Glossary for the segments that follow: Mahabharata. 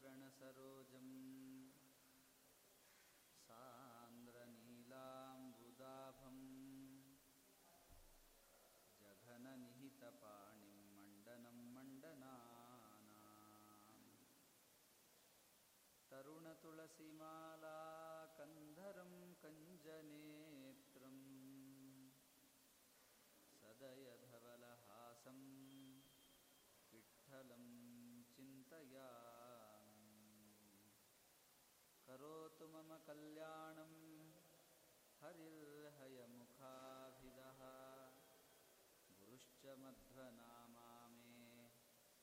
शरणसरोजं सान्द्रनीलाम्बुदाभं जघननिहितपाणिं मण्डनं मण्डनानां तरुणतुलसीमालाकन्धरं कञ्जनेत्रं सदयधवलहासं विठ्ठलं चिन्तयामि करोतु मम कल्याणं हरिर्हयमुखाभिदः गुरुश्च मध्वनामा मे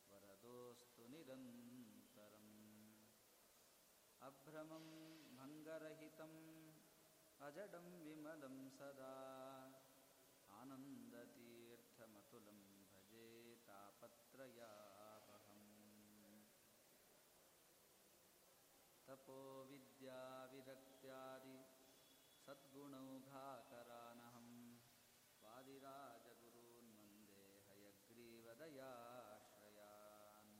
वरदोऽस्तु निरन्तरम् अभ्रमं भङ्गरहितं अजडं विमलं सदा आनन्दतीर्थमतुलं भजे तापत्रयापहम् तपोविद्याविरक्त्यादि सद्गुणौघाकरानहं वादिराजगुरून् वन्दे हयग्रीवदयाश्रयान्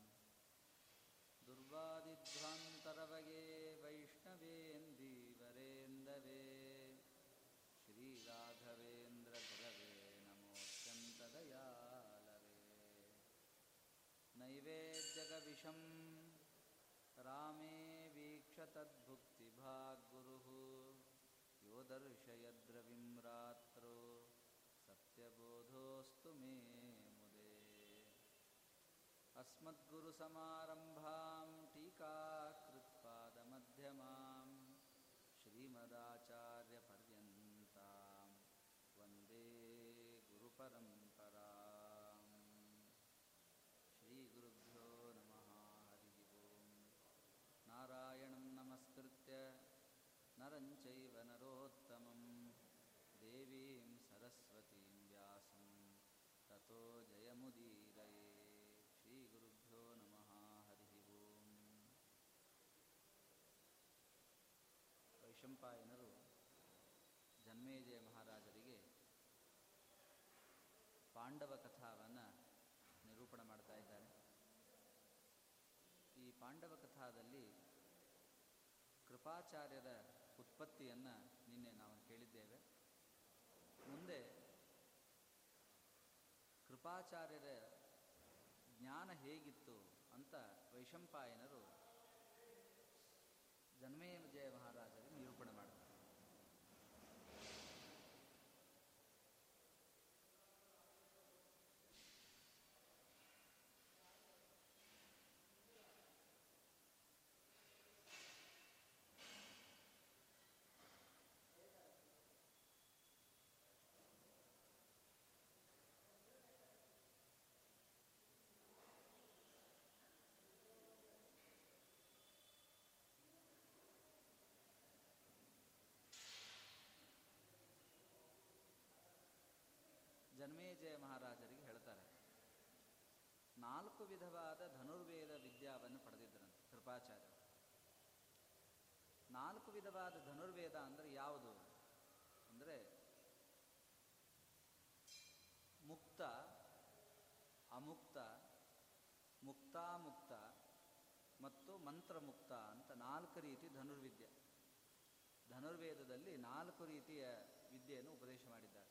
दुर्वादिध्वान्तरवये वैष्णवेन्दीवरेन्दवे श्रीराघवेन्द्रगुरवे नमोऽत्यन्तदयालवे नैवेद्यकविशं रामे वीक्षतद्भुक्तिभाग्गुरुः यो दर्शयद्रविं रात्रो सत्यबोधोऽस्तु मे मुदे अस्मद्गुरुसमारम्भां टीकाकृत्पादमध्यमाम् श्रीमदाचार्यपर्यन्तां वन्दे गुरुपरम्परां श्रीगुरुभ्यो नमः हरिः ओं नारायणं नमस्कृत्य नरं चैव नरोत्तमं देवीं सरस्वतीं व्यासं ततो जयमुदीरये श्रीगुरुभ्यो नमः हरिः ओं. ವೈಶಂಪಾಯನರು ಜನ್ಮೇಜಯ ಮಹಾರಾಜರಿಗೆ ಪಾಂಡವ ಕಥಾವನ್ನು ನಿರೂಪಣೆ ಮಾಡ್ತಾ ಇದ್ದಾರೆ. ಈ ಪಾಂಡವ ಕಥಾದಲ್ಲಿ ಕೃಪಾಚಾರ್ಯರ ಉತ್ಪತ್ತಿಯನ್ನು ನಿನ್ನೆ ನಾವು ಕೇಳಿದ್ದೇವೆ. ಮುಂದೆ ಕೃಪಾಚಾರ್ಯರ ಜ್ಞಾನ ಹೇಗಿತ್ತು ಅಂತ ವೈಶಂಪಾಯನರು ಜನ್ಮೇಜಯ ಮಹಾರಾಜರಿಗೆ ನಿರೂಪಣೆ ಮಾಡ್ತಾರೆ. ಜನ್ಮೇಜಯ ಮಹಾರಾಜರಿಗೆ ಹೇಳ್ತಾರೆ, 4 ವಿಧವಾದ ಧನುರ್ವೇದ ವಿದ್ಯಾವನ್ನು ಪಡೆದಿದ್ದರಂತೆ ಕೃಪಾಚಾರ್ಯ. 4 ವಿಧವಾದ ಧನುರ್ವೇದ ಅಂದರೆ ಯಾವುದು ಅಂದರೆ ಮುಕ್ತ, ಅಮುಕ್ತ, ಮುಕ್ತಾಮುಕ್ತ ಮತ್ತು ಮಂತ್ರಮುಕ್ತ ಅಂತ 4 ರೀತಿ ಧನುರ್ವಿದ್ಯೆ. ಧನುರ್ವೇದದಲ್ಲಿ 4 ರೀತಿಯ ವಿದ್ಯೆಯನ್ನು ಉಪದೇಶ ಮಾಡಿದ್ದಾರೆ.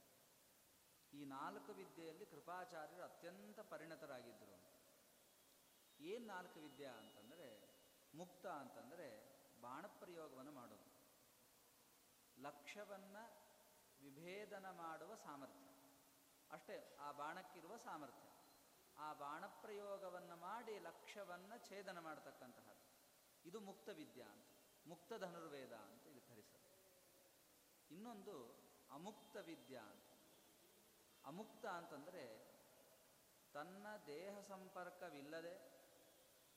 ಈ 4 ವಿದ್ಯೆಯಲ್ಲಿ ಕೃಪಾಚಾರ್ಯರು ಅತ್ಯಂತ ಪರಿಣತರಾಗಿದ್ದರು. ಏನು 4 ವಿದ್ಯೆ ಅಂತಂದರೆ, ಮುಕ್ತ ಅಂತಂದರೆ ಬಾಣಪ್ರಯೋಗವನ್ನು ಮಾಡೋದು, ಲಕ್ಷ್ಯವನ್ನು ವಿಭೇದನ ಮಾಡುವ ಸಾಮರ್ಥ್ಯ ಅಷ್ಟೇ, ಆ ಬಾಣಕ್ಕಿರುವ ಸಾಮರ್ಥ್ಯ. ಆ ಬಾಣಪ್ರಯೋಗವನ್ನು ಮಾಡಿ ಲಕ್ಷ್ಯವನ್ನು ಛೇದನ ಮಾಡತಕ್ಕಂತಹದ್ದು ಇದು ಮುಕ್ತ ವಿದ್ಯಾ ಅಂತ, ಮುಕ್ತ ಧನುರ್ವೇದ ಅಂತ ಇದಕ್ಕೆ ಹೆಸರು. ಇನ್ನೊಂದು ಅಮುಕ್ತ ವಿದ್ಯಾ ಅಂತ. ಅಮುಕ್ತ ಅಂತಂದರೆ ತನ್ನ ದೇಹ ಸಂಪರ್ಕವಿಲ್ಲದೆ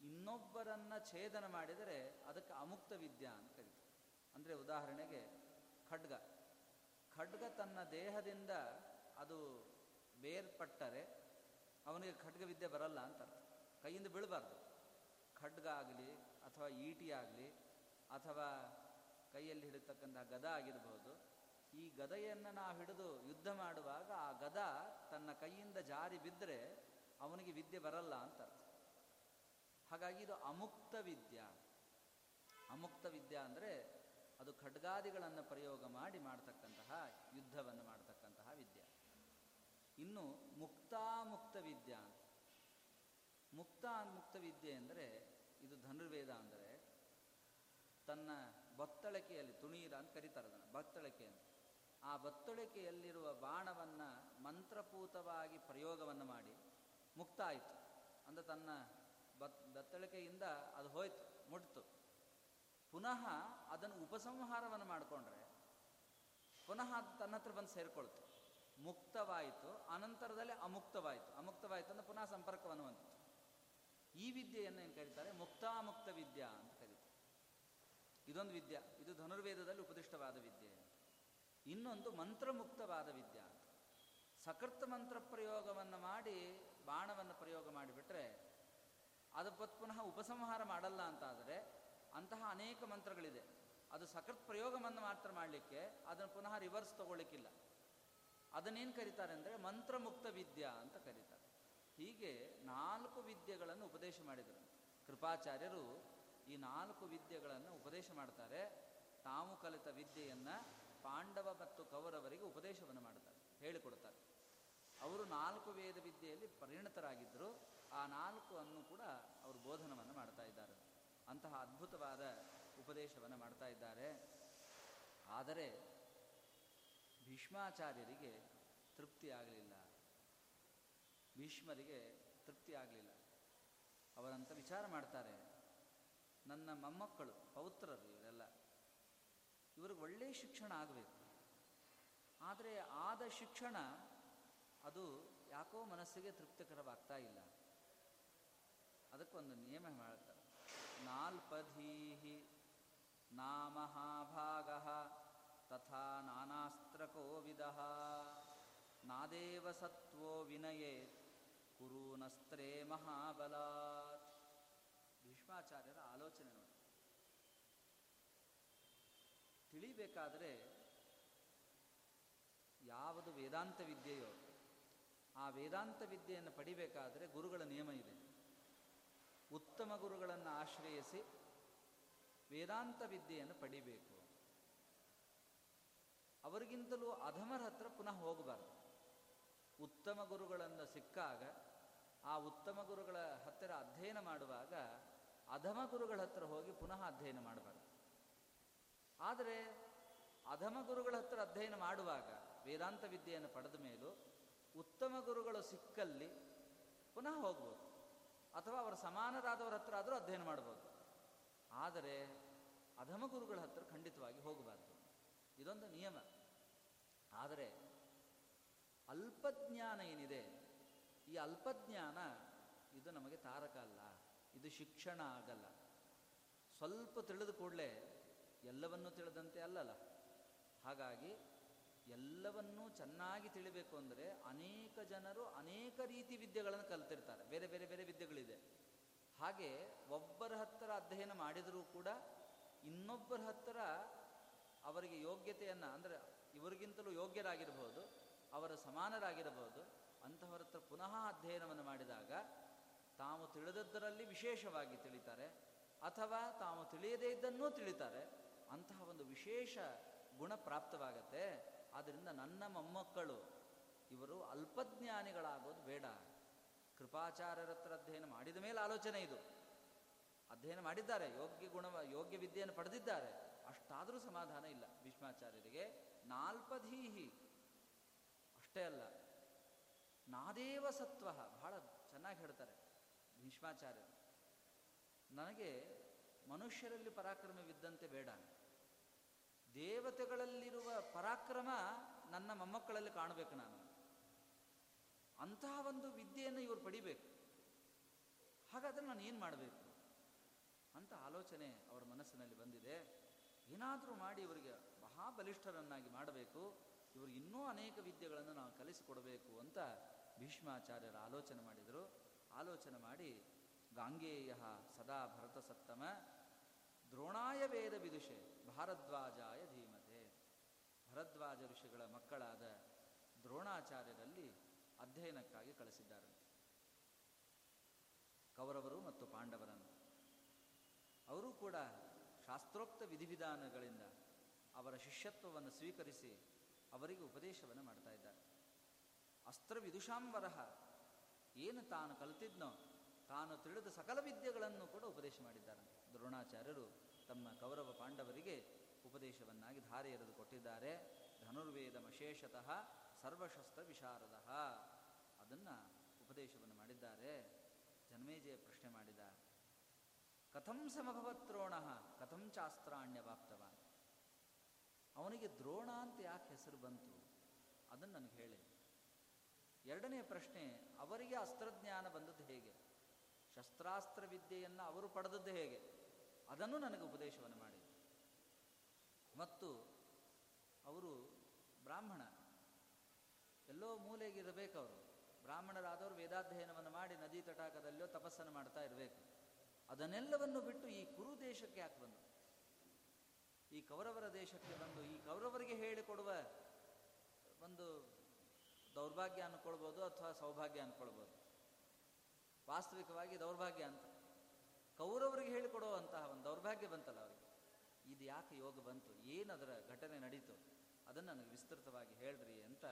ಇನ್ನೊಬ್ಬರನ್ನು ಛೇದನ ಮಾಡಿದರೆ ಅದಕ್ಕೆ ಅಮುಕ್ತ ವಿದ್ಯಾ ಅಂತ ಕರೀತಾರೆ. ಅಂದರೆ ಉದಾಹರಣೆಗೆ ಖಡ್ಗ ತನ್ನ ದೇಹದಿಂದ ಅದು ಬೇರ್ಪಟ್ಟರೆ ಅವನಿಗೆ ಖಡ್ಗ ವಿದ್ಯೆ ಬರಲ್ಲ ಅಂತ ಅರ್ಥ. ಕೈಯಿಂದ ಬೀಳಬಾರ್ದು, ಖಡ್ಗ ಆಗಲಿ ಅಥವಾ ಈಟಿ ಆಗಲಿ ಅಥವಾ ಕೈಯಲ್ಲಿ ಹಿಡಿತಕ್ಕಂಥ ಗದ ಆಗಿರ್ಬೋದು. ಈ ಗದೆಯನ್ನು ನಾವು ಹಿಡಿದು ಯುದ್ಧ ಮಾಡುವಾಗ ಆ ಗದ ತನ್ನ ಕೈಯಿಂದ ಜಾರಿ ಬಿದ್ದರೆ ಅವನಿಗೆ ವಿದ್ಯೆ ಬರಲ್ಲ ಅಂತ ಅರ್ಥ. ಹಾಗಾಗಿ ಇದು ಅಮುಕ್ತ ವಿದ್ಯಾ. ಅಮುಕ್ತ ವಿದ್ಯಾ ಅಂದರೆ ಅದು ಖಡ್ಗಾದಿಗಳನ್ನು ಪ್ರಯೋಗ ಮಾಡಿ ಮಾಡ್ತಕ್ಕಂತಹ ಯುದ್ಧವನ್ನು ಮಾಡ್ತಕ್ಕಂತಹ ವಿದ್ಯೆ. ಇನ್ನು ಮುಕ್ತಾಮುಕ್ತ ವಿದ್ಯಾ, ಮುಕ್ತಾನ್ಮುಕ್ತ ವಿದ್ಯೆ ಅಂದರೆ ಇದು ಧನುರ್ವೇದ. ಅಂದರೆ ತನ್ನ ಬತ್ತಳಿಕೆಯಲ್ಲಿ ತುಣೀರ ಅಂತ ಕರೀತಾರೆ ಅದನ್ನು, ಬತ್ತಳಿಕೆ ಅಂತ. ಆ ಬತ್ತಳಿಕೆಯಲ್ಲಿರುವ ಬಾಣವನ್ನು ಮಂತ್ರಪೂತವಾಗಿ ಪ್ರಯೋಗವನ್ನು ಮಾಡಿ ಮುಕ್ತ ಆಯಿತು ಅಂದರೆ ತನ್ನ ಬತ್ತಳಿಕೆಯಿಂದ ಅದು ಹೋಯ್ತು, ಮುಟ್ತು. ಪುನಃ ಅದನ್ನು ಉಪಸಂಹಾರವನ್ನು ಮಾಡಿಕೊಂಡ್ರೆ ಪುನಃ ಅದು ತನ್ನ ಹತ್ರ ಬಂದು ಸೇರಿಕೊಳ್ತು, ಮುಕ್ತವಾಯಿತು. ಅನಂತರದಲ್ಲಿ ಅಮುಕ್ತವಾಯಿತು, ಅಮುಕ್ತವಾಯಿತು ಅಂದರೆ ಪುನಃ ಸಂಪರ್ಕವನ್ನು ಹೊಂದಿತ್ತು. ಈ ವಿದ್ಯೆಯನ್ನು ಏನು ಕರೀತಾರೆ? ಮುಕ್ತಾಮುಕ್ತ ವಿದ್ಯಾ ಅಂತ ಕರೀತಾರೆ. ಇದೊಂದು ವಿದ್ಯಾ, ಇದು ಧನುರ್ವೇದದಲ್ಲಿ ಉಪದಿಷ್ಟವಾದ ವಿದ್ಯೆ. ಇನ್ನೊಂದು ಮಂತ್ರಮುಕ್ತವಾದ ವಿದ್ಯಾ ಅಂತ. ಸಕೃತ ಮಂತ್ರ ಪ್ರಯೋಗವನ್ನು ಮಾಡಿ ಬಾಣವನ್ನು ಪ್ರಯೋಗ ಮಾಡಿಬಿಟ್ರೆ ಅದು ಪುನಃ ಉಪಸಂಹಾರ ಮಾಡಲ್ಲ ಅಂತಾದರೆ ಅಂತಹ ಅನೇಕ ಮಂತ್ರಗಳಿದೆ. ಅದು ಸಕೃತ್ ಪ್ರಯೋಗವನ್ನು ಮಾತ್ರ ಮಾಡಲಿಕ್ಕೆ, ಅದನ್ನು ಪುನಃ ರಿವರ್ಸ್ ತಗೊಳ್ಳಿಕ್ಕಿಲ್ಲ. ಅದನ್ನೇನು ಕರೀತಾರೆ ಅಂದರೆ ಮಂತ್ರಮುಕ್ತ ವಿದ್ಯಾ ಅಂತ ಕರೀತಾರೆ. ಹೀಗೆ 4 ವಿದ್ಯೆಗಳನ್ನು ಉಪದೇಶ ಮಾಡಿದರು ಕೃಪಾಚಾರ್ಯರು. ಈ 4 ವಿದ್ಯೆಗಳನ್ನು ಉಪದೇಶ ಮಾಡ್ತಾರೆ. ತಾವು ಕಲಿತ ವಿದ್ಯೆಯನ್ನು ಪಾಂಡವ ಮತ್ತು ಕೌರವರಿಗೆ ಉಪದೇಶವನ್ನು ಮಾಡ್ತಾರೆ, ಹೇಳಿಕೊಡ್ತಾರೆ. ಅವರು 4 ವೇದ ವಿದ್ಯೆಯಲ್ಲಿ ಪರಿಣತರಾಗಿದ್ದರು. ಆ 4 ಅನ್ನು ಕೂಡ ಅವರು ಬೋಧನವನ್ನು ಮಾಡ್ತಾ ಇದ್ದಾರೆ. ಅಂತಹ ಅದ್ಭುತವಾದ ಉಪದೇಶವನ್ನು ಮಾಡ್ತಾ ಇದ್ದಾರೆ. ಆದರೆ ಭೀಷ್ಮಾಚಾರ್ಯರಿಗೆ ತೃಪ್ತಿಯಾಗಲಿಲ್ಲ, ಭೀಷ್ಮರಿಗೆ ತೃಪ್ತಿಯಾಗಲಿಲ್ಲ. ಅವರಂತ ವಿಚಾರ ಮಾಡ್ತಾರೆ, ನನ್ನ ಮೊಮ್ಮಕ್ಕಳು ಪೌತ್ರರು ಇವರೆಲ್ಲ, ಇವ್ರಿಗೆ ಒಳ್ಳೆಯ ಶಿಕ್ಷಣ ಆಗಬೇಕು. ಆದರೆ ಆದ ಶಿಕ್ಷಣ ಅದು ಯಾಕೋ ಮನಸ್ಸಿಗೆ ತೃಪ್ತಿಕರವಾಗ್ತಾ ಇಲ್ಲ. ಅದಕ್ಕೊಂದು ನಿಯಮ ಹೇಳ್ತಾರೆ, 4 ನಾಮಹಾಭಾಗ ತಥಾ ನಾನಾಸ್ತ್ರಕೋವಿದ ನಾದೇವ ಸತ್ವೋ ವಿನಯೇ ಕುರೂನಸ್ತ್ರೇ ಮಹಾಬಲಾತ್. ಭೀಷ್ಮಾಚಾರ್ಯರ ಆಲೋಚನೆ ನೋಡಿ. ತಿಳಿಬೇಕಾದರೆ ಯಾವುದು ವೇದಾಂತ ವಿದ್ಯೆಯೋ ಆ ವೇದಾಂತ ವಿದ್ಯೆಯನ್ನು ಪಡಿಬೇಕಾದರೆ ಗುರುಗಳ ನಿಯಮ ಇದೆ. ಉತ್ತಮ ಗುರುಗಳನ್ನು ಆಶ್ರಯಿಸಿ ವೇದಾಂತ ವಿದ್ಯೆಯನ್ನು ಪಡಿಬೇಕು. ಅವರಿಗಿಂತಲೂ ಅಧಮರ ಹತ್ರ ಪುನಃ ಹೋಗಬಾರ್ದು. ಉತ್ತಮ ಗುರುಗಳನ್ನು ಸಿಕ್ಕಾಗ ಆ ಉತ್ತಮ ಗುರುಗಳ ಹತ್ತಿರ ಅಧ್ಯಯನ ಮಾಡುವಾಗ ಅಧಮ ಗುರುಗಳ ಹತ್ತಿರ ಹೋಗಿ ಪುನಃ ಅಧ್ಯಯನ ಮಾಡಬಾರ್ದು. ಆದರೆ ಅಧಮ ಗುರುಗಳ ಹತ್ರ ಅಧ್ಯಯನ ಮಾಡುವಾಗ ವೇದಾಂತ ವಿದ್ಯೆಯನ್ನು ಪಡೆದ ಮೇಲೂ ಉತ್ತಮ ಗುರುಗಳು ಸಿಕ್ಕಲ್ಲಿ ಪುನಃ ಹೋಗ್ಬೋದು, ಅಥವಾ ಅವರ ಸಮಾನರಾದವರ ಹತ್ರ ಆದರೂ ಅಧ್ಯಯನ ಮಾಡ್ಬೋದು. ಆದರೆ ಅಧಮ ಗುರುಗಳ ಹತ್ರ ಖಂಡಿತವಾಗಿ ಹೋಗಬಾರ್ದು, ಇದೊಂದು ನಿಯಮ. ಆದರೆ ಅಲ್ಪಜ್ಞಾನ ಏನಿದೆ, ಈ ಅಲ್ಪಜ್ಞಾನ ಇದು ನಮಗೆ ತಾರಕ ಅಲ್ಲ, ಇದು ಶಿಕ್ಷಣ ಆಗಲ್ಲ. ಸ್ವಲ್ಪ ತಿಳಿದು ಕೂಡಲೇ ಎಲ್ಲವನ್ನೂ ತಿಳಿದಂತೆ ಅಲ್ಲಲ್ಲ. ಹಾಗಾಗಿ ಎಲ್ಲವನ್ನೂ ಚೆನ್ನಾಗಿ ತಿಳಿಬೇಕು ಅಂದರೆ ಅನೇಕ ಜನರು ಅನೇಕ ರೀತಿ ವಿದ್ಯೆಗಳನ್ನು ಕಲ್ತಿರ್ತಾರೆ, ಬೇರೆ ಬೇರೆ ಬೇರೆ ವಿದ್ಯೆಗಳಿದೆ. ಹಾಗೆ ಒಬ್ಬರ ಹತ್ತಿರ ಅಧ್ಯಯನ ಮಾಡಿದರೂ ಕೂಡ ಇನ್ನೊಬ್ಬರ ಹತ್ತಿರ ಅವರಿಗೆ ಯೋಗ್ಯತೆಯನ್ನು, ಅಂದರೆ ಇವರಿಗಿಂತಲೂ ಯೋಗ್ಯರಾಗಿರ್ಬೋದು, ಅವರ ಸಮಾನರಾಗಿರಬಹುದು, ಅಂತಹವರ ಹತ್ರ ಪುನಃ ಅಧ್ಯಯನವನ್ನು ಮಾಡಿದಾಗ ತಾವು ತಿಳಿದದ್ದರಲ್ಲಿ ವಿಶೇಷವಾಗಿ ತಿಳಿತಾರೆ, ಅಥವಾ ತಾವು ತಿಳಿಯದೇ ಇದ್ದನ್ನೂ ತಿಳಿತಾರೆ. ಅಂತಹ ಒಂದು ವಿಶೇಷ ಗುಣ ಪ್ರಾಪ್ತವಾಗತ್ತೆ. ಆದ್ದರಿಂದ ನನ್ನ ಮೊಮ್ಮಕ್ಕಳು ಇವರು ಅಲ್ಪಜ್ಞಾನಿಗಳಾಗೋದು ಬೇಡ. ಕೃಪಾಚಾರ್ಯರ ಹತ್ರ ಅಧ್ಯಯನ ಮಾಡಿದ ಮೇಲೆ ಆಲೋಚನೆ ಇದು. ಅಧ್ಯಯನ ಮಾಡಿದ್ದಾರೆ, ಯೋಗ್ಯ ವಿದ್ಯೆಯನ್ನು ಪಡೆದಿದ್ದಾರೆ, ಅಷ್ಟಾದರೂ ಸಮಾಧಾನ ಇಲ್ಲ ಭೀಷ್ಮಾಚಾರ್ಯರಿಗೆ. 4 ಅಷ್ಟೇ ಅಲ್ಲ, ನಾದೇವ ಸತ್ವ ಬಹಳ ಚೆನ್ನಾಗಿ ಹೇಳ್ತಾರೆ ಭೀಷ್ಮಾಚಾರ್ಯರು. ನನಗೆ ಮನುಷ್ಯರಲ್ಲಿ ಪರಾಕ್ರಮವಿದ್ದಂತೆ ಬೇಡ, ದೇವತೆಗಳಲ್ಲಿರುವ ಪರಾಕ್ರಮ ನನ್ನ ಮೊಮ್ಮಕ್ಕಳಲ್ಲಿ ಕಾಣಬೇಕು ನಾನು. ಅಂತಹ ಒಂದು ವಿದ್ಯೆಯನ್ನು ಇವರು ಪಡಿಬೇಕು. ಹಾಗಾದರೆ ನಾನು ಏನು ಮಾಡಬೇಕು ಅಂತ ಆಲೋಚನೆ ಅವರ ಮನಸ್ಸಿನಲ್ಲಿ ಬಂದಿದೆ. ಏನಾದರೂ ಮಾಡಿ ಇವರಿಗೆ ಮಹಾಬಲಿಷ್ಠರನ್ನಾಗಿ ಮಾಡಬೇಕು, ಇವರು ಇನ್ನೂ ಅನೇಕ ವಿದ್ಯೆಗಳನ್ನು ನಾವು ಕಲಿಸಿಕೊಡಬೇಕು ಅಂತ ಭೀಷ್ಮಾಚಾರ್ಯರು ಆಲೋಚನೆ ಮಾಡಿದರು. ಆಲೋಚನೆ ಮಾಡಿ ಗಾಂಗೇಯ ಸದಾ ಭರತಸತ್ತಮ ದ್ರೋಣಾಯ ವೇದ ವಿದುಷೆ ಭಾರದ್ವಾಜಾಯ ಧೀಮತೆ. ಭರದ್ವಾಜ ಋಷಿಗಳ ಮಕ್ಕಳಾದ ದ್ರೋಣಾಚಾರ್ಯರಲ್ಲಿ ಅಧ್ಯಯನಕ್ಕಾಗಿ ಕಳಿಸಿದ್ದಾರೆ. ಕೌರವರು ಮತ್ತು ಪಾಂಡವರನ್ನು. ಅವರೂ ಕೂಡ ಶಾಸ್ತ್ರೋಕ್ತ ವಿಧಿವಿಧಾನಗಳಿಂದ ಅವರ ಶಿಷ್ಯತ್ವವನ್ನು ಸ್ವೀಕರಿಸಿ ಅವರಿಗೆ ಉಪದೇಶವನ್ನು ಮಾಡ್ತಾ ಇದ್ದಾರೆ. ಅಸ್ತ್ರವಿದುಷಾಂಬರಹ, ಏನು ತಾನು ಕಲಿತಿದ್ನೋ ತಾನು ತಿಳಿದ ಸಕಲ ವಿದ್ಯೆಗಳನ್ನು ಕೂಡ ಉಪದೇಶ ಮಾಡಿದ್ದಾರೆ. ದ್ರೋಣಾಚಾರ್ಯರು ತಮ್ಮ ಕೌರವ ಪಾಂಡವರಿಗೆ ಉಪದೇಶವನ್ನಾಗಿ ಧಾರೆ ಎರೆದು ಕೊಟ್ಟಿದ್ದಾರೆ. ಧನುರ್ವೇದಂ ವಿಶೇಷತಃ ಸರ್ವಶಸ್ತ್ರ ವಿಶಾರದ ಅದನ್ನು ಉಪದೇಶವನ್ನು ಮಾಡಿದ್ದಾರೆ. ಜನ್ಮೇಜಯ ಪ್ರಶ್ನೆ ಮಾಡಿದ, ಕಥಂ ಸಮಭವತ್ ದ್ರೋಣಃ ಕಥಂ ಚಾಸ್ತ್ರಾಣ್ಯವಾಪ್ತವಾನ್. ಅವನಿಗೆ ದ್ರೋಣ ಅಂತ ಯಾಕೆ ಹೆಸರು ಬಂತು ಅದನ್ನು ನನಗೆ ಹೇಳಿ. ಎರಡನೇ ಪ್ರಶ್ನೆ, ಅವರಿಗೆ ಅಸ್ತ್ರಜ್ಞಾನ ಬಂದದ್ದು ಹೇಗೆ, ಶಸ್ತ್ರಾಸ್ತ್ರ ವಿದ್ಯೆಯನ್ನು ಅವರು ಪಡೆದದ್ದು ಹೇಗೆ, ಅದನ್ನು ನನಗೆ ಉಪದೇಶವನ್ನು ಮಾಡಿ. ಮತ್ತು ಅವರು ಬ್ರಾಹ್ಮಣ, ಎಲ್ಲೋ ಮೂಲೆಗಿರಬೇಕು. ಅವರು ಬ್ರಾಹ್ಮಣರಾದವರು ವೇದಾಧ್ಯಯನವನ್ನು ಮಾಡಿ ನದಿ ತಟಾಕದಲ್ಲೋ ತಪಸ್ಸನ್ನು ಮಾಡ್ತಾ ಇರಬೇಕು. ಅದನ್ನೆಲ್ಲವನ್ನು ಬಿಟ್ಟು ಈ ಕುರು ದೇಶಕ್ಕೆ ಯಾಕೆ ಬಂದು, ಈ ಕೌರವರ ದೇಶಕ್ಕೆ ಬಂದು ಈ ಕೌರವರಿಗೆ ಹೇಳಿಕೊಡುವ ಒಂದು ದೌರ್ಭಾಗ್ಯ ಅಂದ್ಕೊಳ್ಬೋದು ಅಥವಾ ಸೌಭಾಗ್ಯ ಅಂದ್ಕೊಳ್ಬೋದು, ವಾಸ್ತವಿಕವಾಗಿ ದೌರ್ಭಾಗ್ಯ ಅಂತ. ಕೌರವರಿಗೆ ಹೇಳಿಕೊಡುವಂತಹ ಒಂದು ದೌರ್ಭಾಗ್ಯ ಬಂತಲ್ಲ ಅವರಿಗೆ, ಇದು ಯಾಕೆ ಯೋಗ ಬಂತು, ಏನದರ ಘಟನೆ ನಡೀತು, ಅದನ್ನು ನನಗೆ ವಿಸ್ತೃತವಾಗಿ ಹೇಳ್ರಿ ಅಂತ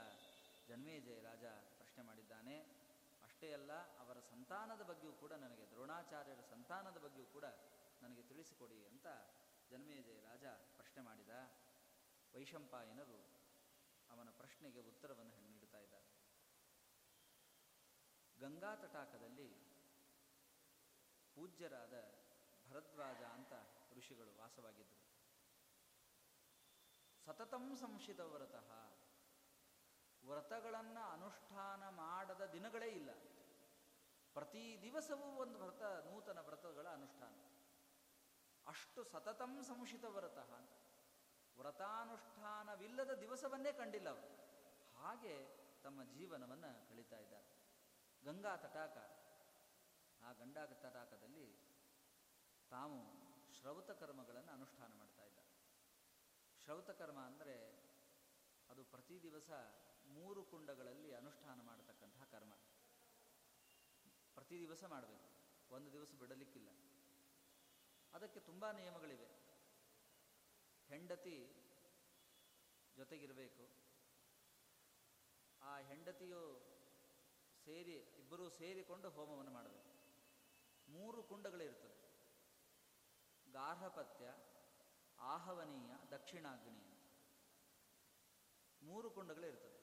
ಜನ್ಮೇಜಯ ರಾಜ ಪ್ರಶ್ನೆ ಮಾಡಿದ್ದಾನೆ. ಅಷ್ಟೇ ಅಲ್ಲ, ಅವರ ಸಂತಾನದ ಬಗ್ಗೆಯೂ ಕೂಡ ನನಗೆ, ದ್ರೋಣಾಚಾರ್ಯರ ಸಂತಾನದ ಬಗ್ಗೆಯೂ ಕೂಡ ನನಗೆ ತಿಳಿಸಿಕೊಡಿ ಅಂತ ಜನ್ಮೇಜಯ ರಾಜ ಪ್ರಶ್ನೆ ಮಾಡಿದ. ವೈಶಂಪಾಯನರು ಅವನ ಪ್ರಶ್ನೆಗೆ ಉತ್ತರವನ್ನು ನೀಡುತ್ತಾ ಇದ್ದಾರೆ. ಗಂಗಾ ತಟಾಕದಲ್ಲಿ ಪೂಜ್ಯರಾದ ಭರದ್ವಾಜ ಅಂತ ಋಷಿಗಳು ವಾಸವಾಗಿದ್ದರು. ಸತತಂ ಸಂಶಿತ ವ್ರತಃ, ವ್ರತಗಳನ್ನು ಅನುಷ್ಠಾನ ಮಾಡದ ದಿನಗಳೇ ಇಲ್ಲ. ಪ್ರತಿ ದಿವಸವೂ ಒಂದು ವ್ರತ, ನೂತನ ವ್ರತಗಳ ಅನುಷ್ಠಾನ. ಅಷ್ಟು ಸತತಂ ಸಂಶಿತ ವ್ರತಃ ಅಂತ, ವ್ರತಾನುಷ್ಠಾನವಿಲ್ಲದ ದಿವಸವನ್ನೇ ಕಂಡಿಲ್ಲ ಅವರು. ಹಾಗೆ ತಮ್ಮ ಜೀವನವನ್ನು ಕಳೀತಾ ಇದ್ದಾರೆ. ಗಂಗಾ ತಟಾಕ, ಆ ಗಂಗಾ ತಟಾಕದಲ್ಲಿ ತಾವು ಶ್ರೌತ ಕರ್ಮಗಳನ್ನು ಅನುಷ್ಠಾನ ಮಾಡ್ತಾ ಇದ್ದಾರೆ. ಶ್ರೌತಕರ್ಮ ಅಂದರೆ ಅದು ಪ್ರತಿ ದಿವಸ 3 ಕುಂಡಗಳಲ್ಲಿ ಅನುಷ್ಠಾನ ಮಾಡತಕ್ಕಂತಹ ಕರ್ಮ. ಪ್ರತಿ ದಿವಸ ಮಾಡಬೇಕು, ಒಂದು ದಿವಸ ಬಿಡಲಿಕ್ಕಿಲ್ಲ. ಅದಕ್ಕೆ ತುಂಬ ನಿಯಮಗಳಿವೆ. ಹೆಂಡತಿ ಜೊತೆಗಿರಬೇಕು. ಆ ಹೆಂಡತಿಯು ಇಬ್ಬರೂ ಸೇರಿಕೊಂಡು ಹೋಮವನ್ನು ಮಾಡಬೇಕು. 3 ಕುಂಡಗಳಿರ್ತದೆ: ಗಾರ್ಹಪತ್ಯ, ಆಹವನೀಯ, ದಕ್ಷಿಣಾಗ್ನಿ ಅಂತ 3 ಕುಂಡಗಳಿರ್ತದೆ.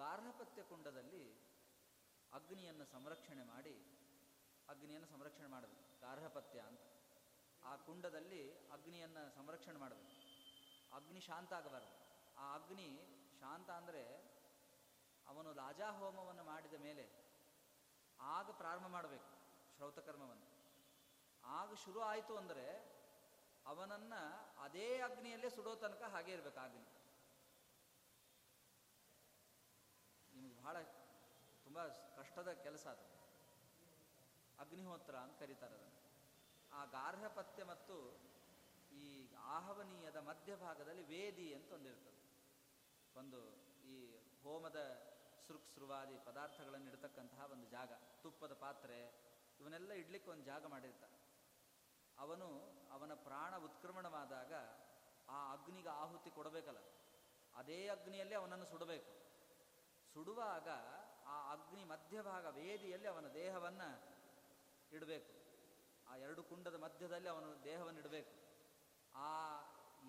ಗಾರ್ಹಪತ್ಯ ಕುಂಡದಲ್ಲಿ ಅಗ್ನಿಯನ್ನು ಸಂರಕ್ಷಣೆ ಮಾಡಬೇಕು. ಗಾರ್ಹಪತ್ಯ ಅಂತ ಆ ಕುಂಡದಲ್ಲಿ ಅಗ್ನಿಯನ್ನು ಸಂರಕ್ಷಣೆ ಮಾಡಬೇಕು. ಅಗ್ನಿ ಶಾಂತ ಆಗಬಾರದು. ಆ ಅಗ್ನಿ ಶಾಂತ ಅಂದರೆ ಅವನು ಲಾಜಾಹೋಮವನ್ನು ಮಾಡಿದ ಮೇಲೆ ಆಗ ಪ್ರಾರಂಭ ಮಾಡಬೇಕು ಶ್ರೌತಕರ್ಮವನ್ನು. ಆಗ ಶುರು ಆಯಿತು ಅಂದರೆ ಅವನನ್ನು ಅದೇ ಅಗ್ನಿಯಲ್ಲೇ ಸುಡೋ ತನಕ ಹಾಗೇ ಇರಬೇಕು ಅಗ್ನಿ. ನಿಮ್ಗೆ ಬಹಳ ತುಂಬ ಕಷ್ಟದ ಕೆಲಸ ಅದು, ಅಗ್ನಿಹೋತ್ರ ಅಂತ ಕರೀತಾರೆ ಅದನ್ನು. ಆ ಗಾರ್ಹಪತ್ಯ ಮತ್ತು ಈ ಆಹವನೀಯದ ಮಧ್ಯಭಾಗದಲ್ಲಿ ವೇದಿ ಅಂತ ಒಂದಿರ್ತದೆ. ಒಂದು ಈ ಹೋಮದ ಸೃಕ್ಸೃವಾದಿ ಪದಾರ್ಥಗಳನ್ನು ಇಡತಕ್ಕಂತಹ ಒಂದು ಜಾಗ, ತುಪ್ಪದ ಪಾತ್ರೆ ಇವನ್ನೆಲ್ಲ ಇಡ್ಲಿಕ್ಕೆ ಒಂದು ಜಾಗ ಮಾಡಿರ್ತಾನೆ. ಅವನ ಪ್ರಾಣ ಉತ್ಕ್ರಮಣವಾದಾಗ ಆ ಅಗ್ನಿಗೆ ಆಹುತಿ ಕೊಡಬೇಕಲ್ಲ, ಅದೇ ಅಗ್ನಿಯಲ್ಲಿ ಅವನನ್ನು ಸುಡಬೇಕು. ಸುಡುವಾಗ ಆ ಅಗ್ನಿ ಮಧ್ಯಭಾಗ ವೇದಿಯಲ್ಲಿ ಅವನ ದೇಹವನ್ನು ಇಡಬೇಕು. ಆ 2 ಕುಂಡದ ಮಧ್ಯದಲ್ಲಿ ಅವನ ದೇಹವನ್ನು ಇಡಬೇಕು. ಆ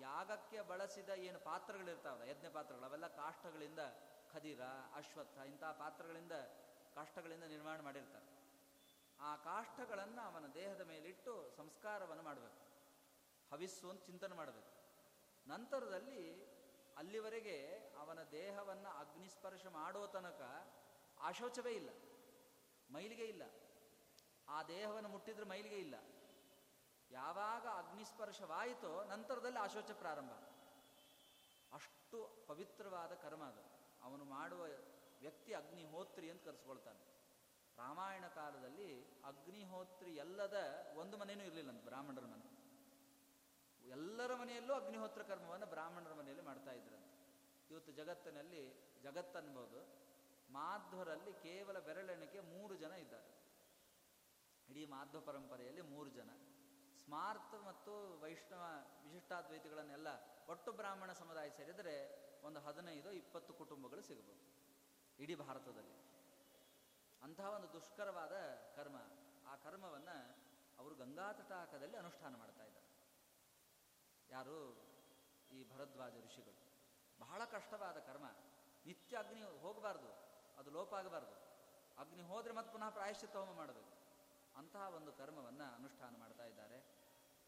ಯಾಗಕ್ಕೆ ಬಳಸಿದ ಏನು ಪಾತ್ರಗಳಿರ್ತಾವಲ್ಲ, ಯಜ್ಞ ಪಾತ್ರಗಳು, ಅವೆಲ್ಲ ಕಾಷ್ಟಗಳಿಂದ, ಖದೀರ, ಅಶ್ವತ್ಥ ಇಂಥ ಕಾಷ್ಟಗಳಿಂದ ನಿರ್ಮಾಣ ಮಾಡಿರ್ತಾರೆ. ಆ ಕಾಷ್ಟಗಳನ್ನು ಅವನ ದೇಹದ ಮೇಲಿಟ್ಟು ಸಂಸ್ಕಾರವನ್ನು ಮಾಡಬೇಕು, ಹವಿಸ್ಸು ಅಂತ ಚಿಂತನೆ ಮಾಡಬೇಕು. ನಂತರದಲ್ಲಿ ಅಲ್ಲಿವರೆಗೆ ಅವನ ದೇಹವನ್ನು ಅಗ್ನಿಸ್ಪರ್ಶ ಮಾಡೋ ತನಕ ಆಶೌಚವೇ ಇಲ್ಲ, ಮೈಲಿಗೆ ಇಲ್ಲ. ಆ ದೇಹವನ್ನು ಮುಟ್ಟಿದ್ರೆ ಮೈಲಿಗೆ ಇಲ್ಲ. ಯಾವಾಗ ಅಗ್ನಿಸ್ಪರ್ಶವಾಯಿತೋ ನಂತರದಲ್ಲಿ ಆಶೌಚ ಪ್ರಾರಂಭ. ಅಷ್ಟು ಪವಿತ್ರವಾದ ಕರ್ಮ ಅದು. ಅವನು ಮಾಡುವ ವ್ಯಕ್ತಿ ಅಗ್ನಿಹೋತ್ರಿ ಅಂತ ಕರೆಸ್ಕೊಳ್ತಾನೆ. ರಾಮಾಯಣ ಕಾಲದಲ್ಲಿ ಅಗ್ನಿಹೋತ್ರಿ ಎಲ್ಲದ ಒಂದು ಮನೆಯೂ ಇರಲಿಲ್ಲ ಅಂತ, ಬ್ರಾಹ್ಮಣರ ಮನೆ. ಎಲ್ಲರ ಮನೆಯಲ್ಲೂ ಅಗ್ನಿಹೋತ್ರ ಕರ್ಮವನ್ನು ಬ್ರಾಹ್ಮಣರ ಮನೆಯಲ್ಲಿ ಮಾಡ್ತಾ ಇದ್ರಂತೆ. ಇವತ್ತು ಜಗತ್ತನ್ಬೋದು, ಮಾಧ್ವರಲ್ಲಿ ಕೇವಲ ಬೆರಳೆಣಿಕೆ 3 ಜನ ಇದ್ದಾರೆ. ಇಡೀ ಮಾಧ್ವ ಪರಂಪರೆಯಲ್ಲಿ 3 ಜನ ಸ್ಮಾರ್ತ ಮತ್ತು ವೈಷ್ಣವ ವಿಶಿಷ್ಟಾದ್ವೈತಗಳನ್ನೆಲ್ಲ ಒಟ್ಟು ಬ್ರಾಹ್ಮಣ ಸಮುದಾಯ ಸೇರಿದರೆ ಒಂದು 15-20 ಕುಟುಂಬಗಳು ಸಿಗಬಹುದು ಇಡೀ ಭಾರತದಲ್ಲಿ. ಅಂತಹ ಒಂದು ದುಷ್ಕರವಾದ ಕರ್ಮ, ಆ ಕರ್ಮವನ್ನು ಅವರು ಗಂಗಾ ತಟಾಕದಲ್ಲಿ ಅನುಷ್ಠಾನ ಮಾಡ್ತಾ ಇದ್ದಾರೆ. ಯಾರು? ಈ ಭರದ್ವಾಜ ಋಷಿಗಳು. ಬಹಳ ಕಷ್ಟವಾದ ಕರ್ಮ. ನಿತ್ಯ ಅಗ್ನಿ ಹೋಗಬಾರ್ದು, ಅದು ಲೋಪ ಆಗಬಾರ್ದು. ಅಗ್ನಿ ಹೋದರೆ ಮತ್ತೆ ಪುನಃ ಪ್ರಾಯಶ್ಚಿತ್ತ ಹೋಮ ಮಾಡಬೇಕು. ಅಂತಹ ಒಂದು ಕರ್ಮವನ್ನು ಅನುಷ್ಠಾನ ಮಾಡ್ತಾ ಇದ್ದಾರೆ.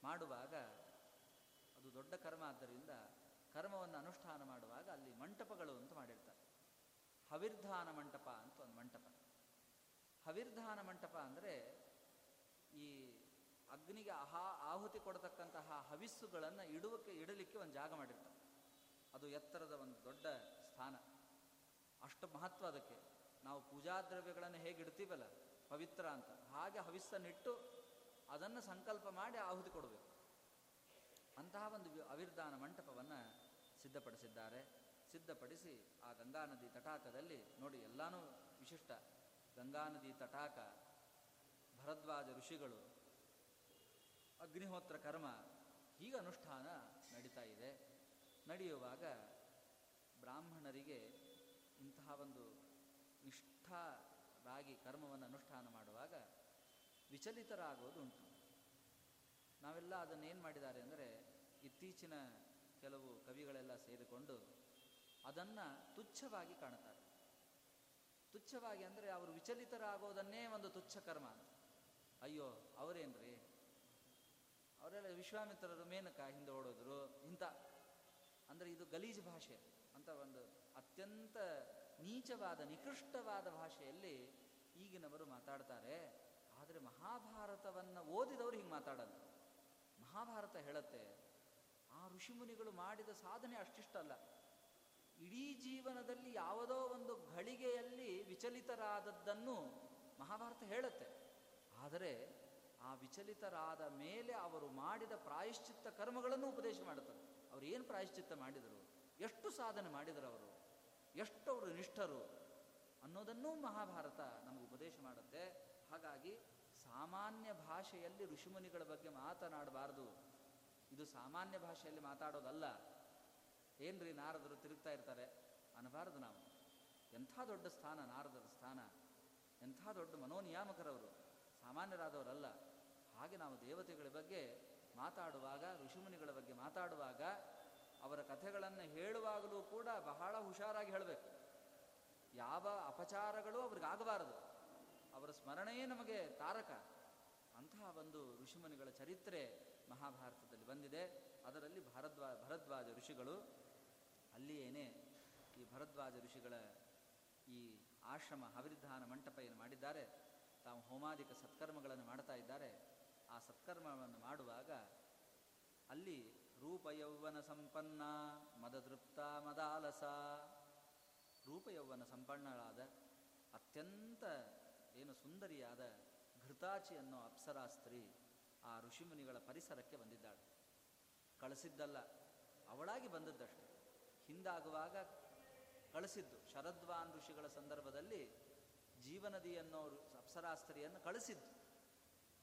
ಮಾಡುವಾಗ ಅದು ದೊಡ್ಡ ಕರ್ಮ, ಆದ್ದರಿಂದ ಕರ್ಮವನ್ನು ಅನುಷ್ಠಾನ ಮಾಡುವಾಗ ಅಲ್ಲಿ ಮಂಟಪಗಳು ಅಂತ ಮಾಡಿರ್ತಾರೆ. ಹವಿರ್ಧಾನ ಮಂಟಪ ಅಂತ ಒಂದು ಮಂಟಪ. ಹವಿರ್ಧಾನ ಮಂಟಪ ಅಂದರೆ ಈ ಅಗ್ನಿಗೆ ಆಹುತಿ ಕೊಡತಕ್ಕಂತಹ ಹವಿಸ್ಸುಗಳನ್ನು ಇಡಲಿಕ್ಕೆ ಒಂದು ಜಾಗ ಮಾಡಿರ್ತಾರೆ. ಅದು ಎತ್ತರದ ಒಂದು ದೊಡ್ಡ ಸ್ಥಾನ, ಅಷ್ಟು ಮಹತ್ವ ಅದಕ್ಕೆ. ನಾವು ಪೂಜಾ ದ್ರವ್ಯಗಳನ್ನು ಹೇಗೆ ಇಡ್ತೀವಲ್ಲ ಪವಿತ್ರ ಅಂತ, ಹಾಗೆ ಹವಿಸ್ಸನ್ನಿಟ್ಟು ಅದನ್ನು ಸಂಕಲ್ಪ ಮಾಡಿ ಆಹುತಿ ಕೊಡಬೇಕು. ಅಂತಹ ಒಂದು ಹವಿರ್ಧಾನ ಮಂಟಪವನ್ನು ಸಿದ್ಧಪಡಿಸಿದ್ದಾರೆ. ಸಿದ್ಧಪಡಿಸಿ ಆ ಗಂಗಾ ನದಿ ತಟಾಕದಲ್ಲಿ ನೋಡಿ, ಎಲ್ಲನೂ ವಿಶಿಷ್ಟ. ಗಂಗಾ ನದಿ ತಟಾಕ, ಭರದ್ವಾಜ ಋಷಿಗಳು, ಅಗ್ನಿಹೋತ್ರ ಕರ್ಮ, ಹೀಗೆ ಅನುಷ್ಠಾನ ನಡೀತಾ ಇದೆ. ನಡೆಯುವಾಗ ಬ್ರಾಹ್ಮಣರಿಗೆ ಇಂತಹ ಒಂದು ನಿಷ್ಠರಾಗಿ ಕರ್ಮವನ್ನು ಅನುಷ್ಠಾನ ಮಾಡುವಾಗ ವಿಚಲಿತರಾಗೋದುಂಟು. ನಾವೆಲ್ಲ ಅದನ್ನೇನು ಮಾಡಿದ್ದಾರೆ ಅಂದರೆ, ಇತ್ತೀಚಿನ ಕೆಲವು ಕವಿಗಳೆಲ್ಲ ಸೇರಿಕೊಂಡು ಅದನ್ನು ತುಚ್ಛವಾಗಿ ಕಾಣ್ತಾರೆ. ತುಚ್ಛವಾಗಿ ಅಂದರೆ ಅವರು ವಿಚಲಿತರಾಗೋದನ್ನೇ ಒಂದು ತುಚ್ಛ ಕರ್ಮ ಅಂತ. ಅಯ್ಯೋ ಅವರೇನ್ರಿ, ಅವರೆಲ್ಲ ವಿಶ್ವಾಮಿತ್ರರು, ಮೇನಕ ಹಿಂದೆ ಓಡೋದ್ರು ಇಂಥ, ಅಂದರೆ ಇದು ಗಲೀಜು ಭಾಷೆ ಅಂತ ಒಂದು ಅತ್ಯಂತ ನೀಚವಾದ ನಿಕೃಷ್ಟವಾದ ಭಾಷೆಯಲ್ಲಿ ಈಗಿನವರು ಮಾತಾಡ್ತಾರೆ. ಆದರೆ ಮಹಾಭಾರತವನ್ನು ಓದಿದವರು ಹೀಗೆ ಮಾತಾಡೋದು. ಮಹಾಭಾರತ ಹೇಳುತ್ತೆ, ಆ ಋಷಿಮುನಿಗಳು ಮಾಡಿದ ಸಾಧನೆ ಅಷ್ಟಿಷ್ಟಲ್ಲ, ಇಡೀ ಜೀವನದಲ್ಲಿ ಯಾವುದೋ ಒಂದು ಘಳಿಗೆಯಲ್ಲಿ ವಿಚಲಿತರಾದದ್ದನ್ನು ಮಹಾಭಾರತ ಹೇಳುತ್ತೆ. ಆದರೆ ಆ ವಿಚಲಿತರಾದ ಮೇಲೆ ಅವರು ಮಾಡಿದ ಪ್ರಾಯಶ್ಚಿತ್ತ ಕರ್ಮಗಳನ್ನು ಉಪದೇಶ ಮಾಡುತ್ತಾರೆ. ಅವರು ಏನು ಪ್ರಾಯಶ್ಚಿತ್ತ ಮಾಡಿದರು, ಎಷ್ಟು ಸಾಧನೆ ಮಾಡಿದರು, ಅವರು ಎಷ್ಟು ಅವರು ನಿಷ್ಠರು ಅನ್ನೋದನ್ನೂ ಮಹಾಭಾರತ ನಮಗೆ ಉಪದೇಶ ಮಾಡುತ್ತೆ. ಹಾಗಾಗಿ ಸಾಮಾನ್ಯ ಭಾಷೆಯಲ್ಲಿ ಋಷಿಮುನಿಗಳ ಬಗ್ಗೆ ಮಾತನಾಡಬಾರ್ದು. ಇದು ಸಾಮಾನ್ಯ ಭಾಷೆಯಲ್ಲಿ ಮಾತಾಡೋದಲ್ಲ. ಏನ್ರಿ ನಾರದರು ತಿರುಗ್ತಾ ಇರ್ತಾರೆ ಅನ್ನಬಾರ್ದು ನಾವು. ಎಂಥ ದೊಡ್ಡ ಸ್ಥಾನ ನಾರದರ ಸ್ಥಾನ, ಎಂಥ ದೊಡ್ಡ ಮನೋನಿಯಾಮಕರವರು, ಸಾಮಾನ್ಯರಾದವರಲ್ಲ. ಹಾಗೆ ನಾವು ದೇವತೆಗಳ ಬಗ್ಗೆ ಮಾತಾಡುವಾಗ, ಋಷಿಮುನಿಗಳ ಬಗ್ಗೆ ಮಾತಾಡುವಾಗ, ಅವರ ಕಥೆಗಳನ್ನು ಹೇಳುವಾಗಲೂ ಕೂಡ ಬಹಳ ಹುಷಾರಾಗಿ ಹೇಳಬೇಕು. ಯಾವ ಅಪಚಾರಗಳು ಅವ್ರಿಗಾಗಬಾರದು. ಅವರ ಸ್ಮರಣೆಯೇ ನಮಗೆ ತಾರಕ. ಅಂತಹ ಒಂದು ಋಷಿಮುನಿಗಳ ಚರಿತ್ರೆ ಮಹಾಭಾರತದಲ್ಲಿ ಬಂದಿದೆ. ಅದರಲ್ಲಿ ಭರದ್ವಾಜ ಋಷಿಗಳು, ಅಲ್ಲಿಯೇನೇ ಈ ಭರದ್ವಾಜ ಋಷಿಗಳ ಈ ಆಶ್ರಮ ಹವಿರ್ಧಾನ ಮಂಟಪ ಏನು ಮಾಡಿದ್ದಾರೆ, ತಾವು ಹೋಮಾದಿಕ ಸತ್ಕರ್ಮಗಳನ್ನು ಮಾಡ್ತಾ ಇದ್ದಾರೆ. ಆ ಸತ್ಕರ್ಮವನ್ನು ಮಾಡುವಾಗ ಅಲ್ಲಿ ರೂಪಯೌವನ ಸಂಪನ್ನ ಮದತೃಪ್ತ ಮದಾಲಸ, ರೂಪಯೌವನ ಸಂಪನ್ನಳಾದ ಅತ್ಯಂತ ಏನು ಸುಂದರಿಯಾದ ಘೃತಾಚಿ ಅನ್ನೋ ಅಪ್ಸರಾ ಸ್ತ್ರೀ ಆ ಋಷಿಮುನಿಗಳ ಪರಿಸರಕ್ಕೆ ಬಂದಿದ್ದಾಳೆ. ಕಳಿಸಿದ್ದಲ್ಲ, ಅವಳಾಗಿ ಬಂದದ್ದಷ್ಟೆ. ಹಿಂದಾಗುವಾಗ ಕಳಿಸಿದ್ದು ಶರದ್ವಾನ್ ಋಷಿಗಳ ಸಂದರ್ಭದಲ್ಲಿ ಜೀವನದಿ ಅನ್ನೋ ಅಪ್ಸರಾ ಸ್ತ್ರೀಯನ್ನು ಕಳಿಸಿದ್ದು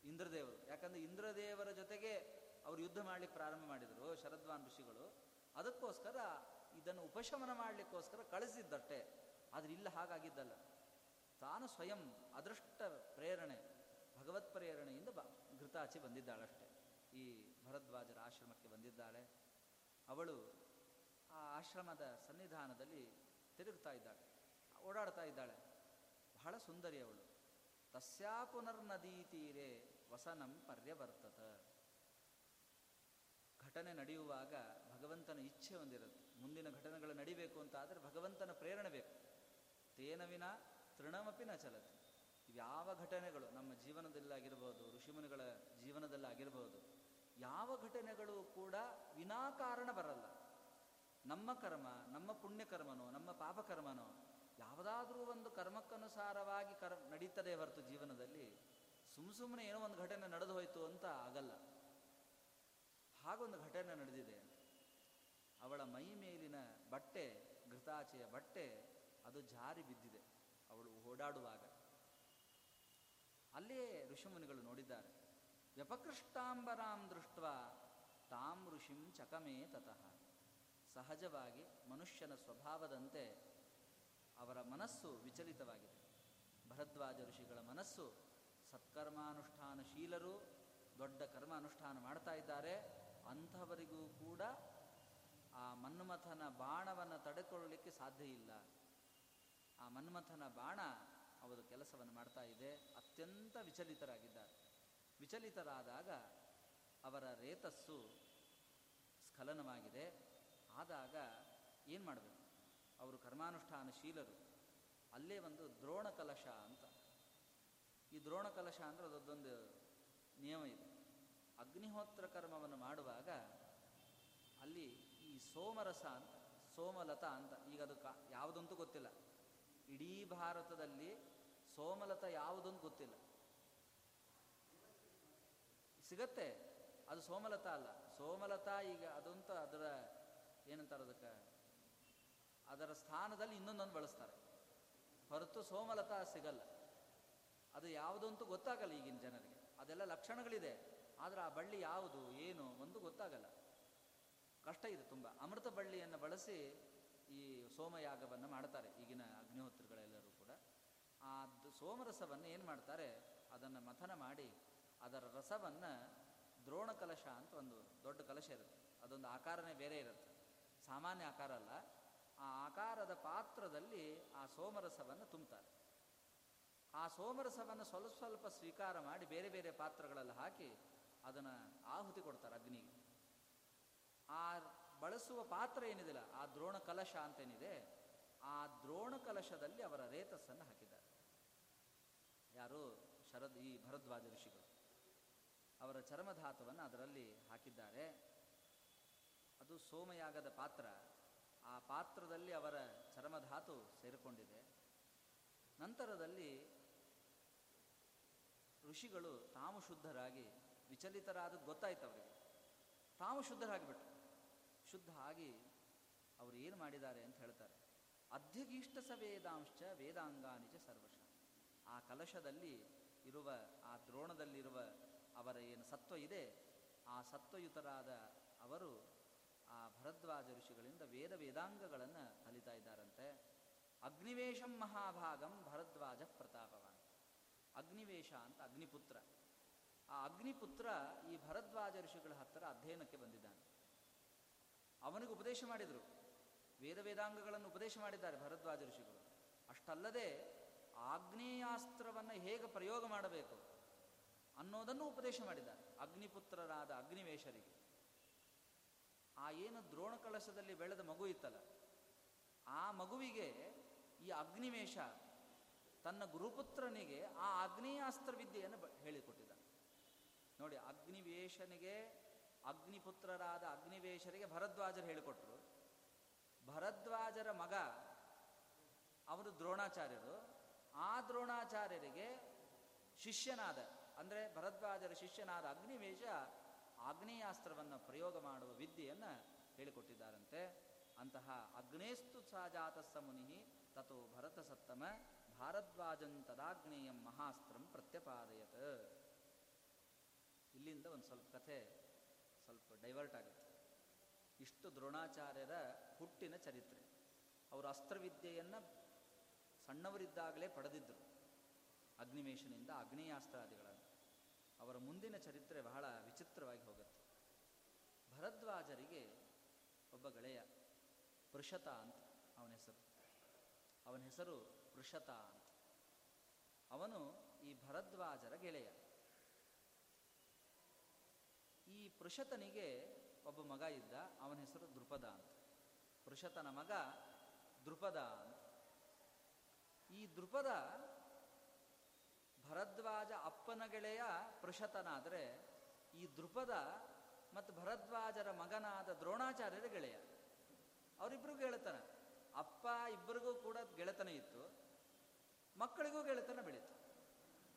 ಇಂದ್ರದೇವರು. ಯಾಕಂದರೆ ಇಂದ್ರದೇವರ ಜೊತೆಗೆ ಅವರು ಯುದ್ಧ ಮಾಡಲಿಕ್ಕೆ ಪ್ರಾರಂಭ ಮಾಡಿದರು ಶರದ್ವಾನ್ ಋಷಿಗಳು. ಅದಕ್ಕೋಸ್ಕರ ಇದನ್ನು ಉಪಶಮನ ಮಾಡಲಿಕ್ಕೋಸ್ಕರ ಕಳಿಸಿದ್ದಷ್ಟೇ. ಆದರೆ ಇಲ್ಲ, ಹಾಗಾಗಿದ್ದಲ್ಲ. ತಾನು ಸ್ವಯಂ ಅದೃಷ್ಟ ಪ್ರೇರಣೆ, ಭಗವತ್ ಪ್ರೇರಣೆಯಿಂದ ಘೃತಾಚಿ ಬಂದಿದ್ದಾಳಷ್ಟೆ. ಈ ಭರದ್ವಾಜರ ಆಶ್ರಮಕ್ಕೆ ಬಂದಿದ್ದಾಳೆ. ಅವಳು ಆ ಆಶ್ರಮದ ಸನ್ನಿಧಾನದಲ್ಲಿ ತಿರುಗ್ತಾ ಇದ್ದಾಳೆ, ಓಡಾಡ್ತಾ ಇದ್ದಾಳೆ. ಬಹಳ ಸುಂದರಿ ಅವಳು. ತಸ್ಯಾ ಪುನರ್ನದೀ ತೀರೆ ವಸನಂ ಪರ್ಯವರ್ತತ. ಘಟನೆ ನಡೆಯುವಾಗ ಭಗವಂತನ ಇಚ್ಛೆ ಒಂದಿರುತ್ತೆ. ಮುಂದಿನ ಘಟನೆಗಳು ನಡಿಬೇಕು ಅಂತ ಆದರೆ ಭಗವಂತನ ಪ್ರೇರಣೆ ಬೇಕು. ತೇನ ವಿನ ತೃಣಮಪಿ ನ ಚಲತಿ. ಯಾವ ಘಟನೆಗಳು ನಮ್ಮ ಜೀವನದಲ್ಲಾಗಿರ್ಬೋದು, ಋಷಿಮುನಿಗಳ ಜೀವನದಲ್ಲಾಗಿರ್ಬೋದು, ಯಾವ ಘಟನೆಗಳು ಕೂಡ ವಿನಾಕಾರಣ ಬರಲ್ಲ. ನಮ್ಮ ಕರ್ಮ, ನಮ್ಮ ಪುಣ್ಯಕರ್ಮನೋ ನಮ್ಮ ಪಾಪಕರ್ಮನೋ ಯಾವುದಾದ್ರೂ ಒಂದು ಕರ್ಮಕ್ಕನುಸಾರವಾಗಿ ನಡೀತದೆ ಹೊರತು ಜೀವನದಲ್ಲಿ ಸುಮ್ಮ ಸುಮ್ಮನೆ ಏನೋ ಒಂದು ಘಟನೆ ನಡೆದು ಹೋಯಿತು ಅಂತ ಆಗಲ್ಲ. ಹಾಗೊಂದು ಘಟನೆ ನಡೆದಿದೆ. ಅವಳ ಮೈ ಮೇಲಿನ ಬಟ್ಟೆ, ಘೃತಾಚೆಯ ಬಟ್ಟೆ, ಅದು ಜಾರಿ ಬಿದ್ದಿದೆ ಅವಳು ಓಡಾಡುವಾಗ. ಅಲ್ಲೇ ಋಷಿಮುನಿಗಳು ನೋಡಿದ್ದಾರೆ. ವ್ಯಪಕೃಷ್ಟಾಂಬರಾಂ ದೃಷ್ಟ್ವಾ ತಾಂ ಋಷಿಂ ಚಕಮೇ ತತಃ. ಸಹಜವಾಗಿ ಮನುಷ್ಯನ ಸ್ವಭಾವದಂತೆ ಅವರ ಮನಸ್ಸು ವಿಚಲಿತವಾಗಿದೆ. ಭರದ್ವಾಜ ಋಷಿಗಳ ಮನಸ್ಸು ಸತ್ಕರ್ಮಾನುಷ್ಠಾನಶೀಲರು, ದೊಡ್ಡ ಕರ್ಮ ಅನುಷ್ಠಾನ ಮಾಡ್ತಾ ಇದ್ದಾರೆ, ಅಂಥವರಿಗೂ ಕೂಡ ಆ ಮನ್ಮಥನ ಬಾಣವನ್ನು ತಡೆಕೊಳ್ಳಲಿಕ್ಕೆ ಸಾಧ್ಯ ಇಲ್ಲ. ಆ ಮನ್ಮಥನ ಬಾಣ ಅವರು ಕೆಲಸವನ್ನು ಮಾಡ್ತಾ ಇದೆ. ಅತ್ಯಂತ ವಿಚಲಿತರಾಗಿದ್ದಾರೆ. ವಿಚಲಿತರಾದಾಗ ಅವರ ರೇತಸ್ಸು ಸ್ಖಲನವಾಗಿದೆ. ಆದಾಗ ಏನು ಮಾಡಬೇಕು? ಅವರು ಕರ್ಮಾನುಷ್ಠಾನಶೀಲರು. ಅಲ್ಲೇ ಒಂದು ದ್ರೋಣ ಕಲಶ ಅಂತ, ಈ ದ್ರೋಣ ಕಲಶ ಅಂದರೆ ಅದೊಂದು ನಿಯಮ ಇದೆ. ಅಗ್ನಿಹೋತ್ರ ಕರ್ಮವನ್ನು ಮಾಡುವಾಗ ಅಲ್ಲಿ ಈ ಸೋಮರಸ ಅಂತ, ಸೋಮಲತಾ ಅಂತ, ಈಗ ಅದು ಯಾವುದಂತೂ ಗೊತ್ತಿಲ್ಲ, ಇಡೀ ಭಾರತದಲ್ಲಿ ಸೋಮಲತಾ ಯಾವುದಂತೂ ಗೊತ್ತಿಲ್ಲ. ಸಿಗತ್ತೆ, ಅದು ಸೋಮಲತಾ ಅಲ್ಲ. ಸೋಮಲತಾ ಈಗ ಅದಂತೂ ಅದರ ಏನಂತಾರೆ ಅದಕ್ಕೆ, ಅದರ ಸ್ಥಾನದಲ್ಲಿ ಇನ್ನೊಂದೊಂದು ಬಳಸ್ತಾರೆ ಹೊರತು ಸೋಮಲತಾ ಸಿಗಲ್ಲ. ಅದು ಯಾವುದಂತೂ ಗೊತ್ತಾಗಲ್ಲ ಈಗಿನ ಜನರಿಗೆ. ಅದೆಲ್ಲ ಲಕ್ಷಣಗಳಿದೆ, ಆದರೆ ಆ ಬಳ್ಳಿ ಯಾವುದು ಏನು ಒಂದು ಗೊತ್ತಾಗಲ್ಲ. ಕಷ್ಟ ಇದೆ ತುಂಬ. ಅಮೃತ ಬಳ್ಳಿಯನ್ನು ಬಳಸಿ ಈ ಸೋಮಯಾಗವನ್ನು ಮಾಡ್ತಾರೆ ಈಗಿನ ಅಗ್ನಿಹೋತ್ರಿಗಳೆಲ್ಲರೂ ಕೂಡ. ಆ ಸೋಮರಸವನ್ನು ಏನು ಮಾಡ್ತಾರೆ, ಅದನ್ನು ಮಥನ ಮಾಡಿ ಅದರ ರಸವನ್ನು ದ್ರೋಣ ಕಲಶ ಅಂತ ಒಂದು ದೊಡ್ಡ ಕಲಶ ಇರುತ್ತೆ, ಅದೊಂದು ಆಕಾರನೇ ಬೇರೆ ಇರುತ್ತೆ, ಸಾಮಾನ್ಯ ಆಕಾರ ಅಲ್ಲ. ಆ ಆಕಾರದ ಪಾತ್ರದಲ್ಲಿ ಆ ಸೋಮರಸವನ್ನು ತುಂಬ್ತಾರೆ. ಆ ಸೋಮರಸವನ್ನು ಸ್ವಲ್ಪ ಸ್ವಲ್ಪ ಸ್ವೀಕಾರ ಮಾಡಿ ಬೇರೆ ಬೇರೆ ಪಾತ್ರಗಳಲ್ಲಿ ಹಾಕಿ ಅದನ್ನು ಆಹುತಿ ಕೊಡ್ತಾರೆ ಅಗ್ನಿಗೆ. ಆ ಬಳಸುವ ಪಾತ್ರ ಏನಿದೆಯಲ್ಲ, ಆ ದ್ರೋಣ ಕಲಶ ಅಂತೇನಿದೆ, ಆ ದ್ರೋಣ ಕಲಶದಲ್ಲಿ ಅವರ ರೇತಸ್ಸನ್ನು ಹಾಕಿದ್ದಾರೆ. ಯಾರು? ಈ ಭರದ್ವಾಜ ಋಷಿಗಳು ಅವರ ಚರ್ಮಧಾತುವನ್ನು ಅದರಲ್ಲಿ ಹಾಕಿದ್ದಾರೆ. ಅದು ಸೋಮಯಾಗದ ಪಾತ್ರ. ಆ ಪಾತ್ರದಲ್ಲಿ ಅವರ ಚರ್ಮಧಾತು ಸೇರಿಕೊಂಡಿದೆ. ನಂತರದಲ್ಲಿ ಋಷಿಗಳು ತಾವು ಶುದ್ಧರಾಗಿ, ವಿಚಲಿತರಾದದ್ದು ಗೊತ್ತಾಯ್ತು ಅವರಿಗೆ, ತಾವು ಶುದ್ಧರಾಗಿಬಿಟ್ರು. ಶುದ್ಧ ಆಗಿ ಅವರು ಏನು ಮಾಡಿದ್ದಾರೆ ಅಂತ ಹೇಳ್ತಾರೆ. ಅಧ್ಯಗೀಷ್ಟ ಸ ವೇದಾಂಶ್ಚ ವೇದಾಂಗಾನಿಜ ಸರ್ವಶ. ಆ ಕಲಶದಲ್ಲಿ ಇರುವ, ಆ ದ್ರೋಣದಲ್ಲಿರುವ ಅವರ ಏನು ಸತ್ವ ಇದೆ, ಆ ಸತ್ವಯುತರಾದ ಅವರು ಆ ಭರದ್ವಾಜ ಋಷಿಗಳಿಂದ ವೇದ ವೇದಾಂಗಗಳನ್ನು ಕಲಿತಾ ಇದ್ದಾರಂತೆ. ಅಗ್ನಿವೇಶಂ ಮಹಾಭಾಗಂ ಭರದ್ವಾಜ ಪ್ರತಾಪವಾನ್. ಅಗ್ನಿವೇಶ ಅಂತ ಅಗ್ನಿಪುತ್ರ. ಆ ಅಗ್ನಿಪುತ್ರ ಈ ಭರದ್ವಾಜ ಋಷಿಗಳ ಹತ್ತಿರ ಅಧ್ಯಯನಕ್ಕೆ ಬಂದಿದ್ದಾನೆ. ಅವನಿಗೆ ಉಪದೇಶ ಮಾಡಿದರು, ವೇದ ವೇದಾಂಗಗಳನ್ನು ಉಪದೇಶ ಮಾಡಿದ್ದಾರೆ ಭರದ್ವಾಜ ಋಷಿಗಳು. ಅಷ್ಟಲ್ಲದೆ ಆಗ್ನೇಯಾಸ್ತ್ರವನ್ನು ಹೇಗೆ ಪ್ರಯೋಗ ಮಾಡಬೇಕು ಅನ್ನೋದನ್ನು ಉಪದೇಶ ಮಾಡಿದ್ದಾರೆ ಅಗ್ನಿಪುತ್ರರಾದ ಅಗ್ನಿವೇಶರಿಗೆ. ಆ ಏನು ದ್ರೋಣ ಕಲಶದಲ್ಲಿ ಬೆಳೆದ ಮಗು ಇತ್ತಲ್ಲ, ಆ ಮಗುವಿಗೆ ಈ ಅಗ್ನಿವೇಶ ತನ್ನ ಗುರುಪುತ್ರನಿಗೆ ಆ ಆಗ್ನೇಯಾಸ್ತ್ರ ವಿದ್ಯೆಯನ್ನು ಹೇಳಿಕೊಟ್ಟಿದ್ದ. ನೋಡಿ, ಅಗ್ನಿವೇಶನಿಗೆ, ಅಗ್ನಿಪುತ್ರರಾದ ಅಗ್ನಿವೇಶರಿಗೆ ಭರದ್ವಾಜರು ಹೇಳಿಕೊಟ್ರು. ಭರದ್ವಾಜರ ಮಗ ಅವರು ದ್ರೋಣಾಚಾರ್ಯರು. ಆ ದ್ರೋಣಾಚಾರ್ಯರಿಗೆ ಶಿಷ್ಯನಾದ, ಅಂದರೆ ಭರದ್ವಾಜರ ಶಿಷ್ಯನಾದ ಅಗ್ನಿವೇಶ ಆಗ್ನೇಯಾಸ್ತ್ರವನ್ನು ಪ್ರಯೋಗ ಮಾಡುವ ವಿದ್ಯೆಯನ್ನು ಹೇಳಿಕೊಟ್ಟಿದ್ದಾರಂತೆ. ಅಂತಹ ಅಗ್ನೇಸ್ತು ಸಾ ಜಾತಸ್ಸ ಮುನಿ ತಥೋ ಭರತ ಸತ್ತಮ ಭಾರದ್ವಾಜಂ ತದಾಗ್ನೇಯಂ ಮಹಾಸ್ತ್ರಂ ಪ್ರತ್ಯಪಾದಯತ್. ಇಲ್ಲಿಂದ ಒಂದು ಸ್ವಲ್ಪ ಕಥೆ ಸ್ವಲ್ಪ ಡೈವರ್ಟ್ ಆಗುತ್ತೆ. ಇಷ್ಟು ದ್ರೋಣಾಚಾರ್ಯರ ಹುಟ್ಟಿನ ಚರಿತ್ರೆ. ಅವರು ಅಸ್ತ್ರವಿದ್ಯೆಯನ್ನು ಸಣ್ಣವರಿದ್ದಾಗಲೇ ಪಡೆದಿದ್ದರು ಅಗ್ನಿವೇಶನಿಂದ, ಆಗ್ನೇಯಾಸ್ತ್ರಾದಿಗಳನ್ನು. ಅವರ ಮುಂದಿನ ಚರಿತ್ರೆ ಬಹಳ ವಿಚಿತ್ರವಾಗಿ ಹೋಗುತ್ತೆ. ಭರದ್ವಾಜರಿಗೆ ಒಬ್ಬ ಗೆಳೆಯ ಪೃಷತ ಅಂತ ಅವನ ಹೆಸರು ಪೃಷತ ಅಂತ. ಅವನು ಈ ಭರದ್ವಾಜರ ಗೆಳೆಯ. ಈ ಪೃಷತನಿಗೆ ಒಬ್ಬ ಮಗ ಇದ್ದ, ಅವನ ಹೆಸರು ದೃಪದ ಅಂತ. ಪೃಷತನ ಮಗ ದೃಪದ ಅಂತ. ಈ ದೃಪದ ಭರದ್ವಾಜ ಅಪ್ಪನ ಗೆಳೆಯ ಪೃಷತನಾದರೆ, ಈ ದೃಪದ ಮತ್ತು ಭರದ್ವಾಜರ ಮಗನಾದ ದ್ರೋಣಾಚಾರ್ಯರ ಗೆಳೆಯ. ಅವರಿಬ್ಬರಿಗೂ ಗೆಳೆತನ. ಅಪ್ಪ ಇಬ್ಬರಿಗೂ ಕೂಡ ಗೆಳೆತನ ಇತ್ತು, ಮಕ್ಕಳಿಗೂ ಗೆಳೆತನ ಬೆಳೀತು.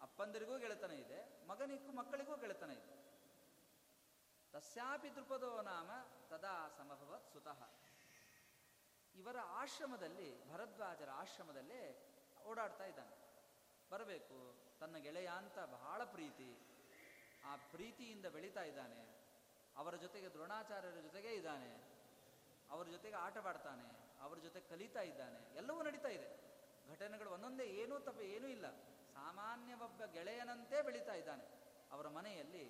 ಅಪ್ಪಂದಿರಿಗೂ ಗೆಳೆತನ ಇದೆ, ಮಗನಿಗೂ ಮಕ್ಕಳಿಗೂ ಗೆಳೆತನ ಇದೆ. ತಸ್ಯಾಪಿ ದೃಪದೋ ನಾಮ ತದಾ ಸಮಭವತ್ ಸುತಃ. ಇವರ ಆಶ್ರಮದಲ್ಲಿ, ಭರದ್ವಾಜರ ಆಶ್ರಮದಲ್ಲೇ ಓಡಾಡ್ತಾ ಇದ್ದಾನೆ. ಬರಬೇಕು, ತನ್ನ ಗೆಳೆಯ ಅಂತ ಬಹಳ ಪ್ರೀತಿ, ಆ ಪ್ರೀತಿಯಿಂದ ಬೆಳೀತಾ ಇದ್ದಾನೆ. ಅವರ ಜೊತೆಗೆ ದ್ರೋಣಾಚಾರ್ಯರ ಜೊತೆಗೇ ಇದ್ದಾನೆ, ಅವ್ರ ಜೊತೆಗೆ ಆಟವಾಡ್ತಾನೆ, ಅವ್ರ ಜೊತೆ ಕಲಿತಾ ಇದ್ದಾನೆ. ಎಲ್ಲವೂ ನಡೀತಾ ಇದೆ, ಘಟನೆಗಳು ಒಂದೊಂದೇ, ಏನೂ ತಪ್ಪು ಏನೂ ಇಲ್ಲ, ಸಾಮಾನ್ಯ ಒಬ್ಬ ಗೆಳೆಯನಂತೆ ಬೆಳೀತಾ ಇದ್ದಾನೆ. ಅವರ ಮನೆಯಲ್ಲಿ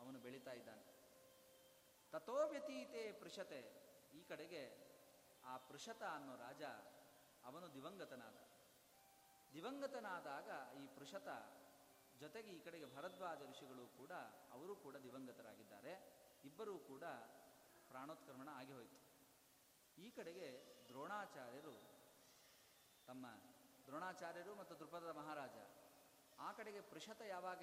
ಅವನು ಬೆಳೀತಾ ಇದ್ದಾನೆ. ತಥೋ ವ್ಯತೀತೆ ಪೃಷತೆ. ಈ ಕಡೆಗೆ ಆ ಪೃಷತ ಅನ್ನೋ ರಾಜ ಅವನು ದಿವಂಗತನಾದ. ದಿವಂಗತನಾದಾಗ ಈ ಪೃಷತ ಜೊತೆಗೆ ಈ ಕಡೆಗೆ ಭರದ್ವಾಜ ಋಷಿಗಳು ಕೂಡ, ಅವರು ಕೂಡ ದಿವಂಗತರಾಗಿದ್ದಾರೆ. ಇಬ್ಬರೂ ಕೂಡ ಪ್ರಾಣೋತ್ಕ್ರಮಣ ಆಗಿ ಹೋಯಿತು. ಈ ಕಡೆಗೆ ದ್ರೋಣಾಚಾರ್ಯರು ಮತ್ತು ದ್ರುಪದ ಮಹಾರಾಜ. ಆ ಕಡೆಗೆ ಪೃಷತ ಯಾವಾಗ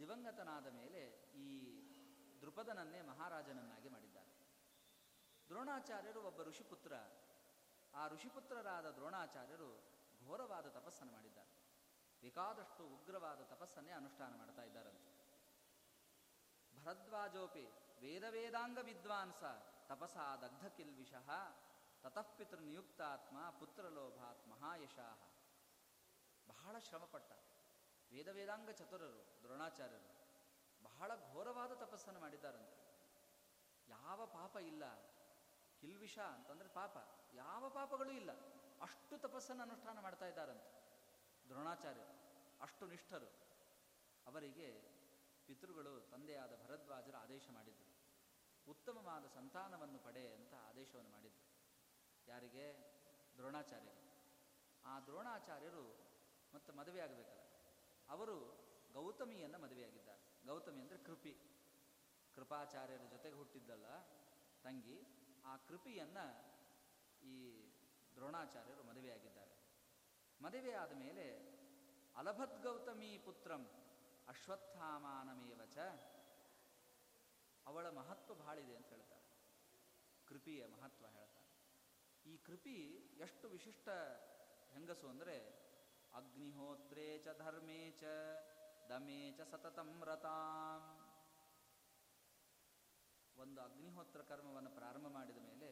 ದಿವಂಗತನಾದ ಮೇಲೆ ಈ ದ್ರುಪದನನ್ನೇ ಮಹಾರಾಜನನ್ನಾಗಿ ಮಾಡಿದ್ದಾರೆ. ದ್ರೋಣಾಚಾರ್ಯರು ಒಬ್ಬ ಋಷಿಪುತ್ರ. ಆ ಋಷಿಪುತ್ರರಾದ ದ್ರೋಣಾಚಾರ್ಯರು ಘೋರವಾದ ತಪಸ್ಸನ್ನು ಮಾಡಿದ್ದಾರೆ. ಬೇಕಾದಷ್ಟು ಉಗ್ರವಾದ ತಪಸ್ಸನ್ನೇ ಅನುಷ್ಠಾನ ಮಾಡ್ತಾ ಇದ್ದಾರಂತೆ. ಭರದ್ವಾಜೋಪಿ ವೇದವೇದಾಂಗ ವಿದ್ವಾಂಸ ತಪಸಾ ದಗ್ಧ ಕಿಲ್ವಿಷಃ ತತಃ ಪಿತೃನಿಯುಕ್ತಾತ್ಮ ಪುತ್ರಲೋಭಾತ್ ಮಹಾಯಶಾಹ. ಬಹಳ ಶ್ರಮಪಟ್ಟ ವೇದವೇದಾಂಗ ಚತುರರು ದ್ರೋಣಾಚಾರ್ಯರು ಬಹಳ ಘೋರವಾದ ತಪಸ್ಸನ್ನು ಮಾಡಿದ್ದಾರಂತೆ. ಯಾವ ಪಾಪ ಇಲ್ಲ, ಕಿಲ್ವಿಷ ಅಂತಂದರೆ ಪಾಪ, ಯಾವ ಪಾಪಗಳೂ ಇಲ್ಲ, ಅಷ್ಟು ತಪಸ್ಸನ್ನು ಅನುಷ್ಠಾನ ಮಾಡ್ತಾ ಇದ್ದಾರಂತೆ ದ್ರೋಣಾಚಾರ್ಯರು, ಅಷ್ಟು ನಿಷ್ಠರು. ಅವರಿಗೆ ಪಿತೃಗಳು ತಂದೆಯಾದ ಭರದ್ವಾಜರು ಆದೇಶ ಮಾಡಿದರು, ಉತ್ತಮವಾದ ಸಂತಾನವನ್ನು ಪಡೆ ಅಂತ ಆದೇಶವನ್ನು ಮಾಡಿದರು. ಯಾರಿಗೆ? ದ್ರೋಣಾಚಾರ್ಯರು. ಆ ದ್ರೋಣಾಚಾರ್ಯರು ಮತ್ತು ಮದುವೆಯಾಗಬೇಕಲ್ಲ, ಅವರು ಗೌತಮಿಯನ್ನು ಮದುವೆಯಾಗಿದ್ದಾರೆ. ಗೌತಮಿ ಅಂದರೆ ಕೃಪಿ, ಕೃಪಾಚಾರ್ಯರ ಜೊತೆಗೆ ಹುಟ್ಟಿದ್ದಲ್ಲ ತಂಗಿ, ಆ ಕೃಪಿಯನ್ನು ಈ ದ್ರೋಣಾಚಾರ್ಯರು ಮದುವೆಯಾಗಿದ್ದಾರೆ. ಮದುವೆಯಾದ ಮೇಲೆ ಅಲಭದ್ ಗೌತಮಿ ಪುತ್ರಂ ಅಶ್ವತ್ಥಾಮಾನಮೇವ ಚ. ಅವಳ ಮಹತ್ವ ಭಾಳಿದೆ ಅಂತ ಹೇಳ್ತಾರೆ, ಕೃಪಿಯ ಮಹತ್ವ ಹೇಳ್ತಾರೆ. ಈ ಕೃಪಿ ಎಷ್ಟು ವಿಶಿಷ್ಟ ಹೆಂಗಸು ಅಂದರೆ, ಅಗ್ನಿಹೋತ್ರೇ ಚ ಧರ್ಮೇ ಚ ದಮೇ ಚ ಸತತಂ ರತಾಂ. ಒಂದು ಅಗ್ನಿಹೋತ್ರ ಕರ್ಮವನ್ನು ಪ್ರಾರಂಭ ಮಾಡಿದ ಮೇಲೆ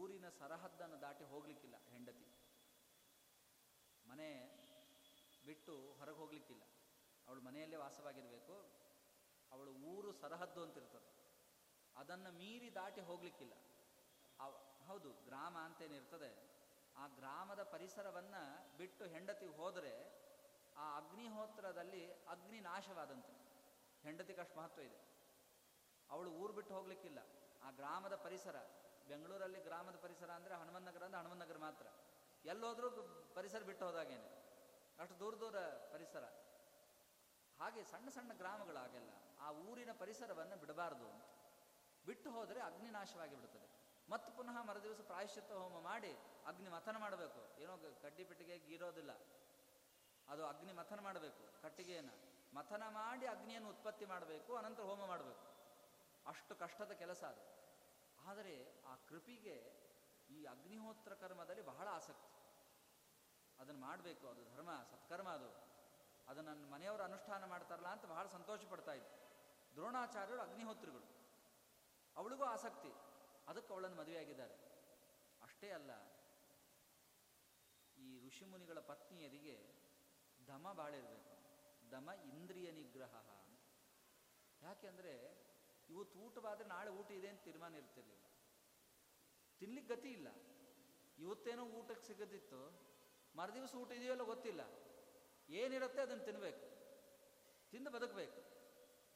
ಊರಿನ ಸರಹದ್ದನ್ನು ದಾಟಿ ಹೋಗಲಿಕ್ಕಿಲ್ಲ ಹೆಂಡತಿ, ಮನೆ ಬಿಟ್ಟು ಹೊರಗೆ ಹೋಗಲಿಕ್ಕಿಲ್ಲ. ಅವಳು ಮನೆಯಲ್ಲೇ ವಾಸವಾಗಿರಬೇಕು. ಅವಳು ಊರು ಸರಹದ್ದು ಅಂತಿರ್ತದೆ, ಅದನ್ನು ಮೀರಿ ದಾಟಿ ಹೋಗಲಿಕ್ಕಿಲ್ಲ. ಹೌದು, ಗ್ರಾಮ ಅಂತೇನಿರ್ತದೆ, ಆ ಗ್ರಾಮದ ಪರಿಸರವನ್ನು ಬಿಟ್ಟು ಹೆಂಡತಿ ಹೋದರೆ ಆ ಅಗ್ನಿಹೋತ್ರದಲ್ಲಿ ಅಗ್ನಿ ನಾಶವಾದಂತೆ. ಹೆಂಡತಿಗೆ ಅಷ್ಟು ಮಹತ್ವ ಇದೆ. ಅವಳು ಊರು ಬಿಟ್ಟು ಹೋಗಲಿಕ್ಕಿಲ್ಲ. ಆ ಗ್ರಾಮದ ಪರಿಸರ, ಬೆಂಗಳೂರಲ್ಲಿ ಗ್ರಾಮದ ಪರಿಸರ ಅಂದರೆ ಹನುಮನಗರ ಅಂದರೆ ಹನುಮನಗರ ಮಾತ್ರ, ಎಲ್ಲೋದ್ರೂ ಪರಿಸರ ಬಿಟ್ಟು ಹೋದಾಗೇನೆ, ಅಷ್ಟು ದೂರ ದೂರ ಪರಿಸರ. ಹಾಗೆ ಸಣ್ಣ ಸಣ್ಣ ಗ್ರಾಮಗಳಾಗೆಲ್ಲ ಆ ಊರಿನ ಪರಿಸರವನ್ನು ಬಿಡಬಾರ್ದು ಅಂತ, ಬಿಟ್ಟು ಹೋದರೆ ಅಗ್ನಿನಾಶವಾಗಿ ಬಿಡುತ್ತದೆ. ಮತ್ತು ಪುನಃ ಮರುದಿವಸ ಪ್ರಾಯಶ್ಚಿತ್ತ ಹೋಮ ಮಾಡಿ ಅಗ್ನಿ ಮಥನ ಮಾಡಬೇಕು. ಏನೋ ಕಡ್ಡಿ ಪೆಟ್ಟಿಗೆ ಗೀರೋದಿಲ್ಲ, ಅದು ಅಗ್ನಿ ಮಥನ ಮಾಡಬೇಕು. ಕಟ್ಟಿಗೆಯನ್ನು ಮಥನ ಮಾಡಿ ಅಗ್ನಿಯನ್ನು ಉತ್ಪತ್ತಿ ಮಾಡಬೇಕು, ಅನಂತರ ಹೋಮ ಮಾಡಬೇಕು. ಅಷ್ಟು ಕಷ್ಟದ ಕೆಲಸ ಅದು. ಆದರೆ ಆ ಕೃಪಿಗೆ ಈ ಅಗ್ನಿಹೋತ್ರ ಕರ್ಮದಲ್ಲಿ ಬಹಳ ಆಸಕ್ತಿ. ಅದನ್ನು ಮಾಡಬೇಕು, ಅದು ಧರ್ಮ ಸತ್ಕರ್ಮ, ಅದು ಅದು ನನ್ನ ಮನೆಯವರು ಅನುಷ್ಠಾನ ಮಾಡ್ತಾರಲ್ಲ ಅಂತ ಬಹಳ ಸಂತೋಷ ಪಡ್ತಾ ಇದ್ದೆ. ದ್ರೋಣಾಚಾರ್ಯರು ಅಗ್ನಿಹೋತ್ರಿಗಳು, ಅವಳಿಗೂ ಆಸಕ್ತಿ, ಅದಕ್ಕೆ ಅವಳನ್ನು ಮದುವೆಯಾಗಿದ್ದಾರೆ. ಅಷ್ಟೇ ಅಲ್ಲ, ಈ ಋಷಿಮುನಿಗಳ ಪತ್ನಿಯರಿಗೆ ದಮ ಬಾಳಿರಬೇಕು. ದಮ ಇಂದ್ರಿಯ ನಿಗ್ರಹ ಅಂತ. ಯಾಕೆಂದರೆ ಇವತ್ತು ಊಟವಾದರೆ ನಾಳೆ ಊಟ ಇದೆ ಅಂತ ತೀರ್ಮಾನ ಇರ್ತಿರ್ಲಿಲ್ಲ, ತಿನ್ಲಿಕ್ಕೆ ಗತಿ ಇಲ್ಲ. ಇವತ್ತೇನೋ ಊಟಕ್ಕೆ ಸಿಗದಿತ್ತು, ಮರುದಿವಸ ಊಟ ಇದೆಯಲ್ಲ ಗೊತ್ತಿಲ್ಲ, ಏನಿರುತ್ತೆ ಅದನ್ನು ತಿನ್ನಬೇಕು, ತಿಂದು ಬದುಕಬೇಕು.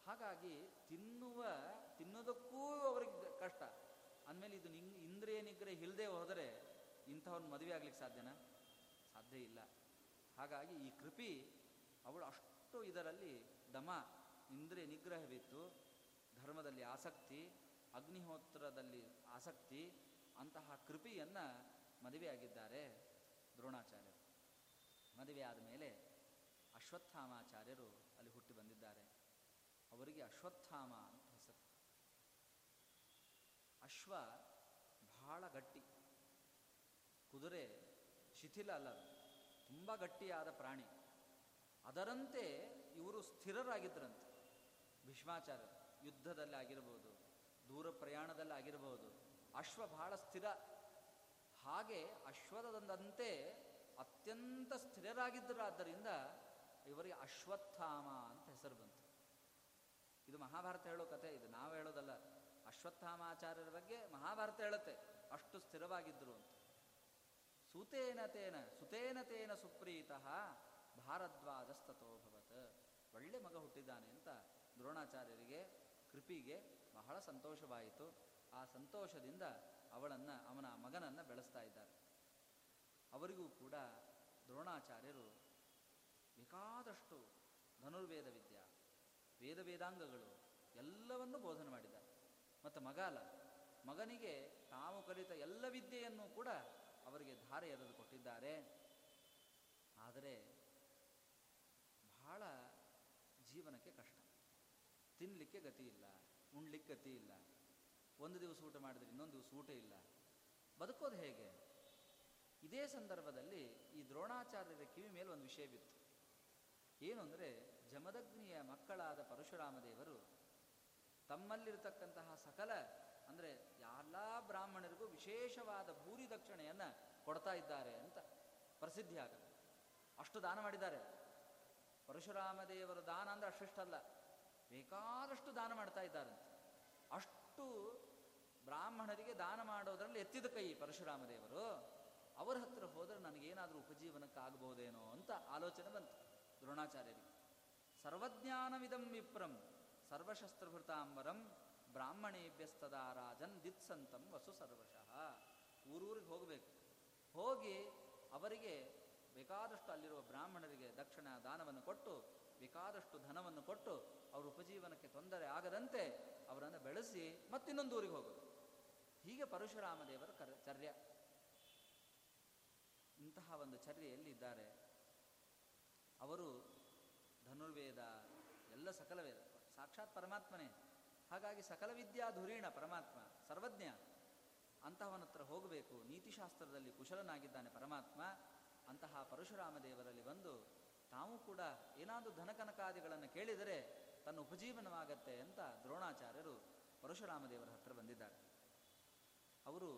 ಹಾಗಾಗಿ ತಿನ್ನೋದಕ್ಕೂ ಅವ್ರಿಗೆ ಕಷ್ಟ ಅಂದಮೇಲೆ ಇದು ಇಂದ್ರಿಯ ನಿಗ್ರಹ ಇಲ್ಲದೆ ಹೋದರೆ ಇಂಥವನ್ನ ಮದುವೆ ಆಗ್ಲಿಕ್ಕೆ ಸಾಧ್ಯನಾ? ಸಾಧ್ಯ ಇಲ್ಲ. ಹಾಗಾಗಿ ಈ ಕೃಪಿ ಅವಳು ಅಷ್ಟು ಇದರಲ್ಲಿ ದಮ ಇಂದ್ರಿಯ ನಿಗ್ರಹವಿತ್ತು, ಧರ್ಮದಲ್ಲಿ ಆಸಕ್ತಿ, ಅಗ್ನಿಹೋತ್ರದಲ್ಲಿ ಆಸಕ್ತಿ, ಅಂತಹ ಕೃಪಿಯನ್ನು ಮದುವೆಯಾಗಿದ್ದಾರೆ ದ್ರೋಣಾಚಾರ್ಯರು. ಮದುವೆಯಾದ ಮೇಲೆ ಅಶ್ವತ್ಥಾಮಾಚಾರ್ಯರು ಅಲ್ಲಿ ಹುಟ್ಟಿ ಬಂದಿದ್ದಾರೆ. ಅವರಿಗೆ ಅಶ್ವತ್ಥಾಮ ಅಂತ ಹೆಸರು. ಅಶ್ವ ಬಹಳ ಗಟ್ಟಿ, ಕುದುರೆ ಶಿಥಿಲ ಅಲ್ಲ, ತುಂಬ ಗಟ್ಟಿಯಾದ ಪ್ರಾಣಿ. ಅದರಂತೆ ಇವರು ಸ್ಥಿರರಾಗಿದ್ದರಂತೆ. ಭೀಷ್ಮಾಚಾರ್ಯರು ಯುದ್ಧದಲ್ಲಿ ಆಗಿರಬಹುದು, ದೂರ ಪ್ರಯಾಣದಲ್ಲಿ ಆಗಿರಬಹುದು, ಅಶ್ವ ಬಹಳ ಸ್ಥಿರ. ಹಾಗೆ ಅಶ್ವದಂತೆ ಅತ್ಯಂತ ಸ್ಥಿರರಾಗಿದ್ದರಾದ್ದರಿಂದ ಇವರಿಗೆ ಅಶ್ವತ್ಥಾಮ ಅಂತ ಹೆಸರು ಬಂತು. ಇದು ಮಹಾಭಾರತ ಹೇಳೋ ಕಥೆ, ಇದು ನಾವು ಹೇಳೋದಲ್ಲ. ಅಶ್ವತ್ಥಾಮಾಚಾರ್ಯರ ಬಗ್ಗೆ ಮಹಾಭಾರತ ಹೇಳುತ್ತೆ, ಅಷ್ಟು ಸ್ಥಿರವಾಗಿದ್ದರು ಅಂತ. ಸುತೇನ ತೇನ ಸುಪ್ರೀತಃ ಭಾರದ್ವಾಜಸ್ತಥೋಭವತ್. ಒಳ್ಳೆ ಮಗ ಹುಟ್ಟಿದ್ದಾನೆ ಅಂತ ದ್ರೋಣಾಚಾರ್ಯರಿಗೆ, ಕೃಪಿಗೆ ಬಹಳ ಸಂತೋಷವಾಯಿತು. ಆ ಸಂತೋಷದಿಂದ ಅವಳನ್ನು, ಅವನ ಮಗನನ್ನು ಬೆಳೆಸ್ತಾ ಇದ್ದಾರೆ. ಅವರಿಗೂ ಕೂಡ ದ್ರೋಣಾಚಾರ್ಯರು ಬೇಕಾದಷ್ಟು ಧನುರ್ವೇದ ವಿದ್ಯೆ, ವೇದ ವೇದಾಂಗಗಳು ಎಲ್ಲವನ್ನೂ ಬೋಧನೆ ಮಾಡಿದ್ದಾರೆ. ಮತ್ತು ಮಗನಿಗೆ ತಾವು ಕಲಿತ ಎಲ್ಲ ವಿದ್ಯೆಯನ್ನು ಕೂಡ ಅವರಿಗೆ ಧಾರೆ ಎರೆದು ಕೊಟ್ಟಿದ್ದಾರೆ. ಆದರೆ ಬಹಳ ಜೀವನಕ್ಕೆ ಕಷ್ಟ, ತಿನ್ನಲಿಕ್ಕೆ ಗತಿ ಇಲ್ಲ, ಉಣ್ಲಿಕ್ಕೆ ಗತಿ ಇಲ್ಲ, ಒಂದು ದಿವಸ ಊಟ ಮಾಡಿದ್ರೆ ಇನ್ನೊಂದು ದಿವಸ ಊಟ ಇಲ್ಲ, ಬದುಕೋದು ಹೇಗೆ? ಇದೇ ಸಂದರ್ಭದಲ್ಲಿ ಈ ದ್ರೋಣಾಚಾರ್ಯರ ಕಿವಿ ಮೇಲೆ ಒಂದು ವಿಷಯ ಬಿತ್ತು. ಏನು ಅಂದರೆ, ಜಮದಗ್ನಿಯ ಮಕ್ಕಳಾದ ಪರಶುರಾಮ ದೇವರು ತಮ್ಮಲ್ಲಿರತಕ್ಕಂತಹ ಸಕಲ, ಅಂದರೆ ಎಲ್ಲ ಬ್ರಾಹ್ಮಣರಿಗೂ ವಿಶೇಷವಾದ ಭೂರಿ ದಕ್ಷಿಣೆಯನ್ನು ಕೊಡ್ತಾ ಇದ್ದಾರೆ ಅಂತ ಪ್ರಸಿದ್ಧಿ ಆಗುತ್ತೆ. ಅಷ್ಟು ದಾನ ಮಾಡಿದ್ದಾರೆ. ಪರಶುರಾಮ ದೇವರು ದಾನ ಅಂದರೆ ಅಷ್ಟಿಷ್ಟಲ್ಲ, ಬೇಕಾದಷ್ಟು ದಾನ ಮಾಡ್ತಾ ಇದ್ದಾರಂತೆ. ಅಷ್ಟು ಬ್ರಾಹ್ಮಣರಿಗೆ ದಾನ ಮಾಡೋದರಲ್ಲಿ ಎತ್ತಿದ ಕೈ ಪರಶುರಾಮ ದೇವರು. ಅವರ ಹತ್ರ ಹೋದರೆ ನನಗೇನಾದರೂ ಉಪಜೀವನಕ್ಕಾಗಬಹುದೇನೋ ಅಂತ ಆಲೋಚನೆ ಬಂತು ದ್ರೋಣಾಚಾರ್ಯರಿಗೆ. ಸರ್ವಜ್ಞಾನವಿದಂ ವಿಪ್ರಂ ಸರ್ವಶಸ್ತ್ರಭೃತಾಂಬರಂ ಬ್ರಾಹ್ಮಣೇಭ್ಯಸ್ತದಾ ರಾಜನ್ ದಿತ್ಸಂತಂ ವಸು ಸರ್ವಶಃ. ಊರೂರಿಗೆ ಹೋಗಬೇಕು, ಹೋಗಿ ಅವರಿಗೆ ಬೇಕಾದಷ್ಟು ಅಲ್ಲಿರುವ ಬ್ರಾಹ್ಮಣರಿಗೆ ದಕ್ಷಿಣ ದಾನವನ್ನು ಕೊಟ್ಟು, ಬೇಕಾದಷ್ಟು ಧನವನ್ನು ಕೊಟ್ಟು, ಅವ್ರ ಉಪಜೀವನಕ್ಕೆ ತೊಂದರೆ ಆಗದಂತೆ ಅವರನ್ನು ಬೆಳೆಸಿ ಮತ್ತಿನ್ನೊಂದು ಊರಿಗೆ ಹೋಗೋದು. ಹೀಗೆ ಪರಶುರಾಮ ದೇವರ ಚರ್ಯ. ಇಂತಹ ಒಂದು ಚರ್ಯೆಯಲ್ಲಿ ಇದ್ದಾರೆ ಅವರು. ಧನುರ್ವೇದ ಎಲ್ಲ ಸಕಲ ವೇದ, ಸಾಕ್ಷಾತ್ ಪರಮಾತ್ಮನೇ. ಹಾಗಾಗಿ ಸಕಲ ವಿದ್ಯಾ ಧುರೀಣ ಪರಮಾತ್ಮ, ಸರ್ವಜ್ಞ. ಅಂತಹವನ ಹತ್ರ ಹೋಗಬೇಕು. ನೀತಿಶಾಸ್ತ್ರದಲ್ಲಿ ಕುಶಲನಾಗಿದ್ದಾನೆ ಪರಮಾತ್ಮ. ಅಂತಹ ಪರಶುರಾಮ ದೇವರಲ್ಲಿ ಬಂದು ತಾವು ಕೂಡ ಏನಾದರೂ ಧನಕನಕಾದಿಗಳನ್ನು ಕೇಳಿದರೆ ತನ್ನ ಉಪಜೀವನವಾಗತ್ತೆ ಅಂತ ದ್ರೋಣಾಚಾರ್ಯರು ಪರಶುರಾಮ ದೇವರ ಹತ್ರ ಬಂದಿದ್ದಾರೆ. ಅವರು,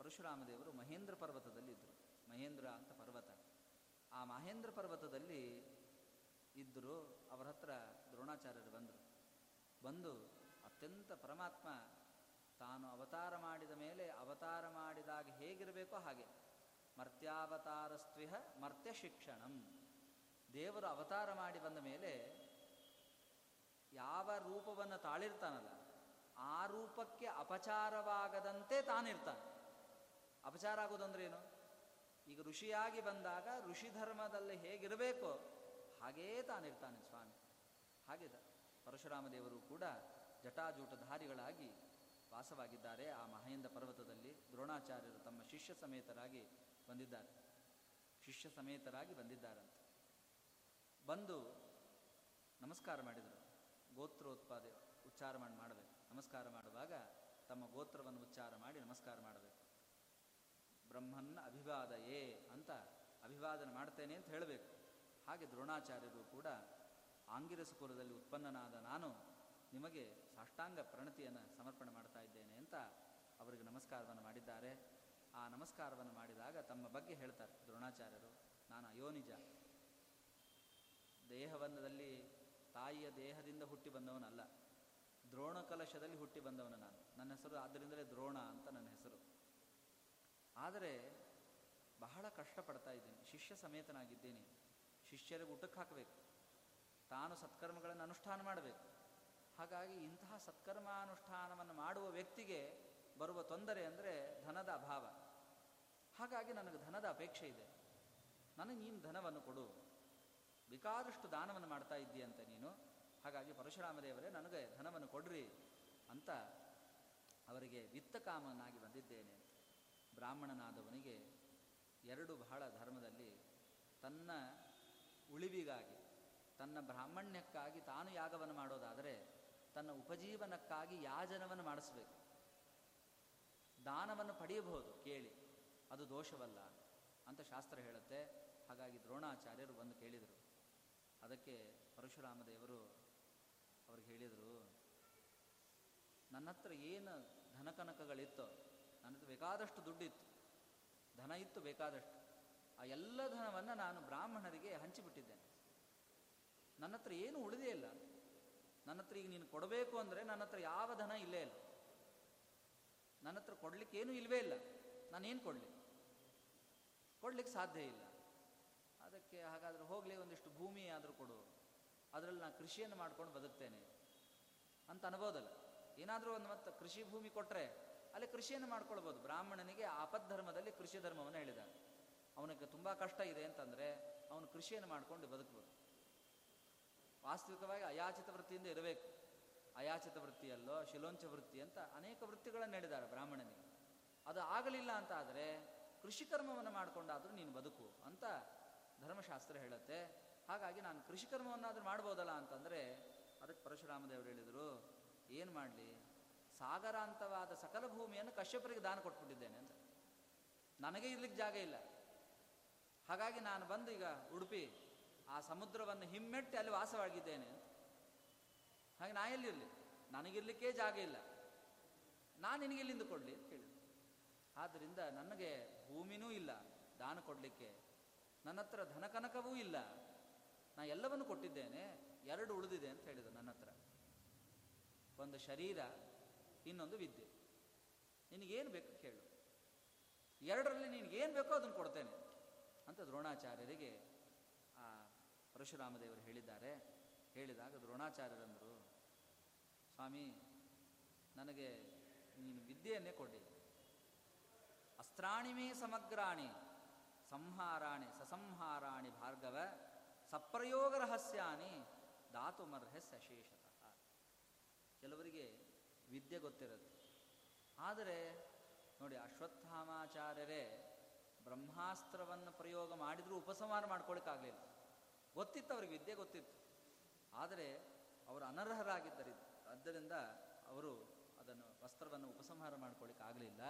ಪರಶುರಾಮ ದೇವರು ಮಹೇಂದ್ರ ಪರ್ವತದಲ್ಲಿ ಇದ್ದರು. ಮಹೇಂದ್ರ ಅಂತ ಪರ್ವತ, ಆ ಮಹೇಂದ್ರ ಪರ್ವತದಲ್ಲಿ ಇದ್ದರು. ಅವರ ಹತ್ರ ದ್ರೋಣಾಚಾರ್ಯರು ಬಂದು ಅತ್ಯಂತ ಪರಮಾತ್ಮ ತಾನು ಅವತಾರ ಮಾಡಿದ ಮೇಲೆ ಅವತಾರ ಮಾಡಿದಾಗ ಹೇಗಿರಬೇಕೋ ಹಾಗೆ, ಮರ್ತ್ಯಾವತಾರಸ್ತ್ವಿಹ ಮರ್ತ್ಯ ಶಿಕ್ಷಣಂ. ದೇವರು ಅವತಾರ ಮಾಡಿ ಬಂದ ಮೇಲೆ ಯಾವ ರೂಪವನ್ನು ತಾಳಿರ್ತಾನಲ್ಲ, ಆ ರೂಪಕ್ಕೆ ಅಪಚಾರವಾಗದಂತೆ ತಾನಿರ್ತಾನೆ. ಅಪಚಾರ ಆಗೋದಂದ್ರೇನು? ಈಗ ಋಷಿಯಾಗಿ ಬಂದಾಗ ಋಷಿ ಧರ್ಮದಲ್ಲಿ ಹೇಗಿರಬೇಕೋ ಹಾಗೇ ತಾನಿರ್ತಾನೆ ಸ್ವಾಮಿ. ಹಾಗೆ ಪರಶುರಾಮ ದೇವರು ಕೂಡ ಜಟಾಜೂಟಧಾರಿಗಳಾಗಿ ವಾಸವಾಗಿದ್ದಾರೆ ಆ ಮಹೇಂದ್ರ ಪರ್ವತದಲ್ಲಿ. ದ್ರೋಣಾಚಾರ್ಯರು ತಮ್ಮ ಶಿಷ್ಯ ಸಮೇತರಾಗಿ ಬಂದಿದ್ದಾರಂತೆ. ಬಂದು ನಮಸ್ಕಾರ ಮಾಡಿದರು. ಗೋತ್ರೋತ್ಪಾದೆ ಉಚ್ಚಾರ ಮಾಡಬೇಕು. ನಮಸ್ಕಾರ ಮಾಡುವಾಗ ತಮ್ಮ ಗೋತ್ರವನ್ನು ಉಚ್ಚಾರ ಮಾಡಿ ನಮಸ್ಕಾರ ಮಾಡಬೇಕು. ಬ್ರಹ್ಮನ್ನ ಅಭಿವಾದಯೇ ಅಂತ ಅಭಿವಾದನೆ ಮಾಡ್ತೇನೆ ಅಂತ ಹೇಳಬೇಕು. ಹಾಗೆ ದ್ರೋಣಾಚಾರ್ಯರು ಕೂಡ, ಆಂಗಿರಸ ಕುಲದಲ್ಲಿ ಉತ್ಪನ್ನನಾದ ನಾನು ನಿಮಗೆ ಸಾಷ್ಟಾಂಗ ಪ್ರಣತಿಯನ್ನು ಸಮರ್ಪಣೆ ಮಾಡ್ತಾ ಇದ್ದೇನೆ ಅಂತ ಅವರಿಗೆ ನಮಸ್ಕಾರವನ್ನು ಮಾಡಿದ್ದಾರೆ. ಆ ನಮಸ್ಕಾರವನ್ನು ಮಾಡಿದಾಗ ತಮ್ಮ ಬಗ್ಗೆ ಹೇಳ್ತಾರೆ ದ್ರೋಣಾಚಾರ್ಯರು. ನಾನು ಅಯೋನಿಜ, ದೇಹವನ್ನದಲ್ಲಿ ತಾಯಿಯ ದೇಹದಿಂದ ಹುಟ್ಟಿ ಬಂದವನಲ್ಲ, ದ್ರೋಣ ಕಲಶದಲ್ಲಿ ಹುಟ್ಟಿ ಬಂದವನು ನಾನು. ನನ್ನ ಹೆಸರು ಆದ್ದರಿಂದಲೇ ದ್ರೋಣ ಅಂತ ನನ್ನ ಹೆಸರು. ಆದರೆ ಬಹಳ ಕಷ್ಟಪಡ್ತಾ ಇದ್ದೀನಿ, ಶಿಷ್ಯ ಸಮೇತನಾಗಿದ್ದೀನಿ. ಶಿಷ್ಯರಿಗೆ ಊಟಕ್ಕೆ ಹಾಕಬೇಕು, ತಾನು ಸತ್ಕರ್ಮಗಳನ್ನು ಅನುಷ್ಠಾನ ಮಾಡಬೇಕು. ಹಾಗಾಗಿ ಇಂತಹ ಸತ್ಕರ್ಮಾನುಷ್ಠಾನವನ್ನು ಮಾಡುವ ವ್ಯಕ್ತಿಗೆ ಬರುವ ತೊಂದರೆ ಅಂದರೆ ಧನದ ಅಭಾವ. ಹಾಗಾಗಿ ನನಗೆ ಧನದ ಅಪೇಕ್ಷೆ ಇದೆ. ನನಗೆ ನೀನು ಧನವನ್ನು ಕೊಡು, ಬೇಕಾದಷ್ಟು ದಾನವನ್ನು ಮಾಡ್ತಾ ಇದ್ದೀಯಂತ ನೀನು. ಹಾಗಾಗಿ ಪರಶುರಾಮದೇವರೇ ನನಗೆ ಧನವನ್ನು ಕೊಡ್ರಿ ಅಂತ ಅವರಿಗೆ ವಿತ್ತಕಾಮನಾಗಿ ಬಂದಿದ್ದೇನೆ. ಬ್ರಾಹ್ಮಣನಾದವನಿಗೆ ಎರಡು ಬಹಳ ಧರ್ಮದಲ್ಲಿ, ತನ್ನ ಉಳಿವಿಗಾಗಿ, ತನ್ನ ಬ್ರಾಹ್ಮಣ್ಯಕ್ಕಾಗಿ ತಾನು ಯಾಗವನ್ನು ಮಾಡೋದಾದರೆ ತನ್ನ ಉಪಜೀವನಕ್ಕಾಗಿ ಯಾಜನವನ್ನು ಮಾಡಿಸಬೇಕು. ದಾನವನ್ನು ಪಡೆಯಬಹುದು ಕೇಳಿ, ಅದು ದೋಷವಲ್ಲ ಅಂತ ಶಾಸ್ತ್ರ ಹೇಳುತ್ತೆ. ಹಾಗಾಗಿ ದ್ರೋಣಾಚಾರ್ಯರು ಬಂದು ಕೇಳಿದರು. ಅದಕ್ಕೆ ಪರಶುರಾಮ ದೇವರು ಅವ್ರಿಗೆ ಹೇಳಿದರು, ನನ್ನ ಹತ್ರ ಏನು ಧನಕನಕಗಳಿತ್ತು, ನನ್ನ ಹತ್ರ ಬೇಕಾದಷ್ಟು ದುಡ್ಡಿತ್ತು, ಧನ ಇತ್ತು ಬೇಕಾದಷ್ಟು. ಆ ಎಲ್ಲ ಧನವನ್ನು ನಾನು ಬ್ರಾಹ್ಮಣರಿಗೆ ಹಂಚಿಬಿಟ್ಟಿದ್ದೇನೆ. ನನ್ನ ಹತ್ರ ಏನು ಉಳಿದೇ ಇಲ್ಲ. ನನ್ನ ಹತ್ರ ಈಗ ನೀನು ಕೊಡಬೇಕು ಅಂದರೆ ನನ್ನ ಹತ್ರ ಯಾವ ಧನ ಇಲ್ಲೇ ಇಲ್ಲ. ನನ್ನ ಹತ್ರ ಕೊಡಲಿಕ್ಕೆ ಏನೂ ಇಲ್ಲವೇ ಇಲ್ಲ. ನಾನೇನು ಕೊಡಲಿಕ್ಕೆ ಸಾಧ್ಯ ಇಲ್ಲ. ಅದಕ್ಕೆ ಹಾಗಾದರೆ ಹೋಗಲಿ ಒಂದಿಷ್ಟು ಭೂಮಿ ಆದರೂ ಕೊಡು, ಅದರಲ್ಲಿ ನಾನು ಕೃಷಿಯನ್ನು ಮಾಡ್ಕೊಂಡು ಬದುಕ್ತೇನೆ ಅಂತ ಅನ್ಬೋದಲ್ಲ. ಏನಾದರೂ ಒಂದು ಮತ್ತು ಕೃಷಿ ಭೂಮಿ ಕೊಟ್ಟರೆ ಅಲ್ಲಿ ಕೃಷಿಯನ್ನು ಮಾಡ್ಕೊಳ್ಬೋದು. ಬ್ರಾಹ್ಮಣನಿಗೆ ಆಪದ್ಧರ್ಮದಲ್ಲಿ ಕೃಷಿ ಧರ್ಮವನ್ನು ಹೇಳಿದ್ದಾನೆ. ಅವನಿಗೆ ತುಂಬ ಕಷ್ಟ ಇದೆ ಅಂತಂದರೆ ಅವನು ಕೃಷಿಯನ್ನು ಮಾಡಿಕೊಂಡು ಬದುಕ್ಬೋದು. ವಾಸ್ತವಿಕವಾಗಿ ಅಯಾಚಿತ ವೃತ್ತಿಯಿಂದ ಇರಬೇಕು. ಅಯಾಚಿತ ವೃತ್ತಿಯಲ್ಲೋ ಶಿಲೋಂಚ ವೃತ್ತಿ ಅಂತ ಅನೇಕ ವೃತ್ತಿಗಳನ್ನು ಹೇಳಿದ್ದಾರೆ ಬ್ರಾಹ್ಮಣನಿಗೆ. ಅದು ಆಗಲಿಲ್ಲ ಅಂತ ಆದರೆ ಕೃಷಿಕರ್ಮವನ್ನು ಮಾಡಿಕೊಂಡಾದರೂ ನೀನು ಬದುಕು ಅಂತ ಧರ್ಮಶಾಸ್ತ್ರ ಹೇಳುತ್ತೆ. ಹಾಗಾಗಿ ನಾನು ಕೃಷಿಕರ್ಮವನ್ನಾದರೂ ಮಾಡ್ಬೋದಲ್ಲ ಅಂತಂದರೆ ಅದಕ್ಕೆ ಪರಶುರಾಮ ದೇವರು ಹೇಳಿದರು, ಏನು ಮಾಡಲಿ, ಸಾಗರಾಂತವಾದ ಸಕಲ ಭೂಮಿಯನ್ನು ಕಶ್ಯಪರಿಗೆ ದಾನ ಕೊಟ್ಬಿಟ್ಟಿದ್ದೇನೆ ಅಂತ. ನನಗೆ ಇರ್ಲಿಕ್ಕೆ ಜಾಗ ಇಲ್ಲ. ಹಾಗಾಗಿ ನಾನು ಬಂದು ಈಗ ಉಡುಪಿ ಆ ಸಮುದ್ರವನ್ನು ಹಿಮ್ಮೆಟ್ಟಿ ಅಲ್ಲಿ ವಾಸವಾಗಿದ್ದೇನೆ. ಹಾಗೆ ನಾ ಎಲ್ಲಿರಲಿ, ನನಗಿರ್ಲಿಕ್ಕೇ ಜಾಗ ಇಲ್ಲ, ನಾನು ನಿನಗೆ ಇಲ್ಲಿಂದ ಕೊಡಲಿ ಅಂತ ಕೇಳಿದೆ. ಆದ್ದರಿಂದ ನನಗೆ ಭೂಮಿನೂ ಇಲ್ಲ ದಾನ ಕೊಡಲಿಕ್ಕೆ, ನನ್ನ ಹತ್ರ ಧನಕನಕವೂ ಇಲ್ಲ, ನಾನು ಎಲ್ಲವನ್ನು ಕೊಟ್ಟಿದ್ದೇನೆ, ಎರಡು ಉಳಿದಿದೆ ಅಂತ ಹೇಳಿದರು. ನನ್ನ ಹತ್ರ ಒಂದು ಶರೀರ, ಇನ್ನೊಂದು ವಿದ್ಯೆ. ನಿನಗೇನು ಬೇಕು ಕೇಳು, ಎರಡರಲ್ಲಿ ನಿನಗೇನು ಬೇಕೋ ಅದನ್ನು ಕೊಡ್ತೇನೆ ಅಂತ ದ್ರೋಣಾಚಾರ್ಯರಿಗೆ ಆ ಪರಶುರಾಮದೇವರು ಹೇಳಿದ್ದಾರೆ. ಹೇಳಿದಾಗ ದ್ರೋಣಾಚಾರ್ಯರಂದರು, ಸ್ವಾಮಿ ನನಗೆ ನೀನು ವಿದ್ಯೆಯನ್ನೇ ಕೊಡಿ. ಅಸ್ತ್ರಾಣಿ ಮೇ ಸಮಗ್ರಾಣಿ ಸಂಹಾರಾಣಿ ಸಸಂಹಾರಾಣಿ ಭಾರ್ಗವ ಸಪ್ರಯೋಗ ರಹಸ್ಯಾನಿ ಧಾತುಮರ್ಹಸ್ಯ ಶೇಷತಃ. ಕೆಲವರಿಗೆ ವಿದ್ಯೆ ಗೊತ್ತಿರದು, ಆದರೆ ನೋಡಿ ಅಶ್ವತ್ಥಾಮಾಚಾರ್ಯರೇ ಬ್ರಹ್ಮಾಸ್ತ್ರವನ್ನು ಪ್ರಯೋಗ ಮಾಡಿದರೂ ಉಪಸಂಹಾರ ಮಾಡ್ಕೊಳ್ಳಿಕ್ಕಾಗಲಿಲ್ಲ. ಗೊತ್ತಿತ್ತು ಅವ್ರಿಗೆ, ವಿದ್ಯೆ ಗೊತ್ತಿತ್ತು, ಆದರೆ ಅವರು ಅನರ್ಹರಾಗಿದ್ದರು. ಆದ್ದರಿಂದ ಅವರು ಅದನ್ನು ವಸ್ತ್ರವನ್ನು ಉಪಸಂಹಾರ ಮಾಡ್ಕೊಳ್ಳಿಕ್ಕಾಗಲಿಲ್ಲ.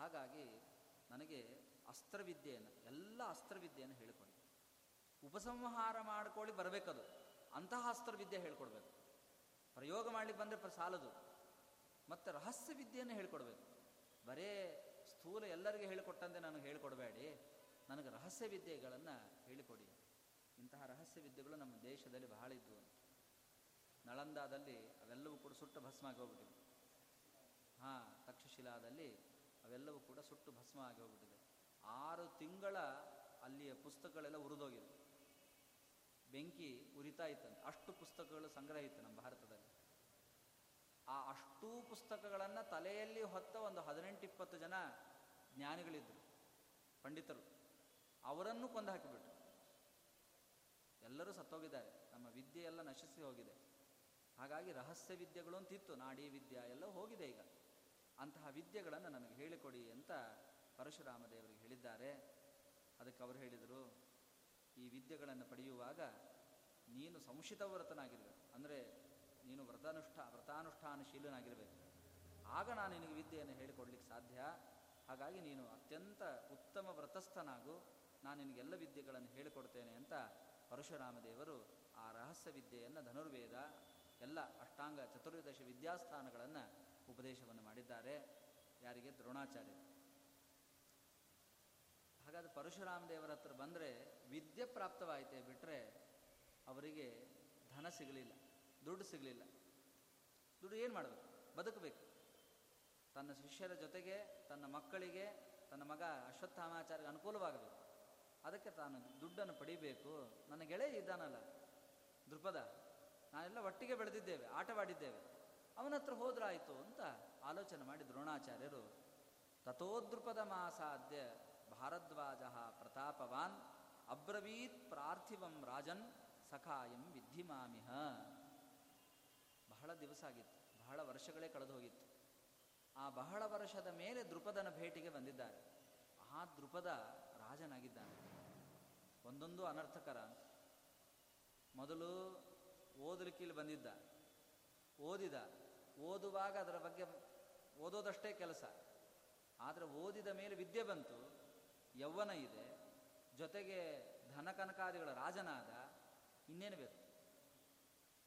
ಹಾಗಾಗಿ ನನಗೆ ಅಸ್ತ್ರವಿದ್ಯೆಯನ್ನು, ಎಲ್ಲ ಅಸ್ತ್ರವಿದ್ಯೆಯನ್ನು ಹೇಳಿಕೊಡಿ. ಉಪಸಂಹಾರ ಮಾಡ್ಕೊಳ್ಳಿ ಬರಬೇಕದು, ಅಂತಹ ಅಸ್ತ್ರವಿದ್ಯೆ ಹೇಳ್ಕೊಡ್ಬೇಕು. ಪ್ರಯೋಗ ಮಾಡ್ಲಿಕ್ಕೆ ಬಂದರೆ ಸಾಲದು. ಮತ್ತು ರಹಸ್ಯ ವಿದ್ಯೆಯನ್ನು ಹೇಳ್ಕೊಡ್ಬೇಕು. ಬರೇ ಸ್ಥೂಲ ಎಲ್ಲರಿಗೆ ಹೇಳಿಕೊಟ್ಟಂತೆ ನನಗೆ ಹೇಳಿಕೊಡಬೇಡಿ, ನನಗೆ ರಹಸ್ಯ ವಿದ್ಯೆಗಳನ್ನು ಹೇಳಿಕೊಡಿ. ಇಂತಹ ರಹಸ್ಯ ವಿದ್ಯೆಗಳು ನಮ್ಮ ದೇಶದಲ್ಲಿ ಬಹಳ ಇದ್ದವು. ನಳಂದಾದಲ್ಲಿ ಅವೆಲ್ಲವೂ ಕೂಡ ಸುಟ್ಟು ಭಸ್ಮ ಆಗಿ ಹೋಗ್ಬಿಟ್ಟಿದೆ. ಹಾಂ, ತಕ್ಷಶಿಲಾದಲ್ಲಿ ಅವೆಲ್ಲವೂ ಕೂಡ ಸುಟ್ಟು ಭಸ್ಮ ಆಗಿ ಹೋಗ್ಬಿಟ್ಟಿದೆ. 6 ತಿಂಗಳ ಅಲ್ಲಿಯ ಪುಸ್ತಕಗಳೆಲ್ಲ ಉರಿದೋಗಿದೆ. ಬೆಂಕಿ ಉರಿತಾ ಇತ್ತಂತೆ. ಅಷ್ಟು ಪುಸ್ತಕಗಳು ಸಂಗ್ರಹ ಇತ್ತು ನಮ್ಮ ಭಾರತದಲ್ಲಿ. ಆ ಅಷ್ಟೂ ಪುಸ್ತಕಗಳನ್ನು ತಲೆಯಲ್ಲಿ ಹೊತ್ತ ಒಂದು 18-20 ಜನ ಜ್ಞಾನಿಗಳಿದ್ದರು, ಪಂಡಿತರು. ಅವರನ್ನು ಕೊಂದು ಹಾಕಿಬಿಟ್ರು. ಎಲ್ಲರೂ ಸತ್ತೋಗಿದ್ದಾರೆ. ನಮ್ಮ ವಿದ್ಯೆಯೆಲ್ಲ ನಶಿಸಿ ಹೋಗಿದೆ. ಹಾಗಾಗಿ ರಹಸ್ಯ ವಿದ್ಯೆಗಳು ಅಂತಿತ್ತು, ನಾಡಿ ವಿದ್ಯೆ ಎಲ್ಲ ಹೋಗಿದೆ. ಈಗ ಅಂತಹ ವಿದ್ಯೆಗಳನ್ನು ನನಗೆ ಹೇಳಿಕೊಡಿ ಅಂತ ಪರಶುರಾಮ ದೇವರಿಗೆ ಹೇಳಿದ್ದಾರೆ. ಅದಕ್ಕೆ ಅವರು ಹೇಳಿದರು, ಈ ವಿದ್ಯೆಗಳನ್ನು ಪಡೆಯುವಾಗ ನೀನು ಸಂಶಿತ ವ್ರತನಾಗಿರಬೇಕು. ಅಂದರೆ ನೀನು ವ್ರತಾನುಷ್ಠಾನಶೀಲನಾಗಿರಬೇಕು. ಆಗ ನಾನು ನಿನಗೆ ವಿದ್ಯೆಯನ್ನು ಹೇಳಿಕೊಡ್ಲಿಕ್ಕೆ ಸಾಧ್ಯ. ಹಾಗಾಗಿ ನೀನು ಅತ್ಯಂತ ಉತ್ತಮ ವ್ರತಸ್ಥನಾಗು, ನಾನು ನಿನಗೆಲ್ಲ ವಿದ್ಯೆಗಳನ್ನು ಹೇಳಿಕೊಡ್ತೇನೆ ಅಂತ ಪರಶುರಾಮದೇವರು ಆ ರಹಸ್ಯ ವಿದ್ಯೆಯನ್ನು, ಧನುರ್ವೇದ, ಎಲ್ಲ ಅಷ್ಟಾಂಗ ಚತುರ್ದಶ ವಿದ್ಯಾಸ್ಥಾನಗಳನ್ನು ಉಪದೇಶವನ್ನು ಮಾಡಿದ್ದಾರೆ. ಯಾರಿಗೆ? ದ್ರೋಣಾಚಾರ್ಯರು. ಹಾಗಾದರೆ ಪರಶುರಾಮದೇವರ ಹತ್ರ ಬಂದರೆ ವಿದ್ಯೆ ಪ್ರಾಪ್ತವಾಯಿತೇ ಬಿಟ್ಟರೆ ಅವರಿಗೆ ಧನ ಸಿಗಲಿಲ್ಲ, ದುಡ್ಡು ಸಿಗಲಿಲ್ಲ. ದುಡ್ಡು ಏನು ಮಾಡಬೇಕು? ಬದುಕಬೇಕು. ತನ್ನ ಶಿಷ್ಯರ ಜೊತೆಗೆ ತನ್ನ ಮಕ್ಕಳಿಗೆ, ತನ್ನ ಮಗ ಅಶ್ವತ್ಥಾಮಾಚಾರ್ಯರಿಗೆ ಅನುಕೂಲವಾಗಬೇಕು. ಅದಕ್ಕೆ ತಾನು ದುಡ್ಡನ್ನು ಪಡಿಬೇಕು. ನನ್ನ ಗೆಳೆಯ ಇದ್ದಾನಲ್ಲ ದೃಪದ, ನಾನೆಲ್ಲ ಒಟ್ಟಿಗೆ ಬೆಳೆದಿದ್ದೇವೆ, ಆಟವಾಡಿದ್ದೇವೆ, ಅವನ ಹತ್ರ ಹೋದ್ರಾಯಿತು ಅಂತ ಆಲೋಚನೆ ಮಾಡಿ ದ್ರೋಣಾಚಾರ್ಯರು ತಥೋದೃಪದ ಮಾಸಾದ್ಯ ಭಾರದ್ವಾಜ ಪ್ರತಾಪವಾನ್ ಅಬ್ರವೀತ್ ಪ್ರಾರ್ಥಿವಂ ರಾಜನ್ ಸಖಾಯಂ ವಿದ್ಧಿಮಾಮಿಹ. ಬಹಳ ದಿವಸ ಆಗಿತ್ತು, ಬಹಳ ವರ್ಷಗಳೇ ಕಳೆದು ಹೋಗಿತ್ತು. ಆ ಬಹಳ ವರ್ಷದ ಮೇಲೆ ದೃಪದನ ಭೇಟಿಗೆ ಬಂದಿದ್ದಾರೆ. ಆ ದೃಪದ ರಾಜನಾಗಿದ್ದಾನೆ. ಒಂದೊಂದು ಅನರ್ಥಕರ. ಮೊದಲು ಓದಲಿಕ್ಕೆ ಇಲ್ಲಿ ಬಂದಿದ್ದ, ಓದಿದ. ಓದುವಾಗ ಅದರ ಬಗ್ಗೆ ಓದೋದಷ್ಟೇ ಕೆಲಸ. ಆದರೆ ಓದಿದ ಮೇಲೆ ವಿದ್ಯೆ ಬಂತು, ಯೌವನ ಇದೆ, ಜೊತೆಗೆ ಧನಕನಕಾದಿಗಳ ರಾಜನಾದ. ಇನ್ನೇನು ಬೇಕು?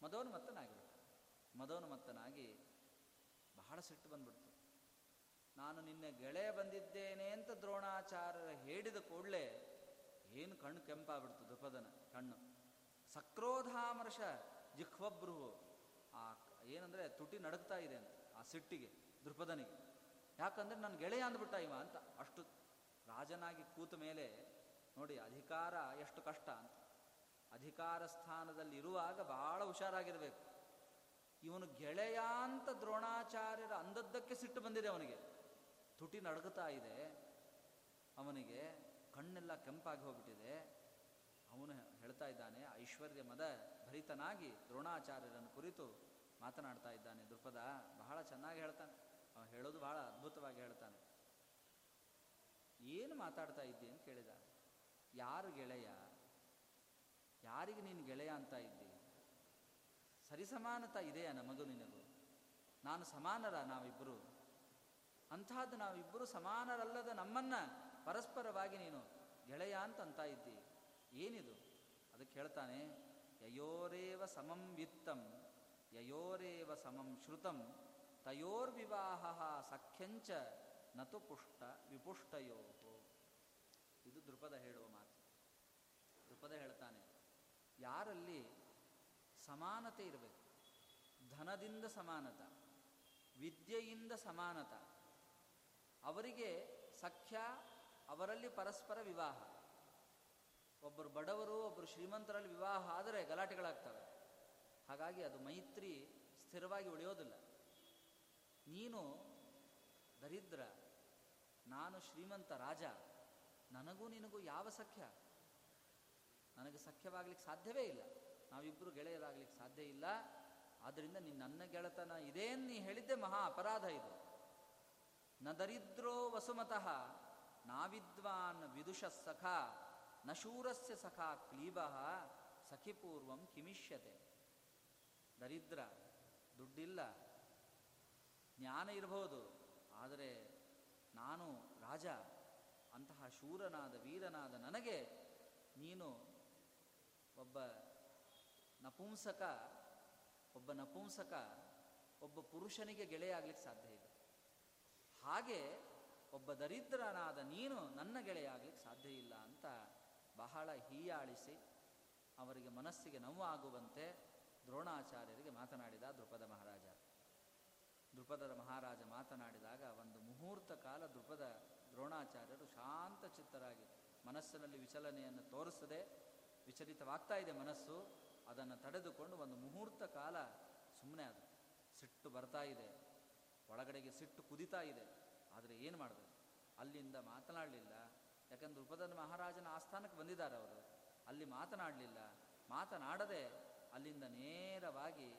ಮದೋನ್ಮತ್ತನಾಗಿಬಿಟ್ಟ. ಮದೋನ್ಮತ್ತನಾಗಿ ಬಹಳ ಸಿಟ್ಟು ಬಂದ್ಬಿಡ್ತು. ನಾನು ನಿನ್ನೆ ಗೆಳೆಯ ಬಂದಿದ್ದೇನೆ ಅಂತ ದ್ರೋಣಾಚಾರ್ಯರು ಹೇಳಿದ ಕೂಡಲೇ ಏನು ಕಣ್ಣು ಕೆಂಪಾಗ್ಬಿಡ್ತು ದ್ವಿಪದನ ಕಣ್ಣು. ಸಕ್ರೋಧಾಮರ್ಷ ಜಿಹ್ವಬ್ರುಹು, ಆ ಏನಂದರೆ ತುಟಿ ನಡುಗ್ತಾ ಇದೆ ಅಂತ ಆ ಸಿಟ್ಟಿಗೆ ದ್ವಿಪದನಿಗೆ. ಯಾಕಂದರೆ ನನ್ನ ಗೆಳೆಯ ಅಂದ್ಬಿಟ್ಟ ಇವ ಅಂತ. ಅಷ್ಟು ರಾಜನಾಗಿ ಕೂತ ಮೇಲೆ ನೋಡಿ ಅಧಿಕಾರ ಎಷ್ಟು ಕಷ್ಟ ಅಂತ. ಅಧಿಕಾರ ಸ್ಥಾನದಲ್ಲಿ ಇರುವಾಗ ಬಹಳ ಹುಷಾರಾಗಿರಬೇಕು. ಇವನು ಗೆಳೆಯ ಅಂತ ದ್ರೋಣಾಚಾರ್ಯರ ಅಂದದ್ದಕ್ಕೆ ಸಿಟ್ಟು ಬಂದಿದೆ ಅವನಿಗೆ, ತುಟಿ ನಡುಗುತ್ತಾ ಇದೆ ಅವನಿಗೆ, ಕಣ್ಣೆಲ್ಲ ಕೆಂಪಾಗಿ ಹೋಗ್ಬಿಟ್ಟಿದೆ. ಅವನು ಹೇಳ್ತಾ ಇದ್ದಾನೆ, ಐಶ್ವರ್ಯ ಮದ ಭರಿತನಾಗಿ ದ್ರೋಣಾಚಾರ್ಯರನ್ನು ಕುರಿತು ಮಾತನಾಡ್ತಾ ಇದ್ದಾನೆ ದ್ರುಪದ. ಬಹಳ ಚೆನ್ನಾಗಿ ಹೇಳ್ತಾನೆ, ಅವನು ಹೇಳೋದು ಬಹಳ ಅದ್ಭುತವಾಗಿ ಹೇಳ್ತಾನೆ. ಏನು ಮಾತಾಡ್ತಾ ಇದ್ದಿ ಅಂತ ಕೇಳಿದ್ದಾನೆ. ಯಾರು ಗೆಳೆಯ, ಯಾರಿಗೆ ನೀನು ಗೆಳೆಯ ಅಂತ ಇದ್ದಿ? ಸರಿಸಮಾನತ ಇದೆಯಾ ನಮಗೂ ನಿನಗೂ? ನಾನು ಸಮಾನರ ನಾವಿಬ್ಬರು? ಅಂಥದ್ದು ನಾವಿಬ್ಬರು ಸಮಾನರಲ್ಲದ ನಮ್ಮನ್ನು ಪರಸ್ಪರವಾಗಿ ನೀನು ಗೆಳೆಯ ಅಂತ ಇದ್ದಿ, ಏನಿದು? ಅದಕ್ಕೆ ಹೇಳ್ತಾನೆ, ಯಯೋರೇವ ಸಮಂ ವಿತ್ತಂ ಯಯೋರೇವ ಸಮಂ ಶ್ರುತಂ ತಯೋರ್ವಿವಾಹ ಸಖ್ಯಂಚ ನತು ಪುಷ್ಟ ವಿಪುಷ್ಟಯೋ. ಇದು ದ್ರುಪದ ಹೇಳುವ ಮಾತು. ದ್ರುಪದ ಹೇಳ್ತಾನೆ, ಯಾರಲ್ಲಿ ಸಮಾನತೆ ಇರಬೇಕು, ಧನದಿಂದ ಸಮಾನತ, ವಿದ್ಯೆಯಿಂದ ಸಮಾನತ, ಅವರಿಗೆ ಸಖ್ಯ, ಅವರಲ್ಲಿ ಪರಸ್ಪರ ವಿವಾಹ. ಒಬ್ಬರು ಬಡವರು ಒಬ್ಬರು ಶ್ರೀಮಂತರಲ್ಲಿ ವಿವಾಹ ಆದರೆ ಗಲಾಟೆಗಳಾಗ್ತವೆ. ಹಾಗಾಗಿ ಅದು ಮೈತ್ರಿ ಸ್ಥಿರವಾಗಿ ಉಳಿಯೋದಿಲ್ಲ. ನೀನು ದರಿದ್ರ, ನಾನು ಶ್ರೀಮಂತ ರಾಜ, ನನಗೂ ನಿನಗೂ ಯಾವ ಸಖ್ಯ? ನನಗೆ ಸಖ್ಯವಾಗಲಿಕ್ಕೆ ಸಾಧ್ಯವೇ ಇಲ್ಲ, ನಾವಿಬ್ಬರು ಗೆಳೆಯರಾಗಲಿಕ್ಕೆ ಸಾಧ್ಯ ಇಲ್ಲ. ಆದ್ದರಿಂದ ನೀನು ನನ್ನ ಗೆಳೆತನ ಇದೇನು ನೀ ಹೇಳಿದ್ದೆ ಮಹಾ ಅಪರಾಧ ಇದು. ನ ದರಿದ್ರೋ ವಸುಮತಃ ನಾವಿದ್ವಾನ್ ವಿದುಷ ಸಖ ನ ಶೂರಸ್ಯ ಸಖ ಕ್ಲೀಬ ಸಖಿಪೂರ್ವಂ ಕಿಮಿಷ್ಯತೆ. ದರಿದ್ರ, ದುಡ್ಡಿಲ್ಲ, ಜ್ಞಾನ ಇರಬಹುದು, ಆದರೆ ನಾನು ರಾಜ, ಅಂತಹ ಶೂರನಾದ ವೀರನಾದ ನನಗೆ ನೀನು ಒಬ್ಬ ನಪುಂಸಕ, ಒಬ್ಬ ಪುರುಷನಿಗೆ ಗೆಳೆಯಾಗಲಿಕ್ಕೆ ಸಾಧ್ಯ ಇಲ್ಲ. ಹಾಗೆ ಒಬ್ಬ ದರಿದ್ರನಾದ ನೀನು ನನ್ನ ಗೆಳೆಯಾಗಲಿಕ್ಕೆ ಸಾಧ್ಯ ಇಲ್ಲ ಅಂತ ಬಹಳ ಹೀಯಾಳಿಸಿ ಅವರಿಗೆ ಮನಸ್ಸಿಗೆ ನೋವಾಗುವಂತೆ ದ್ರೋಣಾಚಾರ್ಯರಿಗೆ ಮಾತನಾಡಿದ ದ್ರುಪದ ಮಹಾರಾಜ. ದ್ರುಪದರ ಮಹಾರಾಜ ಮಾತನಾಡಿದಾಗ ಒಂದು ಮುಹೂರ್ತ ಕಾಲ ದ್ರೋಣಾಚಾರ್ಯರು ಶಾಂತ ಚಿತ್ತರಾಗಿ, ಮನಸ್ಸಿನಲ್ಲಿ ವಿಚಲನೆಯನ್ನು ತೋರಿಸದೆ, ವಿಚಲಿತವಾಗ್ತಾ ಇದೆ ಮನಸ್ಸು, ಅದನ್ನು ತಡೆದುಕೊಂಡು ಒಂದು ಮುಹೂರ್ತ ಕಾಲ ಸುಮ್ಮನೆ ಆದರು. ಸಿಟ್ಟು ಬರ್ತಾ ಇದೆ, ಒಳಗಡೆಗೆ ಸಿಟ್ಟು ಕುದಿತಾ ಇದೆ, ಆದರೆ ಏನು ಮಾಡಬೇಕು, ಅಲ್ಲಿಂದ ಮಾತನಾಡಲಿಲ್ಲ. ಯಾಕಂದ್ರೆ ದ್ರುಪದನ ಮಹಾರಾಜನ ಆಸ್ಥಾನಕ್ಕೆ ಬಂದಿದ್ದಾರೆ ಅವರು, ಅಲ್ಲಿ ಮಾತನಾಡಲಿಲ್ಲ. ಮಾತನಾಡದೆ ಅಲ್ಲಿಂದ ನೇರವಾಗಿ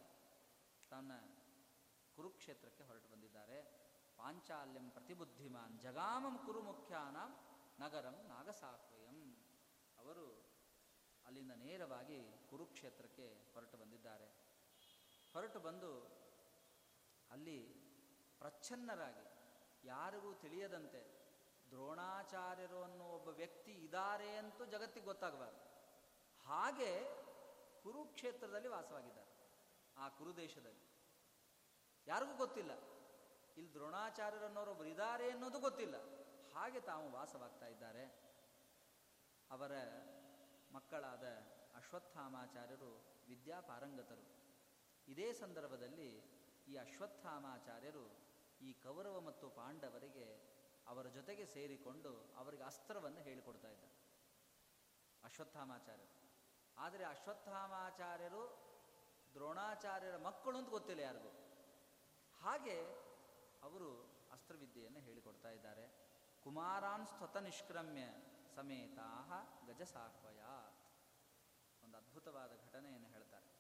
ತನ್ನ ಕುರುಕ್ಷೇತ್ರಕ್ಕೆ ಹೊರಟು ಬಂದಿದ್ದಾರೆ. ಪಾಂಚಾಲ್ಯಂ ಪ್ರತಿಬುದ್ಧಿಮಾನ್ ಜಗಾಮಂ ಕುರುಮುಖ್ಯಾನಾಂ ನಗರಂ ನಾಗಸಾಹ್ವಯಂ. ಅವರು ಅಲ್ಲಿಂದ ನೇರವಾಗಿ ಕುರುಕ್ಷೇತ್ರಕ್ಕೆ ಹೊರಟು ಬಂದಿದ್ದಾರೆ. ಹೊರಟು ಬಂದು ಅಲ್ಲಿ ಪ್ರಚ್ಛನ್ನರಾಗಿ, ಯಾರಿಗೂ ತಿಳಿಯದಂತೆ, ದ್ರೋಣಾಚಾರ್ಯರು ಅನ್ನೋ ಒಬ್ಬ ವ್ಯಕ್ತಿ ಇದ್ದಾರೆ ಅಂತೂ ಜಗತ್ತಿಗೆ ಗೊತ್ತಾಗಬಾರ್ದು ಹಾಗೆ ಕುರುಕ್ಷೇತ್ರದಲ್ಲಿ ವಾಸವಾಗಿದ್ದಾರೆ. ಆ ಕುರುದೇಶದಲ್ಲಿ ಯಾರಿಗೂ ಗೊತ್ತಿಲ್ಲ, ಇಲ್ಲಿ ದ್ರೋಣಾಚಾರ್ಯರು ಅನ್ನೋರೊಬ್ಬರು ಇದ್ದಾರೆ ಅನ್ನೋದು ಗೊತ್ತಿಲ್ಲ, ಹಾಗೆ ತಾವು ವಾಸವಾಗ್ತಾ ಇದ್ದಾರೆ. ಅವರ ಮಕ್ಕಳಾದ ಅಶ್ವತ್ಥಾಮಾಚಾರ್ಯರು ವಿದ್ಯಾಪಾರಂಗತರು. ಇದೇ ಸಂದರ್ಭದಲ್ಲಿ ಈ ಅಶ್ವತ್ಥಾಮಾಚಾರ್ಯರು ಈ ಕೌರವ ಮತ್ತು ಪಾಂಡವರಿಗೆ ಅವರ ಜೊತೆಗೆ ಸೇರಿಕೊಂಡು ಅವರಿಗೆ ಅಸ್ತ್ರವನ್ನು ಹೇಳಿಕೊಡ್ತಾ ಇದ್ದಾರೆ ಅಶ್ವತ್ಥಾಮಾಚಾರ್ಯರು. ಆದರೆ ಅಶ್ವತ್ಥಾಮಾಚಾರ್ಯರು ದ್ರೋಣಾಚಾರ್ಯರ ಮಕ್ಕಳು ಅಂತ ಗೊತ್ತಿಲ್ಲ ಯಾರಿಗೂ, ಹಾಗೆ ಅವರು ಅಸ್ತ್ರವಿದ್ಯೆಯನ್ನು ಹೇಳಿಕೊಡ್ತಾ ಇದ್ದಾರೆ. ಕುಮಾರಾನ್ ಸ್ವತ ನಿಷ್ಕ್ರಮ್ಯ ಸಮೇತಾ ಗಜ ಸಾಹ್ವಯಾತ್. ಒಂದು ಅದ್ಭುತವಾದ ಘಟನೆಯನ್ನು ಹೇಳ್ತಾರೆ,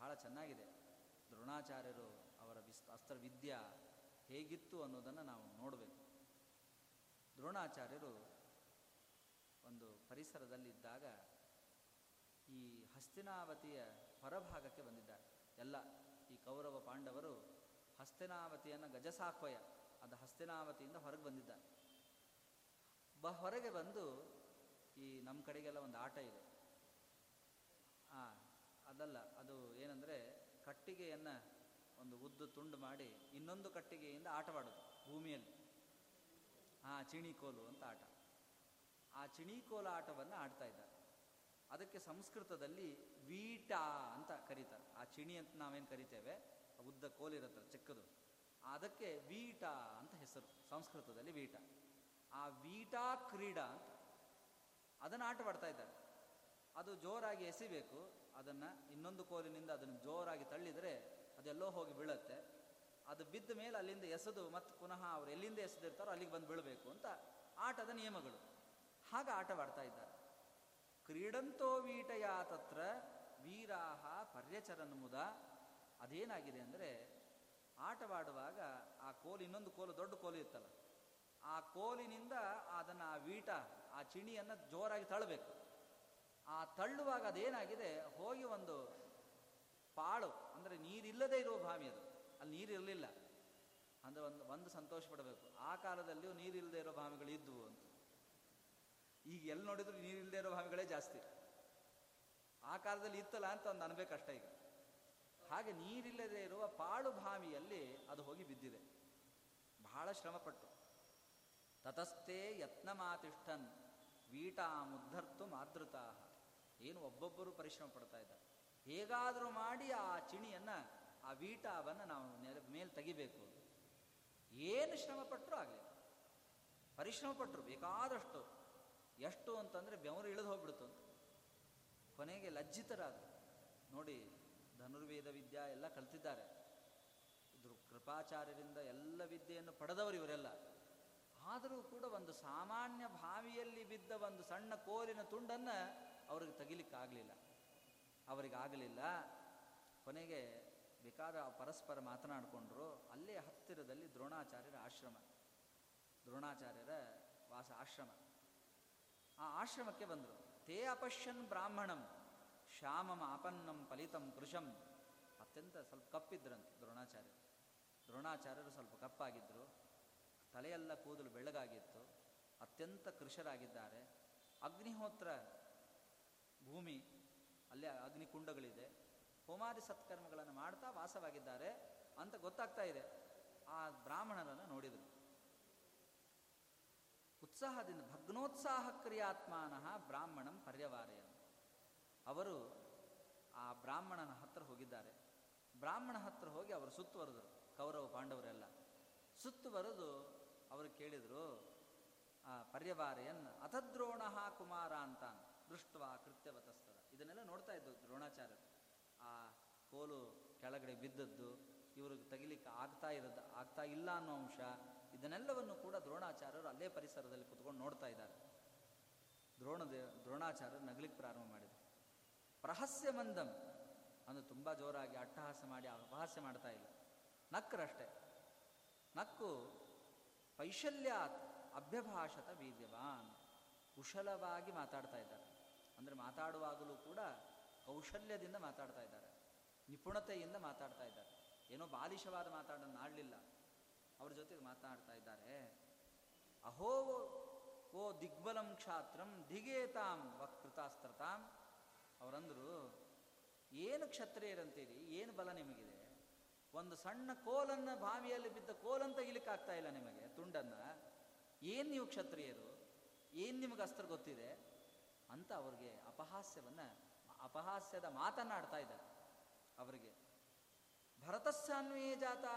ಬಹಳ ಚೆನ್ನಾಗಿದೆ. ದ್ರೋಣಾಚಾರ್ಯರು ಅವರ ಅಸ್ತ್ರವಿದ್ಯೆ ಹೇಗಿತ್ತು ಅನ್ನೋದನ್ನು ನಾವು ನೋಡಬೇಕು. ದ್ರೋಣಾಚಾರ್ಯರು ಒಂದು ಪರಿಸರದಲ್ಲಿದ್ದಾಗ ಈ ಹಸ್ತಿನಾವತಿಯ ಹೊರಭಾಗಕ್ಕೆ ಬಂದಿದ್ದಾರೆ. ಎಲ್ಲ ಈ ಕೌರವ ಪಾಂಡವರು ಹಸ್ತಿನಾವತಿಯನ್ನು ಗಜಸಾಹ್ವಯ, ಅದು ಹಸ್ತಿನಾವತಿಯಿಂದ ಹೊರಗೆ ಬಂದಿದ್ದಾರೆ. ಹೊರಗೆ ಬಂದು ಈ ನಮ್ಮ ಕಡೆಗೆಲ್ಲ ಒಂದು ಆಟ ಇದೆ, ಅದಲ್ಲ, ಅದು ಏನಂದರೆ ಕಟ್ಟಿಗೆಯನ್ನು ಒಂದು ಉದ್ದು ತುಂಡು ಮಾಡಿ ಇನ್ನೊಂದು ಕಟ್ಟಿಗೆಯಿಂದ ಆಟವಾಡೋದು ಭೂಮಿಯಲ್ಲಿ, ಚೀಣಿಕೋಲು ಅಂತ ಆಟ. ಆ ಚಿಣೀಕೋಲ ಆಟವನ್ನು ಆಡ್ತಾ ಇದ್ದಾರೆ. ಅದಕ್ಕೆ ಸಂಸ್ಕೃತದಲ್ಲಿ ವೀಟ ಅಂತ ಕರೀತಾರೆ. ಆ ಚಿಣಿ ಅಂತ ನಾವೇನು ಕರಿತೇವೆ, ಉದ್ದ ಕೋಲಿರುತ್ತಲ್ಲ ಚಿಕ್ಕದು, ಅದಕ್ಕೆ ವೀಟ ಅಂತ ಹೆಸರು ಸಂಸ್ಕೃತದಲ್ಲಿ. ವೀಟ, ಆ ವೀಟಾ ಕ್ರೀಡಾ ಅಂತ ಅದನ್ನು ಆಟವಾಡ್ತಾ ಇದ್ದಾರೆ. ಅದು ಜೋರಾಗಿ ಎಸಿಬೇಕು, ಅದನ್ನು ಇನ್ನೊಂದು ಕೋಲಿನಿಂದ ಅದನ್ನು ಜೋರಾಗಿ ತಳ್ಳಿದರೆ ಅದೆಲ್ಲೋ ಹೋಗಿ ಬೀಳುತ್ತೆ. ಅದು ಬಿದ್ದ ಮೇಲೆ ಅಲ್ಲಿಂದ ಎಸೆದು ಮತ್ತು ಪುನಃ ಅವ್ರು ಎಲ್ಲಿಂದ ಎಸೆದಿರ್ತಾರೋ ಅಲ್ಲಿಗೆ ಬಂದು ಬೀಳಬೇಕು ಅಂತ ಆಟದ ನಿಯಮಗಳು. ಹಾಗೆ ಆಟವಾಡ್ತಾ ಇದ್ದಾರೆ. ಕ್ರೀಡಂತೋ ವೀಟಯ ತತ್ರ ವೀರಾಹ ಪರ್ಯಚರನ್ ಮುದ. ಅದೇನಾಗಿದೆ ಅಂದರೆ, ಆಟವಾಡುವಾಗ ಆ ಕೋಲು, ಇನ್ನೊಂದು ಕೋಲು, ದೊಡ್ಡ ಕೋಲು ಇತ್ತಲ್ಲ, ಆ ಕೋಲಿನಿಂದ ಅದನ್ನು ಆ ವೀಟ, ಆ ಚಿಣಿಯನ್ನು ಜೋರಾಗಿ ತಳ್ಳಬೇಕು. ಆ ತಳ್ಳುವಾಗ ಅದೇನಾಗಿದೆ, ಹೋಗಿ ಒಂದು ಪಾಳು, ಅಂದರೆ ನೀರಿಲ್ಲದೇ ಇರುವ ಬಾವಿ, ಅದು ಅಲ್ಲಿ ನೀರಿರಲಿಲ್ಲ ಅಂದರೆ ಒಂದು ಸಂತೋಷ ಪಡಬೇಕು. ಆ ಕಾಲದಲ್ಲಿಯೂ ನೀರಿಲ್ಲದೆ ಇರೋ ಬಾವಿಗಳು ಇದ್ದವು ಅಂತ. ಈಗ ಎಲ್ಲಿ ನೋಡಿದ್ರು ನೀರಿಲ್ಲದೆ ಇರೋ ಬಾವಿಗಳೇ ಜಾಸ್ತಿ. ಆ ಕಾಲದಲ್ಲಿ ಇತ್ತಲ್ಲ ಅಂತ ಒಂದು ಅನ್ಬೇಕಷ್ಟೇ ಈಗ. ಹಾಗೆ ನೀರಿಲ್ಲದೆ ಇರುವ ಪಾಳು ಬಾವಿಯಲ್ಲಿ ಅದು ಹೋಗಿ ಬಿದ್ದಿದೆ. ಬಹಳ ಶ್ರಮಪಟ್ಟು ತತಸ್ಥೆ ಯತ್ನ ಮಾತಿಷ್ಠನ್ ವೀಟಾ ಮುದ್ಧರ್ತು ಮಾದೃತಾ. ಏನು ಒಬ್ಬೊಬ್ಬರು ಪರಿಶ್ರಮ ಪಡ್ತಾ ಇದ್ದಾರೆ, ಹೇಗಾದರೂ ಮಾಡಿ ಆ ಚಿಣಿಯನ್ನು, ಆ ವೀಟಾವನ್ನು ನಾವು ಮೇಲೆ ತೆಗಿಬೇಕು. ಏನು ಶ್ರಮಪಟ್ಟರು ಆಗಲಿಲ್ಲ, ಪರಿಶ್ರಮಪಟ್ಟರು ಬೇಕಾದಷ್ಟು. ಎಷ್ಟು ಅಂತಂದರೆ ಬೆವರು ಇಳಿದು ಹೋಗ್ಬಿಡ್ತು ಅಂತ. ಕೊನೆಗೆ ಲಜ್ಜಿತರಾದರು. ನೋಡಿ, ಧನುರ್ವೇದ ವಿದ್ಯೆ ಎಲ್ಲ ಕಲ್ತಿದ್ದಾರೆ, ಕೃಪಾಚಾರ್ಯರಿಂದ ಎಲ್ಲ ವಿದ್ಯೆಯನ್ನು ಪಡೆದವರು ಇವರೆಲ್ಲ. ಆದರೂ ಕೂಡ ಒಂದು ಸಾಮಾನ್ಯ ಬಾವಿಯಲ್ಲಿ ಬಿದ್ದ ಒಂದು ಸಣ್ಣ ಕೋಲಿನ ತುಂಡನ್ನು ಅವ್ರಿಗೆ ತೆಗಿಲಿಕ್ಕಾಗಲಿಲ್ಲ, ಅವರಿಗಾಗಲಿಲ್ಲ. ಕೊನೆಗೆ ಬೇಕಾದ ಪರಸ್ಪರ ಮಾತನಾಡಿಕೊಂಡ್ರು. ಅಲ್ಲೇ ಹತ್ತಿರದಲ್ಲಿ ದ್ರೋಣಾಚಾರ್ಯರ ಆಶ್ರಮ, ದ್ರೋಣಾಚಾರ್ಯರ ವಾಸ ಆಶ್ರಮ, ಆ ಆಶ್ರಮಕ್ಕೆ ಬಂದರು. ತೇ ಅಪಶ್ಯನ್ ಬ್ರಾಹ್ಮಣಂ ಶ್ಯಾಮಂ ಆಪನ್ನಂ ಫಲಿತಂ ಕೃಶಂ. ಅತ್ಯಂತ ಸ್ವಲ್ಪ ಕಪ್ಪಿದ್ರಂತೆ ದ್ರೋಣಾಚಾರ್ಯರು. ದ್ರೋಣಾಚಾರ್ಯರು ಸ್ವಲ್ಪ ಕಪ್ಪಾಗಿದ್ದರು, ತಲೆಯೆಲ್ಲ ಕೂದಲು ಬೆಳ್ಳಗಾಗಿತ್ತು, ಅತ್ಯಂತ ಕೃಶರಾಗಿದ್ದಾರೆ. ಅಗ್ನಿಹೋತ್ರ ಭೂಮಿ, ಅಲ್ಲೇ ಅಗ್ನಿಕುಂಡಗಳಿದೆ, ಹೋಮಾದಿ ಸತ್ಕರ್ಮಗಳನ್ನು ಮಾಡ್ತಾ ವಾಸವಾಗಿದ್ದಾರೆ ಅಂತ ಗೊತ್ತಾಗ್ತಾ ಇದೆ. ಆ ಬ್ರಾಹ್ಮಣರನ್ನು ನೋಡಿದರು. ಉತ್ಸಾಹದಿಂದ ಭಗ್ನೋತ್ಸಾಹ ಕ್ರಿಯಾತ್ಮಾನಃ ಬ್ರಾಹ್ಮಣಂ ಪರ್ಯವಾರಯನ್. ಅವರು ಆ ಬ್ರಾಹ್ಮಣನ ಹತ್ತಿರ ಹೋಗಿದ್ದಾರೆ. ಬ್ರಾಹ್ಮಣ ಹತ್ತಿರ ಹೋಗಿ ಅವರು ಸುತ್ತುವರೆದರು, ಕೌರವ ಪಾಂಡವರೆಲ್ಲ ಸುತ್ತುವರೆದು ಅವರು ಕೇಳಿದರು, ಪರ್ಯವಾರಯನ್ ಅಥದ್ರೋಣ ಕುಮಾರ ಅಂತಾನ್ ದೃಷ್ಟ್ವಾ ಕೃತ್ಯವತಸ್ತದ. ಇದನ್ನೆಲ್ಲ ನೋಡ್ತಾ ಇದ್ದರು ದ್ರೋಣಾಚಾರ್ಯರು. ಆ ಕೋಲು ಕೆಳಗಡೆ ಬಿದ್ದದ್ದು, ಇವ್ರಿಗೆ ತೆಗಿಲಿಕ್ಕೆ ಆಗ್ತಾ ಇಲ್ಲ ಅನ್ನೋ ಅಂಶ, ಇದನ್ನೆಲ್ಲವನ್ನು ಕೂಡ ದ್ರೋಣಾಚಾರ್ಯರು ಅಲ್ಲೇ ಪರಿಸರದಲ್ಲಿ ಕುತ್ಕೊಂಡು ನೋಡ್ತಾ ಇದ್ದಾರೆ. ದ್ರೋಣಾಚಾರ್ಯರು ನಗಲಿಕ್ಕೆ ಪ್ರಾರಂಭ ಮಾಡಿದರು. ಪ್ರಹಸ್ಯ ಮಂದಂ ಅಂದರೆ ತುಂಬ ಜೋರಾಗಿ ಅಟ್ಟಹಾಸ ಮಾಡಿ ಅಪಹಾಸ್ಯ ಮಾಡ್ತಾ ಇಲ್ಲ, ನಕ್ಕರಷ್ಟೇ. ನಕ್ಕು ಪೈಶಲ್ಯಾತ್ ಅಭ್ಯಭಾಷತ ವೀರ್ಯವಾನ್. ಕುಶಲವಾಗಿ ಮಾತಾಡ್ತಾ ಇದ್ದಾರೆ, ಅಂದರೆ ಮಾತಾಡುವಾಗಲೂ ಕೂಡ ಕೌಶಲ್ಯದಿಂದ ಮಾತಾಡ್ತಾ ಇದ್ದಾರೆ, ನಿಪುಣತೆಯಿಂದ ಮಾತಾಡ್ತಾ ಇದ್ದಾರೆ. ಏನೋ ಬಾಲಿಶವಾದ ಮಾತಾಡೋದನ್ನು ಆಡಲಿಲ್ಲ, ಅವ್ರ ಜೊತೆಗೆ ಮಾತನಾಡ್ತಾ ಇದ್ದಾರೆ. ಅಹೋ ಓ ದಿಗ್ಬಲಂ ಕ್ಷಾತ್ರಂ ದಿಗೇತಾಂ ವಕೃತಾಸ್ತ್ರತಾಂ. ಅವರಂದರು, ಏನು ಕ್ಷತ್ರಿಯರಂತೀರಿ, ಏನು ಬಲ ನಿಮಗಿದೆ, ಒಂದು ಸಣ್ಣ ಕೋಲನ್ನು, ಬಾವಿಯಲ್ಲಿ ಬಿದ್ದ ಕೋಲನ್ನು ತೆಗಿಲಿಕ್ಕಾಗ್ತಾ ಇಲ್ಲ ನಿಮಗೆ, ತುಂಡನ್ನು. ಏನು ನೀವು ಕ್ಷತ್ರಿಯರು, ಏನು ನಿಮಗೆ ಅಸ್ತ್ರ ಗೊತ್ತಿದೆ ಅಂತ ಅವ್ರಿಗೆ ಅಪಹಾಸ್ಯದ ಮಾತನ್ನಾಡ್ತಾ ಇದ್ದಾರೆ. ಅವರಿಗೆ ಭರತಸ್ಸಾನ್ವೇ ಜಾತಾ,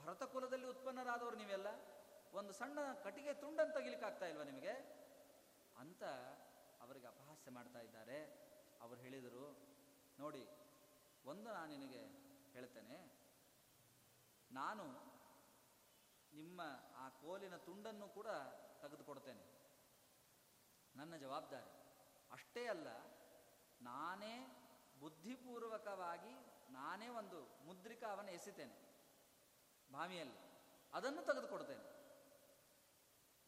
ಭರತ ಕುಲದಲ್ಲಿ ಉತ್ಪನ್ನರಾದವರು ನೀವೆಲ್ಲ, ಒಂದು ಸಣ್ಣ ಕಟ್ಟಿಗೆ ತುಂಡನ್ನು ತೆಗಿಲಿಕ್ಕಾಗ್ತಾ ಇಲ್ವ ನಿಮಗೆ ಅಂತ ಅವರಿಗೆ ಅಪಹಾಸ್ಯ ಮಾಡ್ತಾ ಇದ್ದಾರೆ. ಅವರು ಹೇಳಿದರು, ನೋಡಿ, ಒಂದು ನಾನು ನಿನಗೆ ಹೇಳ್ತೇನೆ, ನಾನು ನಿಮ್ಮ ಆ ಕೋಲಿನ ತುಂಡನ್ನು ಕೂಡ ತೆಗೆದುಕೊಡ್ತೇನೆ, ನನ್ನ ಜವಾಬ್ದಾರಿ. ಅಷ್ಟೇ ಅಲ್ಲ, ನಾನೇ ಬುದ್ಧಿಪೂರ್ವಕವಾಗಿ ನಾನೇ ಒಂದು ಮುದ್ರಿಕಾವನ್ನು ಎಸಿತೇನೆ ಬಾವಿಯಲ್ಲಿ, ಅದನ್ನು ತೆಗೆದುಕೊಡ್ತೇನೆ.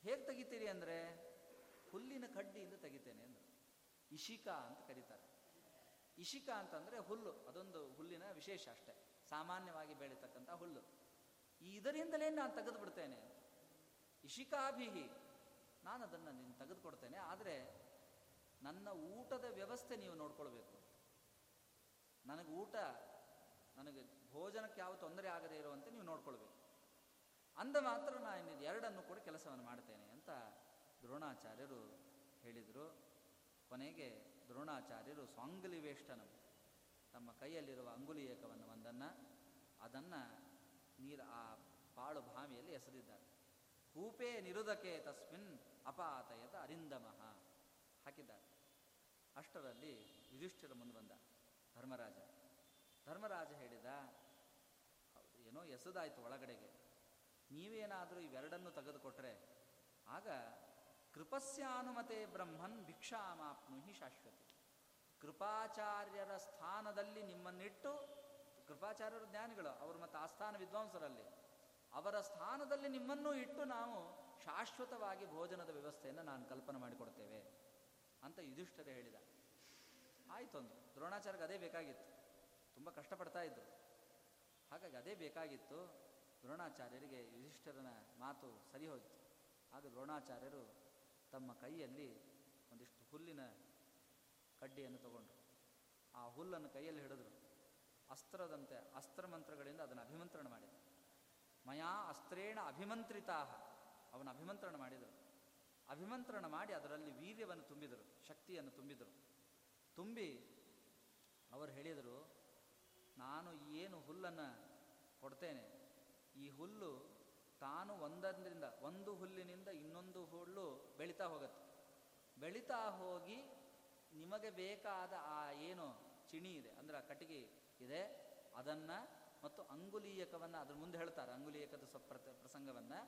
ಹೇಗೆ ತೆಗಿತೀರಿ ಅಂದರೆ, ಹುಲ್ಲಿನ ಕಡ್ಡಿಯಿಂದ ತೆಗಿತೇನೆ ಅಂದರು. ಇಶಿಕಾ ಅಂತ ಕರೀತಾರೆ. ಇಶಿಕಾ ಅಂತಂದರೆ ಹುಲ್ಲು, ಅದೊಂದು ಹುಲ್ಲಿನ ವಿಶೇಷ ಅಷ್ಟೇ, ಸಾಮಾನ್ಯವಾಗಿ ಬೆಳೀತಕ್ಕಂಥ ಹುಲ್ಲು. ಇದರಿಂದಲೇ ನಾನು ತೆಗೆದು ಬಿಡ್ತೇನೆ. ಇಶಿಕಾಭಿಹಿ, ನಾನು ಅದನ್ನು ನೀನು ತೆಗೆದುಕೊಡ್ತೇನೆ, ಆದರೆ ನನ್ನ ಊಟದ ವ್ಯವಸ್ಥೆ ನೀವು ನೋಡ್ಕೊಳ್ಬೇಕು. ನನಗೆ ಭೋಜನಕ್ಕೆ ಯಾವ ತೊಂದರೆ ಆಗದೇ ಇರುವಂತೆ ನೀವು ನೋಡ್ಕೊಳ್ಬೇಕು, ಅಂದ ಮಾತ್ರ ನಾನು ಎರಡನ್ನು ಕೂಡ ಕೆಲಸವನ್ನು ಮಾಡ್ತೇನೆ ಅಂತ ದ್ರೋಣಾಚಾರ್ಯರು ಹೇಳಿದರು. ಕೊನೆಗೆ ದ್ರೋಣಾಚಾರ್ಯರು ಸ್ವಾಂಗುಲಿವೇಷ್ಟನಂ, ತಮ್ಮ ಕೈಯಲ್ಲಿರುವ ಅಂಗುಲಿಯೇಕವನ್ನು ಒಂದನ್ನು ಅದನ್ನು ನೀರು ಆ ಪಾಳು ಭಾವಿಯಲ್ಲಿ ಎಸೆದಿದ್ದಾರೆ. ಕೂಪೇ ನಿರುದಕೆ ತಸ್ಮಿನ್ ಅಪಾತಯತ ಅರಿಂದಮಃ ಹಾಕಿದ್ದಾರೆ. ಅಷ್ಟರಲ್ಲಿ ಯುಧಿಷ್ಠಿರ ಮುಂದೆ ಬಂದ ಧರ್ಮರಾಜ. ಧರ್ಮರಾಜ ಹೇಳಿದ, ಏನೋ ಎಸೆದಾಯಿತು ಒಳಗಡೆಗೆ, ನೀವೇನಾದರೂ ಇವೆರಡನ್ನು ತೆಗೆದುಕೊಟ್ರೆ ಆಗ ಕೃಪಸ್ಯಾನುಮತೆ ಬ್ರಹ್ಮನ್ ಭಿಕ್ಷಾಮಾಪ್ನುಹಿ ಶಾಶ್ವತಿ, ಕೃಪಾಚಾರ್ಯರ ಸ್ಥಾನದಲ್ಲಿ ನಿಮ್ಮನ್ನಿಟ್ಟು, ಕೃಪಾಚಾರ್ಯರು ಜ್ಞಾನಿಗಳು ಅವರು ಮತ್ತು ಆಸ್ಥಾನ ವಿದ್ವಾಂಸರಲ್ಲಿ, ಅವರ ಸ್ಥಾನದಲ್ಲಿ ನಿಮ್ಮನ್ನು ಇಟ್ಟು ನಾವು ಶಾಶ್ವತವಾಗಿ ಭೋಜನದ ವ್ಯವಸ್ಥೆಯನ್ನು ನಾನು ಕಲ್ಪನೆ ಮಾಡಿಕೊಡ್ತೇವೆ ಅಂತ ಯುಧಿಷ್ಠಿರ ಹೇಳಿದ. ಆಯಿತು ಅಂದರು. ದ್ರೋಣಾಚಾರ್ಯಗೆ ಅದೇ ಬೇಕಾಗಿತ್ತು, ತುಂಬ ಕಷ್ಟಪಡ್ತಾ ಇದ್ದರು, ಹಾಗಾಗಿ ಅದೇ ಬೇಕಾಗಿತ್ತು. ದ್ರೋಣಾಚಾರ್ಯರಿಗೆ ಯುಧಿಷ್ಠಿರನ ಮಾತು ಸರಿ ಹೋಯಿತು. ಆಗ ದ್ರೋಣಾಚಾರ್ಯರು ತಮ್ಮ ಕೈಯಲ್ಲಿ ಒಂದಿಷ್ಟು ಹುಲ್ಲಿನ ಕಡ್ಡಿಯನ್ನು ತಗೊಂಡ್ರು. ಆ ಹುಲ್ಲನ್ನು ಕೈಯಲ್ಲಿ ಹಿಡಿದ್ರು, ಅಸ್ತ್ರದಂತೆ ಅಸ್ತ್ರಮಂತ್ರಗಳಿಂದ ಅದನ್ನು ಅಭಿಮಂತ್ರಣ ಮಾಡಿದರು. ಮಯಾ ಅಸ್ತ್ರೇಣ ಅಭಿಮಂತ್ರಿತಾ, ಅವನ ಅಭಿಮಂತ್ರಣ ಮಾಡಿದರು. ಅಭಿಮಂತ್ರಣ ಮಾಡಿ ಅದರಲ್ಲಿ ವೀರ್ಯವನ್ನು ತುಂಬಿದರು, ಶಕ್ತಿಯನ್ನು ತುಂಬಿದರು. ತುಂಬಿ ಅವರು ಹೇಳಿದರು, ನಾನು ಏನು ಹುಲ್ಲನ್ನು ಕೊಡ್ತೇನೆ, ಈ ಹುಲ್ಲು ತಾನು ಒಂದು ಹುಲ್ಲಿನಿಂದ ಇನ್ನೊಂದು ಹುಲ್ಲು ಬೆಳೀತಾ ಹೋಗುತ್ತೆ, ಬೆಳೀತಾ ಹೋಗಿ ನಿಮಗೆ ಬೇಕಾದ ಆ ಏನು ಚಿಣಿ ಇದೆ ಅಂದರೆ ಆ ಕಟ್ಟಿಗೆ ಇದೆ ಅದನ್ನು ಮತ್ತು ಅಂಗುಲೀಯಕವನ್ನು ಅದ್ರ ಮುಂದೆ ಹೇಳ್ತಾರೆ, ಅಂಗುಲೀಯಕದ ಪ್ರಸಂಗವನ್ನು,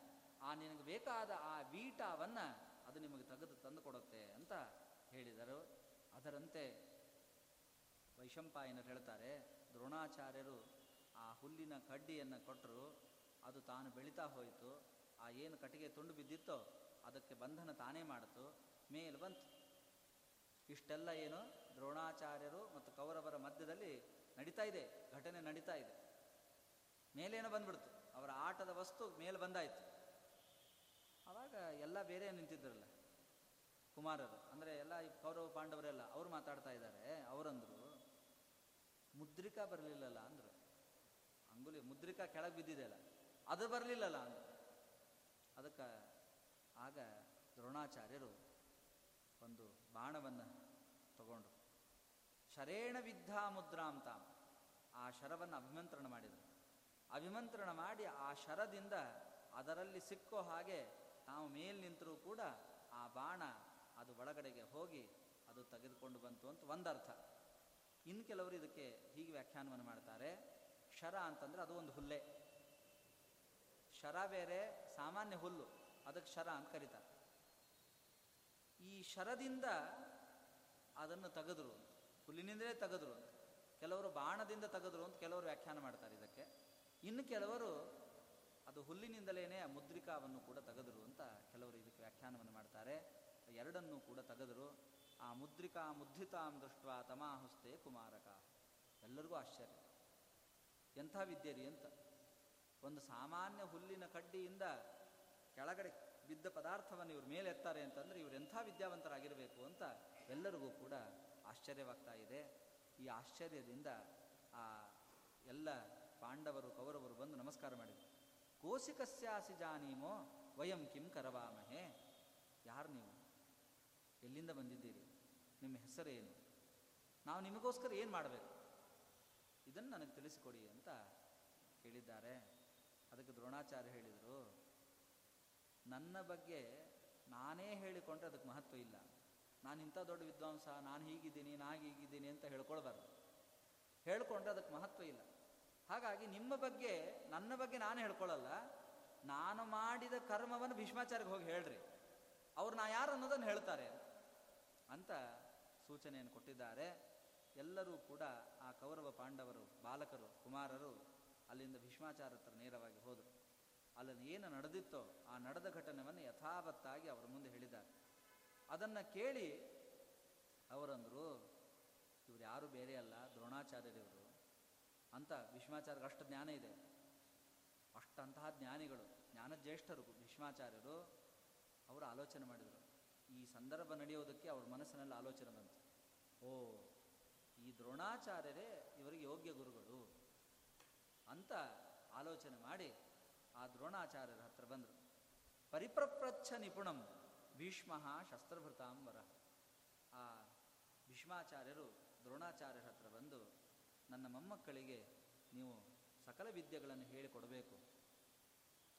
ಆ ನಿನಗೆ ಬೇಕಾದ ಆ ವೀಟವನ್ನು ಅದು ನಿಮಗೆ ತೆಗೆದು ತಂದು ಕೊಡುತ್ತೆ ಅಂತ ಹೇಳಿದರು. ಅದರಂತೆ ವೈಶಂಪಾಯನರು ಹೇಳ್ತಾರೆ, ದ್ರೋಣಾಚಾರ್ಯರು ಆ ಹುಲ್ಲಿನ ಕಡ್ಡಿಯನ್ನು ಕೊಟ್ಟರು, ಅದು ತಾನು ಬೆಳೀತಾ ಹೋಯಿತು, ಆ ಏನು ಕಟ್ಟಿಗೆ ತುಂಡು ಬಿದ್ದಿತ್ತೋ ಅದಕ್ಕೆ ಬಂಧನ ತಾನೇ ಮಾಡಿತು, ಮೇಲೆ ಬಂತು. ಇಷ್ಟೆಲ್ಲ ಏನು ದ್ರೋಣಾಚಾರ್ಯರು ಮತ್ತು ಕೌರವರ ಮಧ್ಯದಲ್ಲಿ ನಡೀತಾ ಇದೆ, ಘಟನೆ ನಡೀತಾ ಇದೆ. ಮೇಲೇನೋ ಬಂದ್ಬಿಡ್ತು, ಅವರ ಆಟದ ವಸ್ತು ಮೇಲೆ ಬಂದಾಯಿತು. ಆವಾಗ ಎಲ್ಲ ಬೇರೆ ನಿಂತಿದ್ರಲ್ಲ ಕುಮಾರರು, ಅಂದರೆ ಎಲ್ಲ ಕೌರವ ಪಾಂಡವರೆಲ್ಲ ಅವರು ಮಾತಾಡ್ತಾ ಇದ್ದಾರೆ. ಅವರಂದರು, ಮುದ್ರಿಕಾ ಬರಲಿಲ್ಲಲ್ಲ ಅಂದರು. ಅಂಗುಲಿ ಮುದ್ರಿಕಾ ಕೆಳಗೆ ಬಿದ್ದಿದೆಯಲ್ಲ ಅದು ಬರಲಿಲ್ಲಲ್ಲ ಅಂದರು. ಅದಕ್ಕೆ ಆಗ ದ್ರೋಣಾಚಾರ್ಯರು ಒಂದು ಬಾಣವನ್ನು ತಗೊಂಡು ಶರೇಣ ವಿದ್ಧಾ ಮುದ್ರಾಂ ತಾಂ, ಆ ಶರವನ್ನು ಅಭಿಮಂತ್ರಣ ಮಾಡಿದರು. ಅಭಿಮಂತ್ರಣ ಮಾಡಿ ಆ ಶರದಿಂದ ಅದರಲ್ಲಿ ಸಿಕ್ಕೋ ಹಾಗೆ ನಾವು ಮೇಲೆ ನಿಂತರೂ ಕೂಡ ಆ ಬಾಣ ಅದು ಒಳಗಡೆಗೆ ಹೋಗಿ ಅದು ತೆಗೆದುಕೊಂಡು ಬಂತು ಅಂತ ಒಂದರ್ಥ. ಇನ್ನು ಕೆಲವರು ಇದಕ್ಕೆ ಹೀಗೆ ವ್ಯಾಖ್ಯಾನವನ್ನು ಮಾಡ್ತಾರೆ, ಶರ ಅಂತಂದರೆ ಅದು ಒಂದು ಹುಲ್ಲೆ, ಶರ ಬೇರೆ ಸಾಮಾನ್ಯ ಹುಲ್ಲು, ಅದಕ್ಕೆ ಶರ ಅಂತ ಕರೀತಾರೆ. ಈ ಶರದಿಂದ ಅದನ್ನು ತೆಗೆದರು, ಹುಲ್ಲಿನಿಂದಲೇ ತೆಗೆದರು ಅಂತ ಕೆಲವರು, ಬಾಣದಿಂದ ತೆಗೆದರು ಅಂತ ಕೆಲವರು ವ್ಯಾಖ್ಯಾನ ಮಾಡ್ತಾರೆ ಇದಕ್ಕೆ. ಇನ್ನು ಕೆಲವರು ಅದು ಹುಲ್ಲಿನಿಂದಲೇ ಆ ಮುದ್ರಿಕಾವನ್ನು ಕೂಡ ತೆಗೆದರು ಅಂತ ಕೆಲವರು ಇದಕ್ಕೆ ವ್ಯಾಖ್ಯಾನವನ್ನು ಮಾಡ್ತಾರೆ. ಎರಡನ್ನೂ ಕೂಡ ತೆಗೆದರು. ಆ ಮುದ್ರಿಕಾ ಮುದ್ರಿತಾಂ ದೃಷ್ಟ್ವಾ ತಮಾಹುಸ್ತೇ ಕುಮಾರಕ, ಎಲ್ಲರಿಗೂ ಆಶ್ಚರ್ಯ, ಎಂಥ ವಿದ್ಯೆರಿ ಅಂತ. ಒಂದು ಸಾಮಾನ್ಯ ಹುಲ್ಲಿನ ಕಡ್ಡಿಯಿಂದ ಕೆಳಗಡೆ ಬಿದ್ದ ಪದಾರ್ಥವನ್ನು ಇವ್ರ ಮೇಲೆ ಎತ್ತಾರೆ ಅಂತಂದರೆ ಇವರು ಎಂಥ ವಿದ್ಯಾವಂತರಾಗಿರಬೇಕು ಅಂತ ಎಲ್ಲರಿಗೂ ಕೂಡ ಆಶ್ಚರ್ಯವಾಗ್ತಾ ಇದೆ. ಈ ಆಶ್ಚರ್ಯದಿಂದ ಆ ಎಲ್ಲ ಪಾಂಡವರು ಕೌರವರು ಬಂದು ನಮಸ್ಕಾರ ಮಾಡಿದರು. ಕೋಸಿಕಸ್ಯಾಸಿ ಜಾನೀಮೋ ವಯಂ ಕಿಂ ಕರವಾಮಹೆ, ಯಾರು ನೀವು, ಎಲ್ಲಿಂದ ಬಂದಿದ್ದೀರಿ, ನಿಮ್ಮ ಹೆಸರೇನು, ನಾವು ನಿಮಗೋಸ್ಕರ ಏನು ಮಾಡಬೇಕು, ಇದನ್ನು ನನಗೆ ತಿಳಿಸಿಕೊಡಿ ಅಂತ ಹೇಳಿದ್ದಾರೆ. ಅದಕ್ಕೆ ದ್ರೋಣಾಚಾರ್ಯ ಹೇಳಿದರು, ನನ್ನ ಬಗ್ಗೆ ನಾನೇ ಹೇಳಿಕೊಂಡ್ರೆ ಅದಕ್ಕೆ ಮಹತ್ವ ಇಲ್ಲ. ನಾನು ಇಂಥ ದೊಡ್ಡ ವಿದ್ವಾಂಸ, ನಾನು ಹೀಗಿದ್ದೀನಿ, ನಾನು ಹೀಗಿದ್ದೀನಿ ಅಂತ ಹೇಳ್ಕೊಳ್ಬಾರ್ದು. ಹೇಳ್ಕೊಂಡ್ರೆ ಅದಕ್ಕೆ ಮಹತ್ವ ಇಲ್ಲ. ಹಾಗಾಗಿ ನಿಮ್ಮ ಬಗ್ಗೆ, ನನ್ನ ಬಗ್ಗೆ ನಾನು ಹೇಳ್ಕೊಳ್ಳಲ್ಲ, ನಾನು ಮಾಡಿದ ಕರ್ಮವನ್ನು ಭೀಷ್ಮಾಚಾರ್ಯಗೆ ಹೋಗಿ ಹೇಳ್ರಿ, ಅವ್ರು ನಾ ಯಾರು ಅನ್ನೋದನ್ನು ಹೇಳ್ತಾರೆ ಅಂತ ಸೂಚನೆಯನ್ನು ಕೊಟ್ಟಿದ್ದಾರೆ. ಎಲ್ಲರೂ ಕೂಡ ಆ ಕೌರವ ಪಾಂಡವರು, ಬಾಲಕರು, ಕುಮಾರರು ಅಲ್ಲಿಂದ ಭೀಷ್ಮಾಚಾರ್ಯ ಹತ್ರ ನೇರವಾಗಿ ಹೋದರು. ಅಲ್ಲನ್ನು ಏನು ನಡೆದಿತ್ತೋ ಆ ನಡೆದ ಘಟನೆಯನ್ನು ಯಥಾವತ್ತಾಗಿ ಅವರ ಮುಂದೆ ಹೇಳಿದ್ದಾರೆ. ಅದನ್ನು ಕೇಳಿ ಅವರಂದರು, ಇವರು ಯಾರೂ ಬೇರೆ ಅಲ್ಲ, ದ್ರೋಣಾಚಾರ್ಯರಿವರು ಅಂತ. ಭೀಷ್ಮಾಚಾರ್ಯರಿಗೆ ಅಷ್ಟು ಜ್ಞಾನ ಇದೆ, ಅಷ್ಟಂತಹ ಜ್ಞಾನಿಗಳು, ಜ್ಞಾನಜ್ಯೇಷ್ಠರು ಭೀಷ್ಮಾಚಾರ್ಯರು. ಅವರು ಆಲೋಚನೆ ಮಾಡಿದರು. ಈ ಸಂದರ್ಭ ನಡೆಯೋದಕ್ಕೆ ಅವ್ರ ಮನಸ್ಸಿನಲ್ಲಿ ಆಲೋಚನೆ ಬಂತು, ಓ ಈ ದ್ರೋಣಾಚಾರ್ಯರೇ ಇವರಿಗೆ ಯೋಗ್ಯ ಗುರುಗಳು ಅಂತ ಆಲೋಚನೆ ಮಾಡಿ ಆ ದ್ರೋಣಾಚಾರ್ಯರ ಹತ್ರ ಬಂದರು. ಪರಿಪ್ರಪ್ರಚ್ಛ ನಿಪುಣಂ ಭೀಷ್ಮಃ ಶಸ್ತ್ರಭೃತಾಂಬರ. ಆ ಭೀಷ್ಮಾಚಾರ್ಯರು ದ್ರೋಣಾಚಾರ್ಯರ ಹತ್ರ ಬಂದು, ನನ್ನ ಮೊಮ್ಮಕ್ಕಳಿಗೆ ನೀವು ಸಕಲ ವಿದ್ಯೆಗಳನ್ನು ಹೇಳಿಕೊಡಬೇಕು,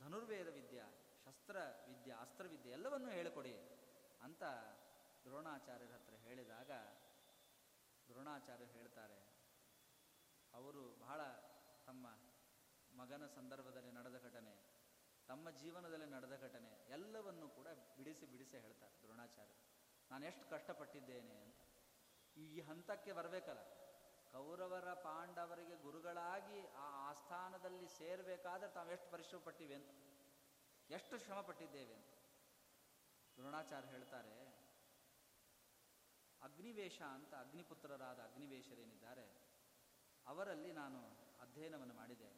ಧನುರ್ವೇದ ವಿದ್ಯೆ, ಶಸ್ತ್ರವಿದ್ಯೆ, ಅಸ್ತ್ರವಿದ್ಯೆ ಎಲ್ಲವನ್ನೂ ಹೇಳಿಕೊಡಿ ಅಂತ ದ್ರೋಣಾಚಾರ್ಯರ ಹತ್ರ ಹೇಳಿದಾಗ, ದ್ರೋಣಾಚಾರ್ಯರು ಹೇಳ್ತಾರೆ, ಅವರು ಬಹಳ ತಮ್ಮ ಮಗನ ಸಂದರ್ಭದಲ್ಲಿ ನಡೆದ ಘಟನೆ, ತಮ್ಮ ಜೀವನದಲ್ಲಿ ನಡೆದ ಘಟನೆ ಎಲ್ಲವನ್ನೂ ಕೂಡ ಬಿಡಿಸಿ ಬಿಡಿಸಿ ಹೇಳ್ತಾರೆ ದ್ರೋಣಾಚಾರ್ಯರು. ನಾನು ಎಷ್ಟು ಕಷ್ಟಪಟ್ಟಿದ್ದೇನೆ ಅಂತ. ಈ ಹಂತಕ್ಕೆ ಬರಬೇಕಲ್ಲ, ಕೌರವರ ಪಾಂಡವರಿಗೆ ಗುರುಗಳಾಗಿ ಆ ಆಸ್ಥಾನದಲ್ಲಿ ಸೇರಬೇಕಾದ್ರೆ ತಾವು ಎಷ್ಟು ಪರಿಶ್ರಮ ಪಟ್ಟಿವೆ ಅಂತ, ಎಷ್ಟು ಶ್ರಮ ಪಟ್ಟಿದ್ದೇವೆ ಅಂತ. ದ್ರೋಣಾಚಾರ್ಯ ಹೇಳ್ತಾರೆ, ಅಗ್ನಿವೇಶ ಅಂತ ಅಗ್ನಿಪುತ್ರರಾದ ಅಗ್ನಿವೇಶರೇನಿದ್ದಾರೆ ಅವರಲ್ಲಿ ನಾನು ಅಧ್ಯಯನವನ್ನು ಮಾಡಿದೆ,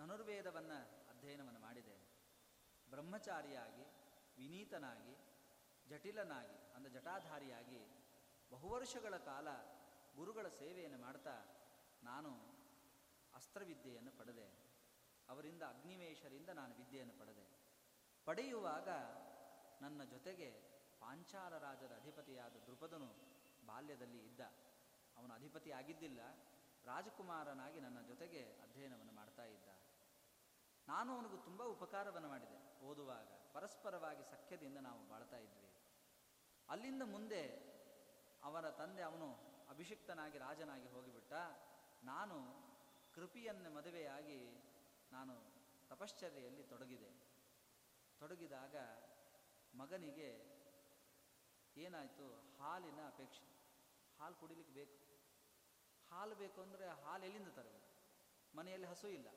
ಧನುರ್ವೇದವನ್ನು ಅಧ್ಯಯನವನ್ನು ಮಾಡಿದೆ, ಬ್ರಹ್ಮಚಾರಿಯಾಗಿ ವಿನೀತನಾಗಿ ಜಟಿಲನಾಗಿ ಅಂದರೆ ಜಟಾಧಾರಿಯಾಗಿ ಬಹುವರ್ಷಗಳ ಕಾಲ ಗುರುಗಳ ಸೇವೆಯನ್ನು ಮಾಡ್ತಾ ನಾನು ಅಸ್ತ್ರವಿದ್ಯೆಯನ್ನು ಪಡೆದೆ, ಅವರಿಂದ ಅಗ್ನಿವೇಶರಿಂದ ನಾನು ವಿದ್ಯೆಯನ್ನು ಪಡೆದೆ. ಪಡೆಯುವಾಗ ನನ್ನ ಜೊತೆಗೆ ಪಾಂಚಾಲ ರಾಜದ ಅಧಿಪತಿಯಾದ ದ್ರುಪದನು ಬಾಲ್ಯದಲ್ಲಿ ಇದ್ದ, ಅವನು ಅಧಿಪತಿ ಆಗಿದ್ದಿಲ್ಲ, ರಾಜಕುಮಾರನಾಗಿ ನನ್ನ ಜೊತೆಗೆ ಅಧ್ಯಯನವನ್ನು ಮಾಡ್ತಾ ಇದ್ದ. ನಾನು ಅವನಿಗೂ ತುಂಬ ಉಪಕಾರವನ್ನು ಮಾಡಿದೆ, ಓದುವಾಗ ಪರಸ್ಪರವಾಗಿ ಸಖ್ಯದಿಂದ ನಾವು ಬಾಳ್ತಾ ಇದ್ವಿ. ಅಲ್ಲಿಂದ ಮುಂದೆ ಅವರ ತಂದೆ ಅವನು ಅಭಿಷಿಕ್ತನಾಗಿ ರಾಜನಾಗಿ ಹೋಗಿಬಿಟ್ಟ, ನಾನು ಕೃಪಿಯನ್ನು ಮದುವೆಯಾಗಿ ನಾನು ತಪಶ್ಚರ್ಯೆಯಲ್ಲಿ ತೊಡಗಿದಾಗ ಮಗನಿಗೆ ಏನಾಯಿತು, ಹಾಲಿನ ಅಪೇಕ್ಷೆ, ಹಾಲು ಕುಡಿಲಿಕ್ಕೆ ಬೇಕು, ಹಾಲು ಬೇಕು ಅಂದರೆ ಹಾಲು ಎಲ್ಲಿಂದ ತರಬೇಕು, ಮನೆಯಲ್ಲಿ ಹಸು ಇಲ್ಲ,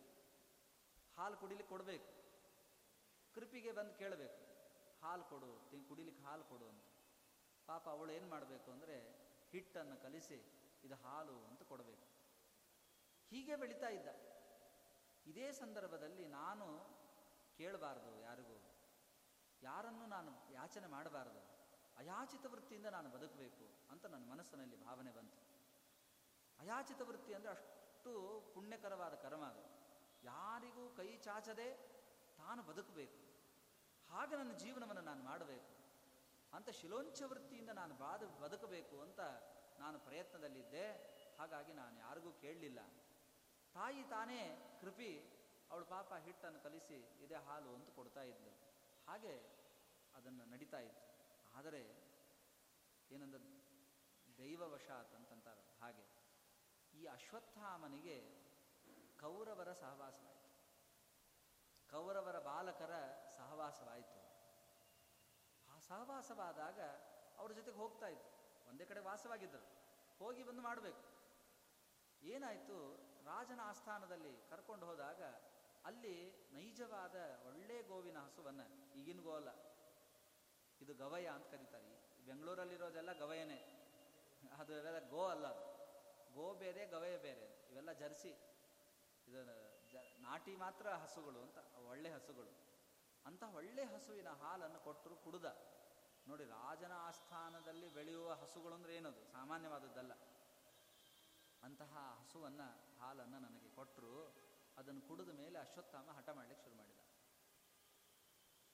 ಹಾಲು ಕುಡಿಲಿಕ್ಕೆ ಕೊಡಬೇಕು, ಕೃಪಿಗೆ ಬಂದು ಕೇಳಬೇಕು ಹಾಲು ಕೊಡು, ಕುಡಿಲಿಕ್ಕೆ ಹಾಲು ಕೊಡು ಅಂತ. ಪಾಪ ಅವಳು ಏನು ಮಾಡಬೇಕು ಅಂದರೆ ಹಿಟ್ಟನ್ನು ಕಲಿಸಿ ಇದು ಹಾಲು ಅಂತ ಕೊಡಬೇಕು. ಹೀಗೆ ಬೆಳೀತಾ ಇದ್ದ. ಇದೇ ಸಂದರ್ಭದಲ್ಲಿ ನಾನು ಕೇಳಬಾರ್ದು, ಯಾರಿಗೂ ಯಾರನ್ನು ನಾನು ಯಾಚನೆ ಮಾಡಬಾರ್ದು, ಅಯಾಚಿತ ವೃತ್ತಿಯಿಂದ ನಾನು ಬದುಕಬೇಕು ಅಂತ ನನ್ನ ಮನಸ್ಸಿನಲ್ಲಿ ಭಾವನೆ ಬಂತು. ಅಯಾಚಿತ ವೃತ್ತಿ ಅಂದರೆ ಅಷ್ಟು ಪುಣ್ಯಕರವಾದ ಕರ್ಮ ಅದು, ಯಾರಿಗೂ ಕೈ ಚಾಚದೆ ತಾನು ಬದುಕಬೇಕು, ಹಾಗೆ ನನ್ನ ಜೀವನವನ್ನು ನಾನು ಮಾಡಬೇಕು ಅಂತ ಶಿಲೋಂಚ ವೃತ್ತಿಯಿಂದ ನಾನು ಬದುಕಬೇಕು ಅಂತ ನಾನು ಪ್ರಯತ್ನದಲ್ಲಿದ್ದೆ. ಹಾಗಾಗಿ ನಾನು ಯಾರಿಗೂ ಕೇಳಲಿಲ್ಲ. ತಾಯಿ ತಾನೇ ಕೃಪಿ ಅವಳು ಪಾಪ ಹಿಟ್ಟನ್ನು ಕಲಿಸಿ ಇದೇ ಹಾಲು ಅಂತ ಕೊಡ್ತಾ ಇದ್ಲು, ಹಾಗೆ ಅದನ್ನು ನಡೀತಾ ಇತ್ತು. ಆದರೆ ಏನಂದ ದೈವವಶಾತ್ ಅಂತಂತಾರೆ, ಹಾಗೆ ಈ ಅಶ್ವತ್ಥಾಮನಿಗೆ ಕೌರವರ ಸಹವಾಸವಾಯಿತು, ಕೌರವರ ಬಾಲಕರ ಸಹವಾಸವಾಯಿತು. ಆ ಸಹವಾಸವಾದಾಗ ಅವ್ರ ಜೊತೆಗೆ ಹೋಗ್ತಾ ಇತ್ತು, ಒಂದೇ ಕಡೆ ವಾಸವಾಗಿದ್ದರು, ಹೋಗಿ ಬಂದು ಮಾಡಬೇಕು. ಏನಾಯಿತು, ರಾಜನ ಆಸ್ಥಾನದಲ್ಲಿ ಕರ್ಕೊಂಡು ಹೋದಾಗ ಅಲ್ಲಿ ನೈಜವಾದ ಒಳ್ಳೆ ಗೋವಿನ ಹಸುವನ್ನು, ಈಗಿನ ಗೋ ಅಲ್ಲ ಇದು, ಗವಯ ಅಂತ ಕರೀತಾರೆ, ಬೆಂಗಳೂರಲ್ಲಿರೋದೆಲ್ಲ ಗವಯನೇ, ಅದು ಇವೆಲ್ಲ ಗೋ ಅಲ್ಲ, ಗೋ ಬೇರೆ ಗವಯ ಬೇರೆ, ಇವೆಲ್ಲ ಜರ್ಸಿ, ಇದು ನಾಟಿ ಮಾತ್ರ ಹಸುಗಳು ಅಂತ, ಒಳ್ಳೆ ಹಸುಗಳು ಅಂತ. ಒಳ್ಳೆ ಹಸುವಿನ ಹಾಲನ್ನು ಕೊಟ್ಟರು, ಕುಡಿದ. ನೋಡಿ, ರಾಜನ ಆಸ್ಥಾನದಲ್ಲಿ ಬೆಳೆಯುವ ಹಸುಗಳು ಅಂದರೆ ಏನದು, ಸಾಮಾನ್ಯವಾದದ್ದಲ್ಲ. ಅಂತಹ ಹಸುವನ್ನು, ಹಾಲನ್ನು ನನಗೆ ಕೊಟ್ಟರು. ಅದನ್ನು ಕುಡಿದ ಮೇಲೆ ಅಶ್ವತ್ಥಾಮ ಹಠ ಮಾಡಲಿಕ್ಕೆ ಶುರು ಮಾಡಿದ,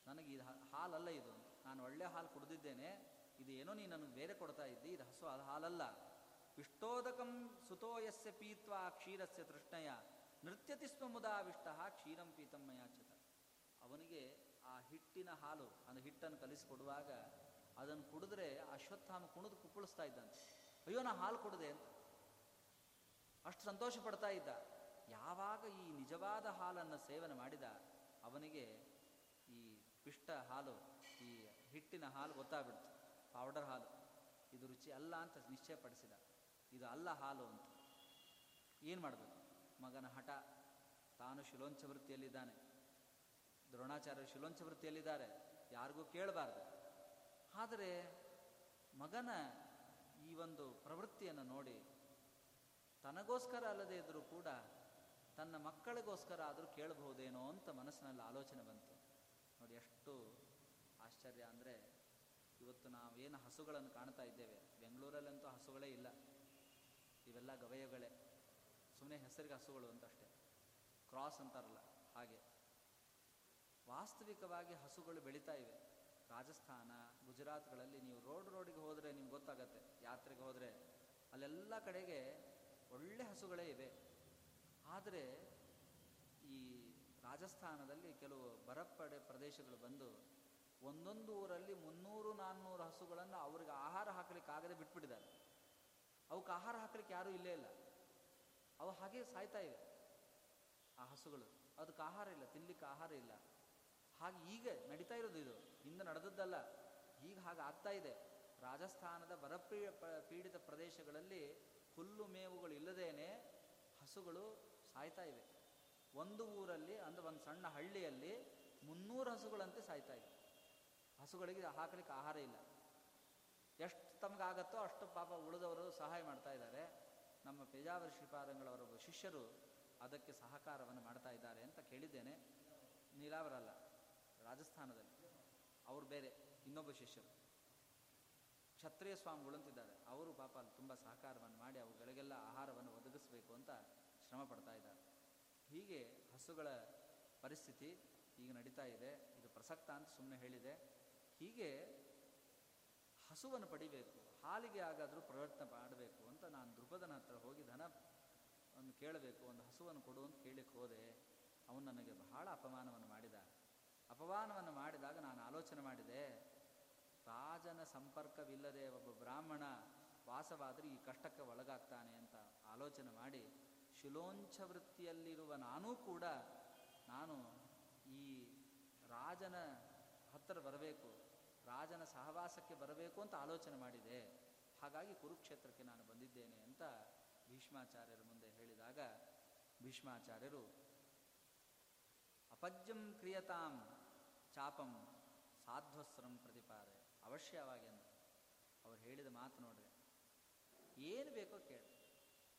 ನನಗೆ ಇದು ಹಾಲಲ್ಲ ಇದು, ನಾನು ಒಳ್ಳೆ ಹಾಲು ಕುಡಿದಿದ್ದೇನೆ, ಇದೇನೋ ನೀನು ನನಗೆ ಬೇರೆ ಕೊಡ್ತಾ ಇದ್ದಿ, ಇದು ಹಸು ಹಾಲಲ್ಲ. ಪಿಷ್ಟೋದಕಂ ಸುತೋಯಸ್ಯ ಪೀತ್ವಾ ಕ್ಷೀರಸ್ಯ ತೃಷ್ಣಯ ನೃತ್ಯತಿ ಸ್ವ ಮುದಾವಿಷ್ಟ ಕ್ಷೀರಂ ಪೀತಂ ಮಯಾಚತ. ಅವನಿಗೆ ಆ ಹಿಟ್ಟಿನ ಹಾಲು, ಅಂದರೆ ಹಿಟ್ಟನ್ನು ಕಲಿಸಿಕೊಡುವಾಗ ಅದನ್ನು ಕುಡಿದ್ರೆ ಅಶ್ವತ್ಥಾಮ ಕುಣಿದು ಕುಪ್ಪಳಿಸ್ತಾ ಇದ್ದಂತೆ, ಅಯ್ಯೋ ನಾ ಹಾಲು ಕುಡಿದೆ ಅಂತ ಅಷ್ಟು ಸಂತೋಷ ಪಡ್ತಾ ಇದ್ದ. ಯಾವಾಗ ಈ ನಿಜವಾದ ಹಾಲನ್ನು ಸೇವನೆ ಮಾಡಿದ ಅವನಿಗೆ ಈ ಪಿಷ್ಟ ಹಾಲು, ಈ ಹಿಟ್ಟಿನ ಹಾಲು ಗೊತ್ತಾಗ್ಬಿಡ್ತು, ಪೌಡರ್ ಹಾಲು, ಇದು ರುಚಿ ಅಲ್ಲ ಅಂತ ನಿಶ್ಚಯಪಡಿಸಿದ, ಇದು ಅಲ್ಲ ಹಾಲು ಅಂತ. ಏನು ಮಾಡಬೇಕು, ಮಗನ ಹಠ, ತಾನು ಶಿಲೋಂಚ ವೃತ್ತಿಯಲ್ಲಿದ್ದಾನೆ, ದ್ರೋಣಾಚಾರ್ಯರು ಶಿಲೋಂಚ ವೃತ್ತಿಯಲ್ಲಿದ್ದಾರೆ, ಯಾರಿಗೂ ಕೇಳಬಾರ್ದು. ಆದರೆ ಮಗನ ಈ ಒಂದು ಪ್ರವೃತ್ತಿಯನ್ನು ನೋಡಿ, ತನಗೋಸ್ಕರ ಅಲ್ಲದೇ ಇದ್ದರೂ ಕೂಡ ತನ್ನ ಮಕ್ಕಳಿಗೋಸ್ಕರ ಆದರೂ ಕೇಳಬಹುದೇನೋ ಅಂತ ಮನಸ್ಸಿನಲ್ಲಿ ಆಲೋಚನೆ ಬಂತು. ನೋಡಿ ಎಷ್ಟು ಆಶ್ಚರ್ಯ ಅಂದರೆ, ಇವತ್ತು ನಾವೇನು ಹಸುಗಳನ್ನು ಕಾಣ್ತಾ ಇದ್ದೇವೆ, ಬೆಂಗಳೂರಲ್ಲಂತೂ ಹಸುಗಳೇ ಇಲ್ಲ, ಇವೆಲ್ಲ ಗವಯಗಳೇ, ಸುಮ್ಮನೆ ಹೆಸರಿಗೆ ಹಸುಗಳು ಅಂತಷ್ಟೇ, ಕ್ರಾಸ್ ಅಂತಾರಲ್ಲ ಹಾಗೆ. ವಾಸ್ತವಿಕವಾಗಿ ಹಸುಗಳು ಬೆಳೀತಾ ಇವೆ, ರಾಜಸ್ಥಾನ, ಗುಜರಾತ್ಗಳಲ್ಲಿ ನೀವು ರೋಡಿಗೆ ಹೋದರೆ ನಿಮ್ಗೆ ಗೊತ್ತಾಗತ್ತೆ, ಯಾತ್ರೆಗೆ ಹೋದರೆ ಅಲ್ಲೆಲ್ಲ ಕಡೆಗೆ ಒಳ್ಳೆ ಹಸುಗಳೇ ಇವೆ. ಆದರೆ ಈ ರಾಜಸ್ಥಾನದಲ್ಲಿ ಕೆಲವು ಬರಪಡೆ ಪ್ರದೇಶಗಳು ಬಂದು ಒಂದೊಂದು ಊರಲ್ಲಿ 300-400 ಹಸುಗಳನ್ನು ಅವ್ರಿಗೆ ಆಹಾರ ಹಾಕಲಿಕ್ಕಾಗದೆ ಬಿಟ್ಬಿಟ್ಟಿದ್ದಾರೆ. ಅವಕ್ಕೆ ಆಹಾರ ಹಾಕಲಿಕ್ಕೆ ಯಾರೂ ಇಲ್ಲೇ ಇಲ್ಲ, ಅವು ಹಾಗೆ ಸಾಯ್ತಾ ಇವೆ ಆ ಹಸುಗಳು. ಅದಕ್ಕೆ ಆಹಾರ ಇಲ್ಲ, ತಿನ್ನಲಿಕ್ಕೆ ಆಹಾರ ಇಲ್ಲ. ಹಾಗೆ ಈಗ ನಡೀತಾ ಇರೋದು, ಇದು ಹಿಂದೆ ನಡೆದದ್ದಲ್ಲ, ಈಗ ಹಾಗೆ ಆಗ್ತಾ ಇದೆ. ರಾಜಸ್ಥಾನದ ಬರಪೀಡಿತ ಪ್ರದೇಶಗಳಲ್ಲಿ ಹುಲ್ಲು ಮೇವುಗಳು ಇಲ್ಲದೇನೆ ಹಸುಗಳು ಸಾಯ್ತಾ ಇವೆ. ಒಂದು ಊರಲ್ಲಿ, ಅಂದರೆ ಒಂದು ಸಣ್ಣ ಹಳ್ಳಿಯಲ್ಲಿ 300 ಹಸುಗಳಂತೆ ಸಾಯ್ತಾ ಇವೆ. ಹಸುಗಳಿಗೆ ಹಾಕಲಿಕ್ಕೆ ಆಹಾರ ಇಲ್ಲ. ಎಷ್ಟು ತಮಗಾಗತ್ತೋ ಅಷ್ಟು ಪಾಪ ಉಳಿದವರು ಸಹಾಯ ಮಾಡ್ತಾ ಇದ್ದಾರೆ. ನಮ್ಮ ಪೇಜಾವರಿ ಶ್ರೀಪಾದಂಗಳವರ ಶಿಷ್ಯರು ಅದಕ್ಕೆ ಸಹಕಾರವನ್ನು ಮಾಡ್ತಾ ಇದ್ದಾರೆ ಅಂತ ಕೇಳಿದ್ದೇನೆ. ನೀಲಾವರಲ್ಲ, ರಾಜಸ್ಥಾನದಲ್ಲಿ ಅವರು ಬೇರೆ ಇನ್ನೊಬ್ಬ ಶಿಷ್ಯರು ಕ್ಷತ್ರಿಯ ಸ್ವಾಮಿಗಳು ಅಂತಿದ್ದಾರೆ. ಅವರು ಪಾಪ ಅಲ್ಲಿ ತುಂಬ ಸಹಕಾರವನ್ನು ಮಾಡಿ ಅವುಗಳಿಗೆಲ್ಲ ಆಹಾರವನ್ನು ಒದಗಿಸಬೇಕು ಅಂತ ಶ್ರಮ ಪಡ್ತಾ ಇದ್ದಾರೆ. ಹೀಗೆ ಹಸುಗಳ ಪರಿಸ್ಥಿತಿ ಈಗ ನಡೀತಾ ಇದೆ. ಇದು ಪ್ರಸಕ್ತ ಅಂತ ಸುಮ್ಮನೆ ಹೇಳಿದೆ. ಹೀಗೆ ಹಸುವನ್ನು ಪಡಿಬೇಕು, ಹಾಲಿಗೆ ಆಗಾದರೂ ಪ್ರಯತ್ನ ಮಾಡಬೇಕು ಅಂತ ನಾನು ದೃಪದನ ಹತ್ರ ಹೋಗಿ ಒಂದು ಕೇಳಬೇಕು, ಒಂದು ಹಸುವನ್ನು ಕೊಡು ಅಂತ ಕೇಳಕ್ಕೆ ಹೋದೆ. ಅವನು ನನಗೆ ಬಹಳ ಅಪಮಾನವನ್ನು ಮಾಡಿದ. ಅಪಮಾನವನ್ನು ಮಾಡಿದಾಗ ನಾನು ಆಲೋಚನೆ ಮಾಡಿದೆ, ರಾಜನ ಸಂಪರ್ಕವಿಲ್ಲದೆ ಒಬ್ಬ ಬ್ರಾಹ್ಮಣ ವಾಸವಾದರೆ ಈ ಕಷ್ಟಕ್ಕೆ ಒಳಗಾಗ್ತಾನೆ ಅಂತ ಆಲೋಚನೆ ಮಾಡಿ, ಶಿಲೋಂಚ ವೃತ್ತಿಯಲ್ಲಿರುವ ನಾನೂ ಕೂಡ ನಾನು ಈ ರಾಜನ ಹತ್ತಿರ ಬರಬೇಕು, ರಾಜನ ಸಹವಾಸಕ್ಕೆ ಬರಬೇಕು ಅಂತ ಆಲೋಚನೆ ಮಾಡಿದೆ. ಹಾಗಾಗಿ ಕುರುಕ್ಷೇತ್ರಕ್ಕೆ ನಾನು ಬಂದಿದ್ದೇನೆ ಅಂತ ಭೀಷ್ಮಾಚಾರ್ಯರ ಮುಂದೆ ಹೇಳಿದಾಗ, ಭೀಷ್ಮಾಚಾರ್ಯರು ಅಪಜ್ಯಂ ಕ್ರಿಯತಾಂ ಚಾಪಂ ಸಾಧ್ವಸ್ತ್ರಂ ಪ್ರತಿಪಾದೆ ಅವಶ್ಯವಾಗಿ ಅಂದರು. ಅವರು ಹೇಳಿದ ಮಾತು ನೋಡ್ರಿ, ಏನು ಬೇಕೋ ಕೇಳಿ,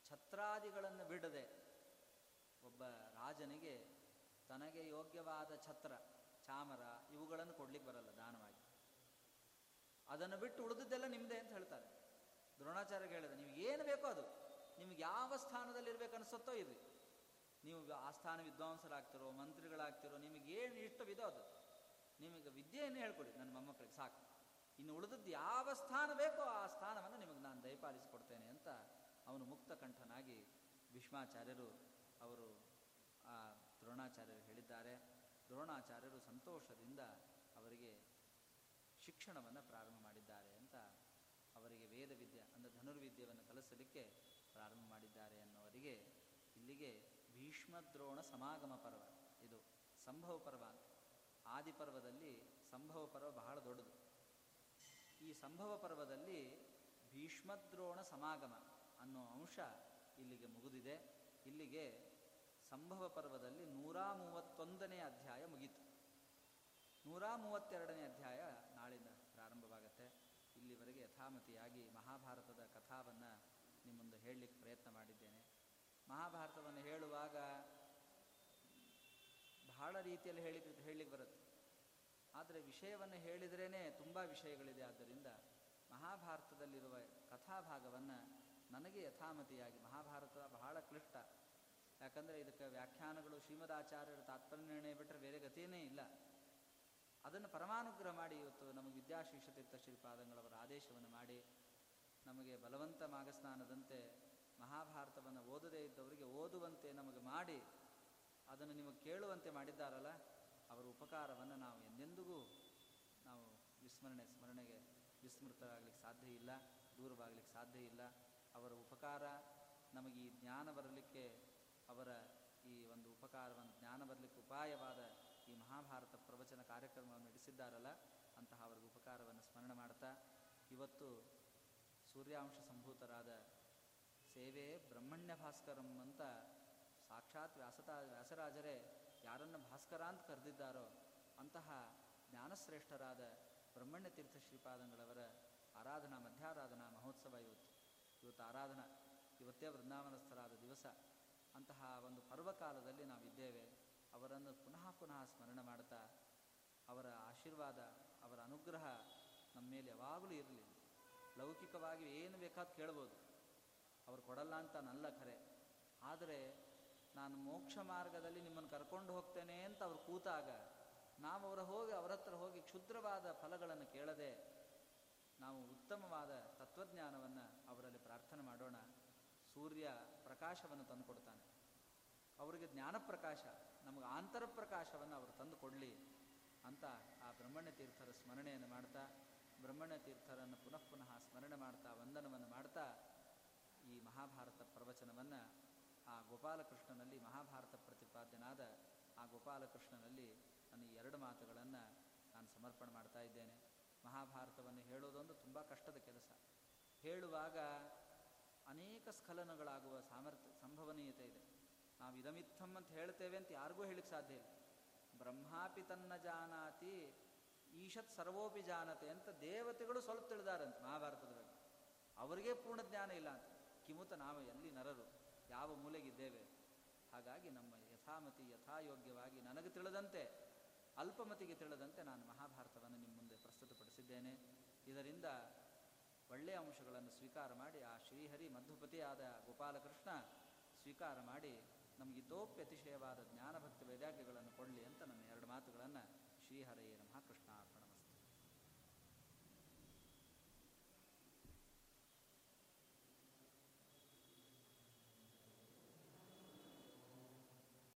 ಛತ್ರಾದಿಗಳನ್ನು ಬಿಡದೆ ಒಬ್ಬ ರಾಜನಿಗೆ ತನಗೆ ಯೋಗ್ಯವಾದ ಛತ್ರ, ಚಾಮರ ಇವುಗಳನ್ನು ಕೊಡ್ಲಿಕ್ಕೆ ಬರಲ್ಲ ದಾನವಾಗಿ. ಅದನ್ನು ಬಿಟ್ಟು ಉಳಿದಿದ್ದೆಲ್ಲ ನಿಮ್ಮದೇ ಅಂತ ಹೇಳ್ತಾರೆ. ದ್ರೋಣಾಚಾರ್ಯಗೆ ಹೇಳಿದೆ, ನಿಮ್ಗೆ ಏನು ಬೇಕೋ ಅದು, ನಿಮ್ಗೆ ಯಾವ ಸ್ಥಾನದಲ್ಲಿ ಇರಬೇಕನ್ನಿಸುತ್ತೋ ಇರ್ರಿ, ನೀವು ಆಸ್ಥಾನ ವಿದ್ವಾಂಸರಾಗ್ತಿರೋ ಮಂತ್ರಿಗಳಾಗ್ತಿರೋ ನಿಮಗೇನು ಇಷ್ಟವಿದೋ ಅದು, ನಿಮಗೆ ವಿದ್ಯೆಯನ್ನು ಹೇಳ್ಕೊಡಿ ನನ್ನ ಮೊಮ್ಮಕ್ಕಳಿಗೆ ಸಾಕು, ಇನ್ನು ಉಳಿದದ್ದು ಯಾವ ಸ್ಥಾನ ಬೇಕೋ ಆ ಸ್ಥಾನವನ್ನು ನಿಮಗೆ ನಾನು ದಯಪಾಲಿಸಿಕೊಡ್ತೇನೆ ಅಂತ ಅವನು ಮುಕ್ತಕಂಠನಾಗಿ ಭೀಷ್ಮಾಚಾರ್ಯರು ಅವರು ಆ ದ್ರೋಣಾಚಾರ್ಯರು ಹೇಳಿದ್ದಾರೆ. ದ್ರೋಣಾಚಾರ್ಯರು ಸಂತೋಷದಿಂದ ಅವರಿಗೆ ಶಿಕ್ಷಣವನ್ನು ಪ್ರಾರಂಭ ಮಾಡಿದ್ದಾರೆ ಅಂತ, ಅವರಿಗೆ ವೇದವಿದ್ಯೆ ಅಂದರೆ ಧನುರ್ವಿದ್ಯೆಯನ್ನು ಕಲಿಸಲಿಕ್ಕೆ ಪ್ರಾರಂಭ ಮಾಡಿದ್ದಾರೆ ಅನ್ನೋರಿಗೆ ಇಲ್ಲಿಗೆ ಭೀಷ್ಮದ್ರೋಣ ಸಮಾಗಮ ಪರ್ವ, ಇದು ಸಂಭವ ಪರ್ವ ಅಂತ. ಆದಿಪರ್ವದಲ್ಲಿ ಸಂಭವ ಪರ್ವ ಬಹಳ ದೊಡ್ಡದು. ಈ ಸಂಭವ ಪರ್ವದಲ್ಲಿ ಭೀಷ್ಮದ್ರೋಣ ಸಮಾಗಮ ಅನ್ನೋ ಅಂಶ ಇಲ್ಲಿಗೆ ಮುಗಿದಿದೆ. ಇಲ್ಲಿಗೆ ಸಂಭವ ಪರ್ವದಲ್ಲಿ 131ನೇ ಅಧ್ಯಾಯ ಮುಗೀತು. 132ನೇ ಅಧ್ಯಾಯ ನಾಳಿಂದ ಪ್ರಾರಂಭವಾಗತ್ತೆ. ಇಲ್ಲಿವರೆಗೆ ಯಥಾಮತಿಯಾಗಿ ಮಹಾಭಾರತದ ಕಥಾವನ್ನು ನಿಮ್ಮ ಮುಂದೆ ಹೇಳಲಿಕ್ಕೆ ಪ್ರಯತ್ನ ಮಾಡಿದ್ದೇನೆ. ಮಹಾಭಾರತವನ್ನು ಹೇಳುವಾಗ ಬಹಳ ರೀತಿಯಲ್ಲಿ ಹೇಳಲಿಕ್ಕೆ ಬರುತ್ತೆ, ಆದರೆ ವಿಷಯವನ್ನು ಹೇಳಿದ್ರೇ ತುಂಬ ವಿಷಯಗಳಿದೆ. ಆದ್ದರಿಂದ ಮಹಾಭಾರತದಲ್ಲಿರುವ ಕಥಾಭಾಗವನ್ನು ನನಗೆ ಯಥಾಮತಿಯಾಗಿ, ಮಹಾಭಾರತ ಬಹಳ ಕ್ಲಿಷ್ಟ, ಯಾಕಂದರೆ ಇದಕ್ಕೆ ವ್ಯಾಖ್ಯಾನಗಳು ಶ್ರೀಮದಾಚಾರ್ಯರ ತಾತ್ಪರ್ಯನಿರ್ಣಯ ಬಿಟ್ಟರೆ ಬೇರೆ ಗತಿಯೇ ಇಲ್ಲ. ಅದನ್ನು ಪರಮಾನುಗ್ರಹ ಮಾಡಿ ಇವತ್ತು ನಮಗೆ ವಿದ್ಯಾಶೀರ್ಷತೀರ್ಥ ಶ್ರೀಪಾದಂಗಳವರ ಆದೇಶವನ್ನು ಮಾಡಿ ನಮಗೆ ಬಲವಂತ ಮಾಘಸ್ನಾನದಂತೆ ಮಹಾಭಾರತವನ್ನು ಓದದೇ ಇದ್ದವರಿಗೆ ಓದುವಂತೆ ನಮಗೆ ಮಾಡಿ, ಅದನ್ನು ನಿಮಗೆ ಕೇಳುವಂತೆ ಮಾಡಿದ್ದಾರಲ್ಲ, ಅವರ ಉಪಕಾರವನ್ನು ನಾವು ಎಂದೆಂದಿಗೂ ನಾವು ಸ್ಮರಣೆಗೆ ವಿಸ್ಮೃತರಾಗಲಿಕ್ಕೆ ಸಾಧ್ಯ ಇಲ್ಲ, ದೂರವಾಗಲಿಕ್ಕೆ ಸಾಧ್ಯ ಇಲ್ಲ. ಅವರ ಉಪಕಾರ ನಮಗೆ ಈ ಜ್ಞಾನ ಬರಲಿಕ್ಕೆ, ಅವರ ಈ ಒಂದು ಉಪಕಾರವನ್ನು ಜ್ಞಾನ ಬರಲಿಕ್ಕೆ ಉಪಾಯವಾದ ಈ ಮಹಾಭಾರತ ಪ್ರವಚನ ಕಾರ್ಯಕ್ರಮವನ್ನು ನಡೆಸಿದ್ದಾರಲ್ಲ, ಅಂತಹ ಅವರ ಉಪಕಾರವನ್ನು ಸ್ಮರಣೆ ಮಾಡ್ತಾ ಇವತ್ತು ಸೂರ್ಯಾಂಶ ಸಂಭೂತರಾದ ಸೇವೆ ಬ್ರಹ್ಮಣ್ಯ ಭಾಸ್ಕರಂ ಅಂತ ಸಾಕ್ಷಾತ್ ವ್ಯಾಸರಾಜರೇ ಯಾರನ್ನು ಭಾಸ್ಕರ ಅಂತ ಕರೆದಿದ್ದಾರೋ ಅಂತಹ ಜ್ಞಾನಶ್ರೇಷ್ಠರಾದ ಬ್ರಹ್ಮಣ್ಯ ತೀರ್ಥ ಶ್ರೀಪಾದಂಗಳವರ ಆರಾಧನಾ ಮಧ್ಯಾರಾಧನಾ ಮಹೋತ್ಸವ ಇವತ್ತು ಆರಾಧನಾ, ಇವತ್ತೇ ವೃಂದಾವನಸ್ಥರಾದ ದಿವಸ. ಅಂತಹ ಒಂದು ಪರ್ವಕಾಲದಲ್ಲಿ ನಾವಿದ್ದೇವೆ. ಅವರನ್ನು ಪುನಃ ಪುನಃ ಸ್ಮರಣೆ ಮಾಡ್ತಾ ಅವರ ಆಶೀರ್ವಾದ, ಅವರ ಅನುಗ್ರಹ ನಮ್ಮ ಮೇಲೆ ಯಾವಾಗಲೂ ಇರಲಿ. ಲೌಕಿಕವಾಗಿ ಏನು ಬೇಕಾದ್ರೂ ಕೇಳ್ಬೋದು, ಅವ್ರು ಕೊಡಲ್ಲ ಅಂತ ನಲ್ಲ ಖರೆ, ಆದರೆ ನಾನು ಮೋಕ್ಷ ಮಾರ್ಗದಲ್ಲಿ ನಿಮ್ಮನ್ನು ಕರ್ಕೊಂಡು ಹೋಗ್ತೇನೆ ಅಂತ ಅವ್ರು ಕೂತಾಗ ನಾವು ಅವರ ಹತ್ರ ಹೋಗಿ ಕ್ಷುದ್ರವಾದ ಫಲಗಳನ್ನು ಕೇಳದೆ ನಾವು ಉತ್ತಮವಾದ ತತ್ವಜ್ಞಾನವನ್ನು ಅವರಲ್ಲಿ ಪ್ರಾರ್ಥನೆ ಮಾಡೋಣ. ಸೂರ್ಯ ಪ್ರಕಾಶವನ್ನು ತಂದು ಕೊಡ್ತಾನೆ, ಅವರಿಗೆ ಜ್ಞಾನಪ್ರಕಾಶ, ನಮಗೆ ಆಂತರಪ್ರಕಾಶವನ್ನು ಅವರು ತಂದು ಕೊಡಲಿ ಅಂತ ಆ ಬ್ರಹ್ಮಣ್ಯ ತೀರ್ಥರ ಸ್ಮರಣೆಯನ್ನು ಮಾಡ್ತಾ, ಬ್ರಹ್ಮಣ್ಯ ತೀರ್ಥರನ್ನು ಪುನಃ ಪುನಃ ಸ್ಮರಣೆ ಮಾಡ್ತಾ, ವಂದನವನ್ನು ಮಾಡ್ತಾ ಈ ಮಹಾಭಾರತ ಪ್ರವಚನವನ್ನು ಆ ಗೋಪಾಲಕೃಷ್ಣನಲ್ಲಿ, ಮಹಾಭಾರತ ಪ್ರತಿಪಾದ್ಯನಾದ ಆ ಗೋಪಾಲಕೃಷ್ಣನಲ್ಲಿ ನಾನು ಈ ಎರಡು ಮಾತುಗಳನ್ನು ನಾನು ಸಮರ್ಪಣೆ ಮಾಡ್ತಾ ಇದ್ದೇನೆ. ಮಹಾಭಾರತವನ್ನು ಹೇಳೋದೊಂದು ತುಂಬ ಕಷ್ಟದ ಕೆಲಸ. ಹೇಳುವಾಗ ಅನೇಕ ಸ್ಖಲನಗಳಾಗುವ ಸಂಭವನೀಯತೆ ಇದೆ. ನಾವು ಇದಮಿತ್ತಮ್ ಅಂತ ಹೇಳ್ತೇವೆ ಅಂತ ಯಾರಿಗೂ ಹೇಳಿಕ್ಕೆ ಸಾಧ್ಯ ಇಲ್ಲ. ಬ್ರಹ್ಮಾಪಿ ತನ್ನ ಜಾನಾತಿ ಈಶತ್ ಸರ್ವೋಪಿ ಜಾನತೆ ಅಂತ ದೇವತೆಗಳು ಸ್ವಲ್ಪ ತಿಳಿದಾರಂತೆ ಮಹಾಭಾರತದ ಬಗ್ಗೆ. ಅವರಿಗೆ ಪೂರ್ಣ ಜ್ಞಾನ ಇಲ್ಲ ಅಂತ. ಕಿಮುತ ನಾವು ಎಲ್ಲಿ ನರರು, ಯಾವ ಮೂಲೆಗಿದ್ದೇವೆ. ಹಾಗಾಗಿ ನಮ್ಮ ಯಥಾಮತಿ ಯಥಾಯೋಗ್ಯವಾಗಿ ನನಗೆ ತಿಳಿದಂತೆ, ಅಲ್ಪಮತಿಗೆ ತಿಳಿದಂತೆ ನಾನು ಮಹಾಭಾರತವನ್ನು ನಿಮ್ಮ ಮುಂದೆ ಪ್ರಸ್ತುತಪಡಿಸಿದ್ದೇನೆ. ಇದರಿಂದ ಒಳ್ಳೆಯ ಅಂಶಗಳನ್ನು ಸ್ವೀಕಾರ ಮಾಡಿ ಆ ಶ್ರೀಹರಿ ಮಧುಪತಿಯಾದ ಗೋಪಾಲಕೃಷ್ಣ ಸ್ವೀಕಾರ ಮಾಡಿ ನಮಗಿತೋಪ್ಯತಿಶಯವಾದ ಜ್ಞಾನಭಕ್ತಿ ವೈರಾಗ್ಯಗಳನ್ನು ಕೊಡಲಿ ಅಂತ ನನ್ನ ಎರಡು ಮಾತುಗಳನ್ನು ಶ್ರೀಹರಿಯ ನಮಃ ಕೃಷ್ಣಾರ್ಪಣ.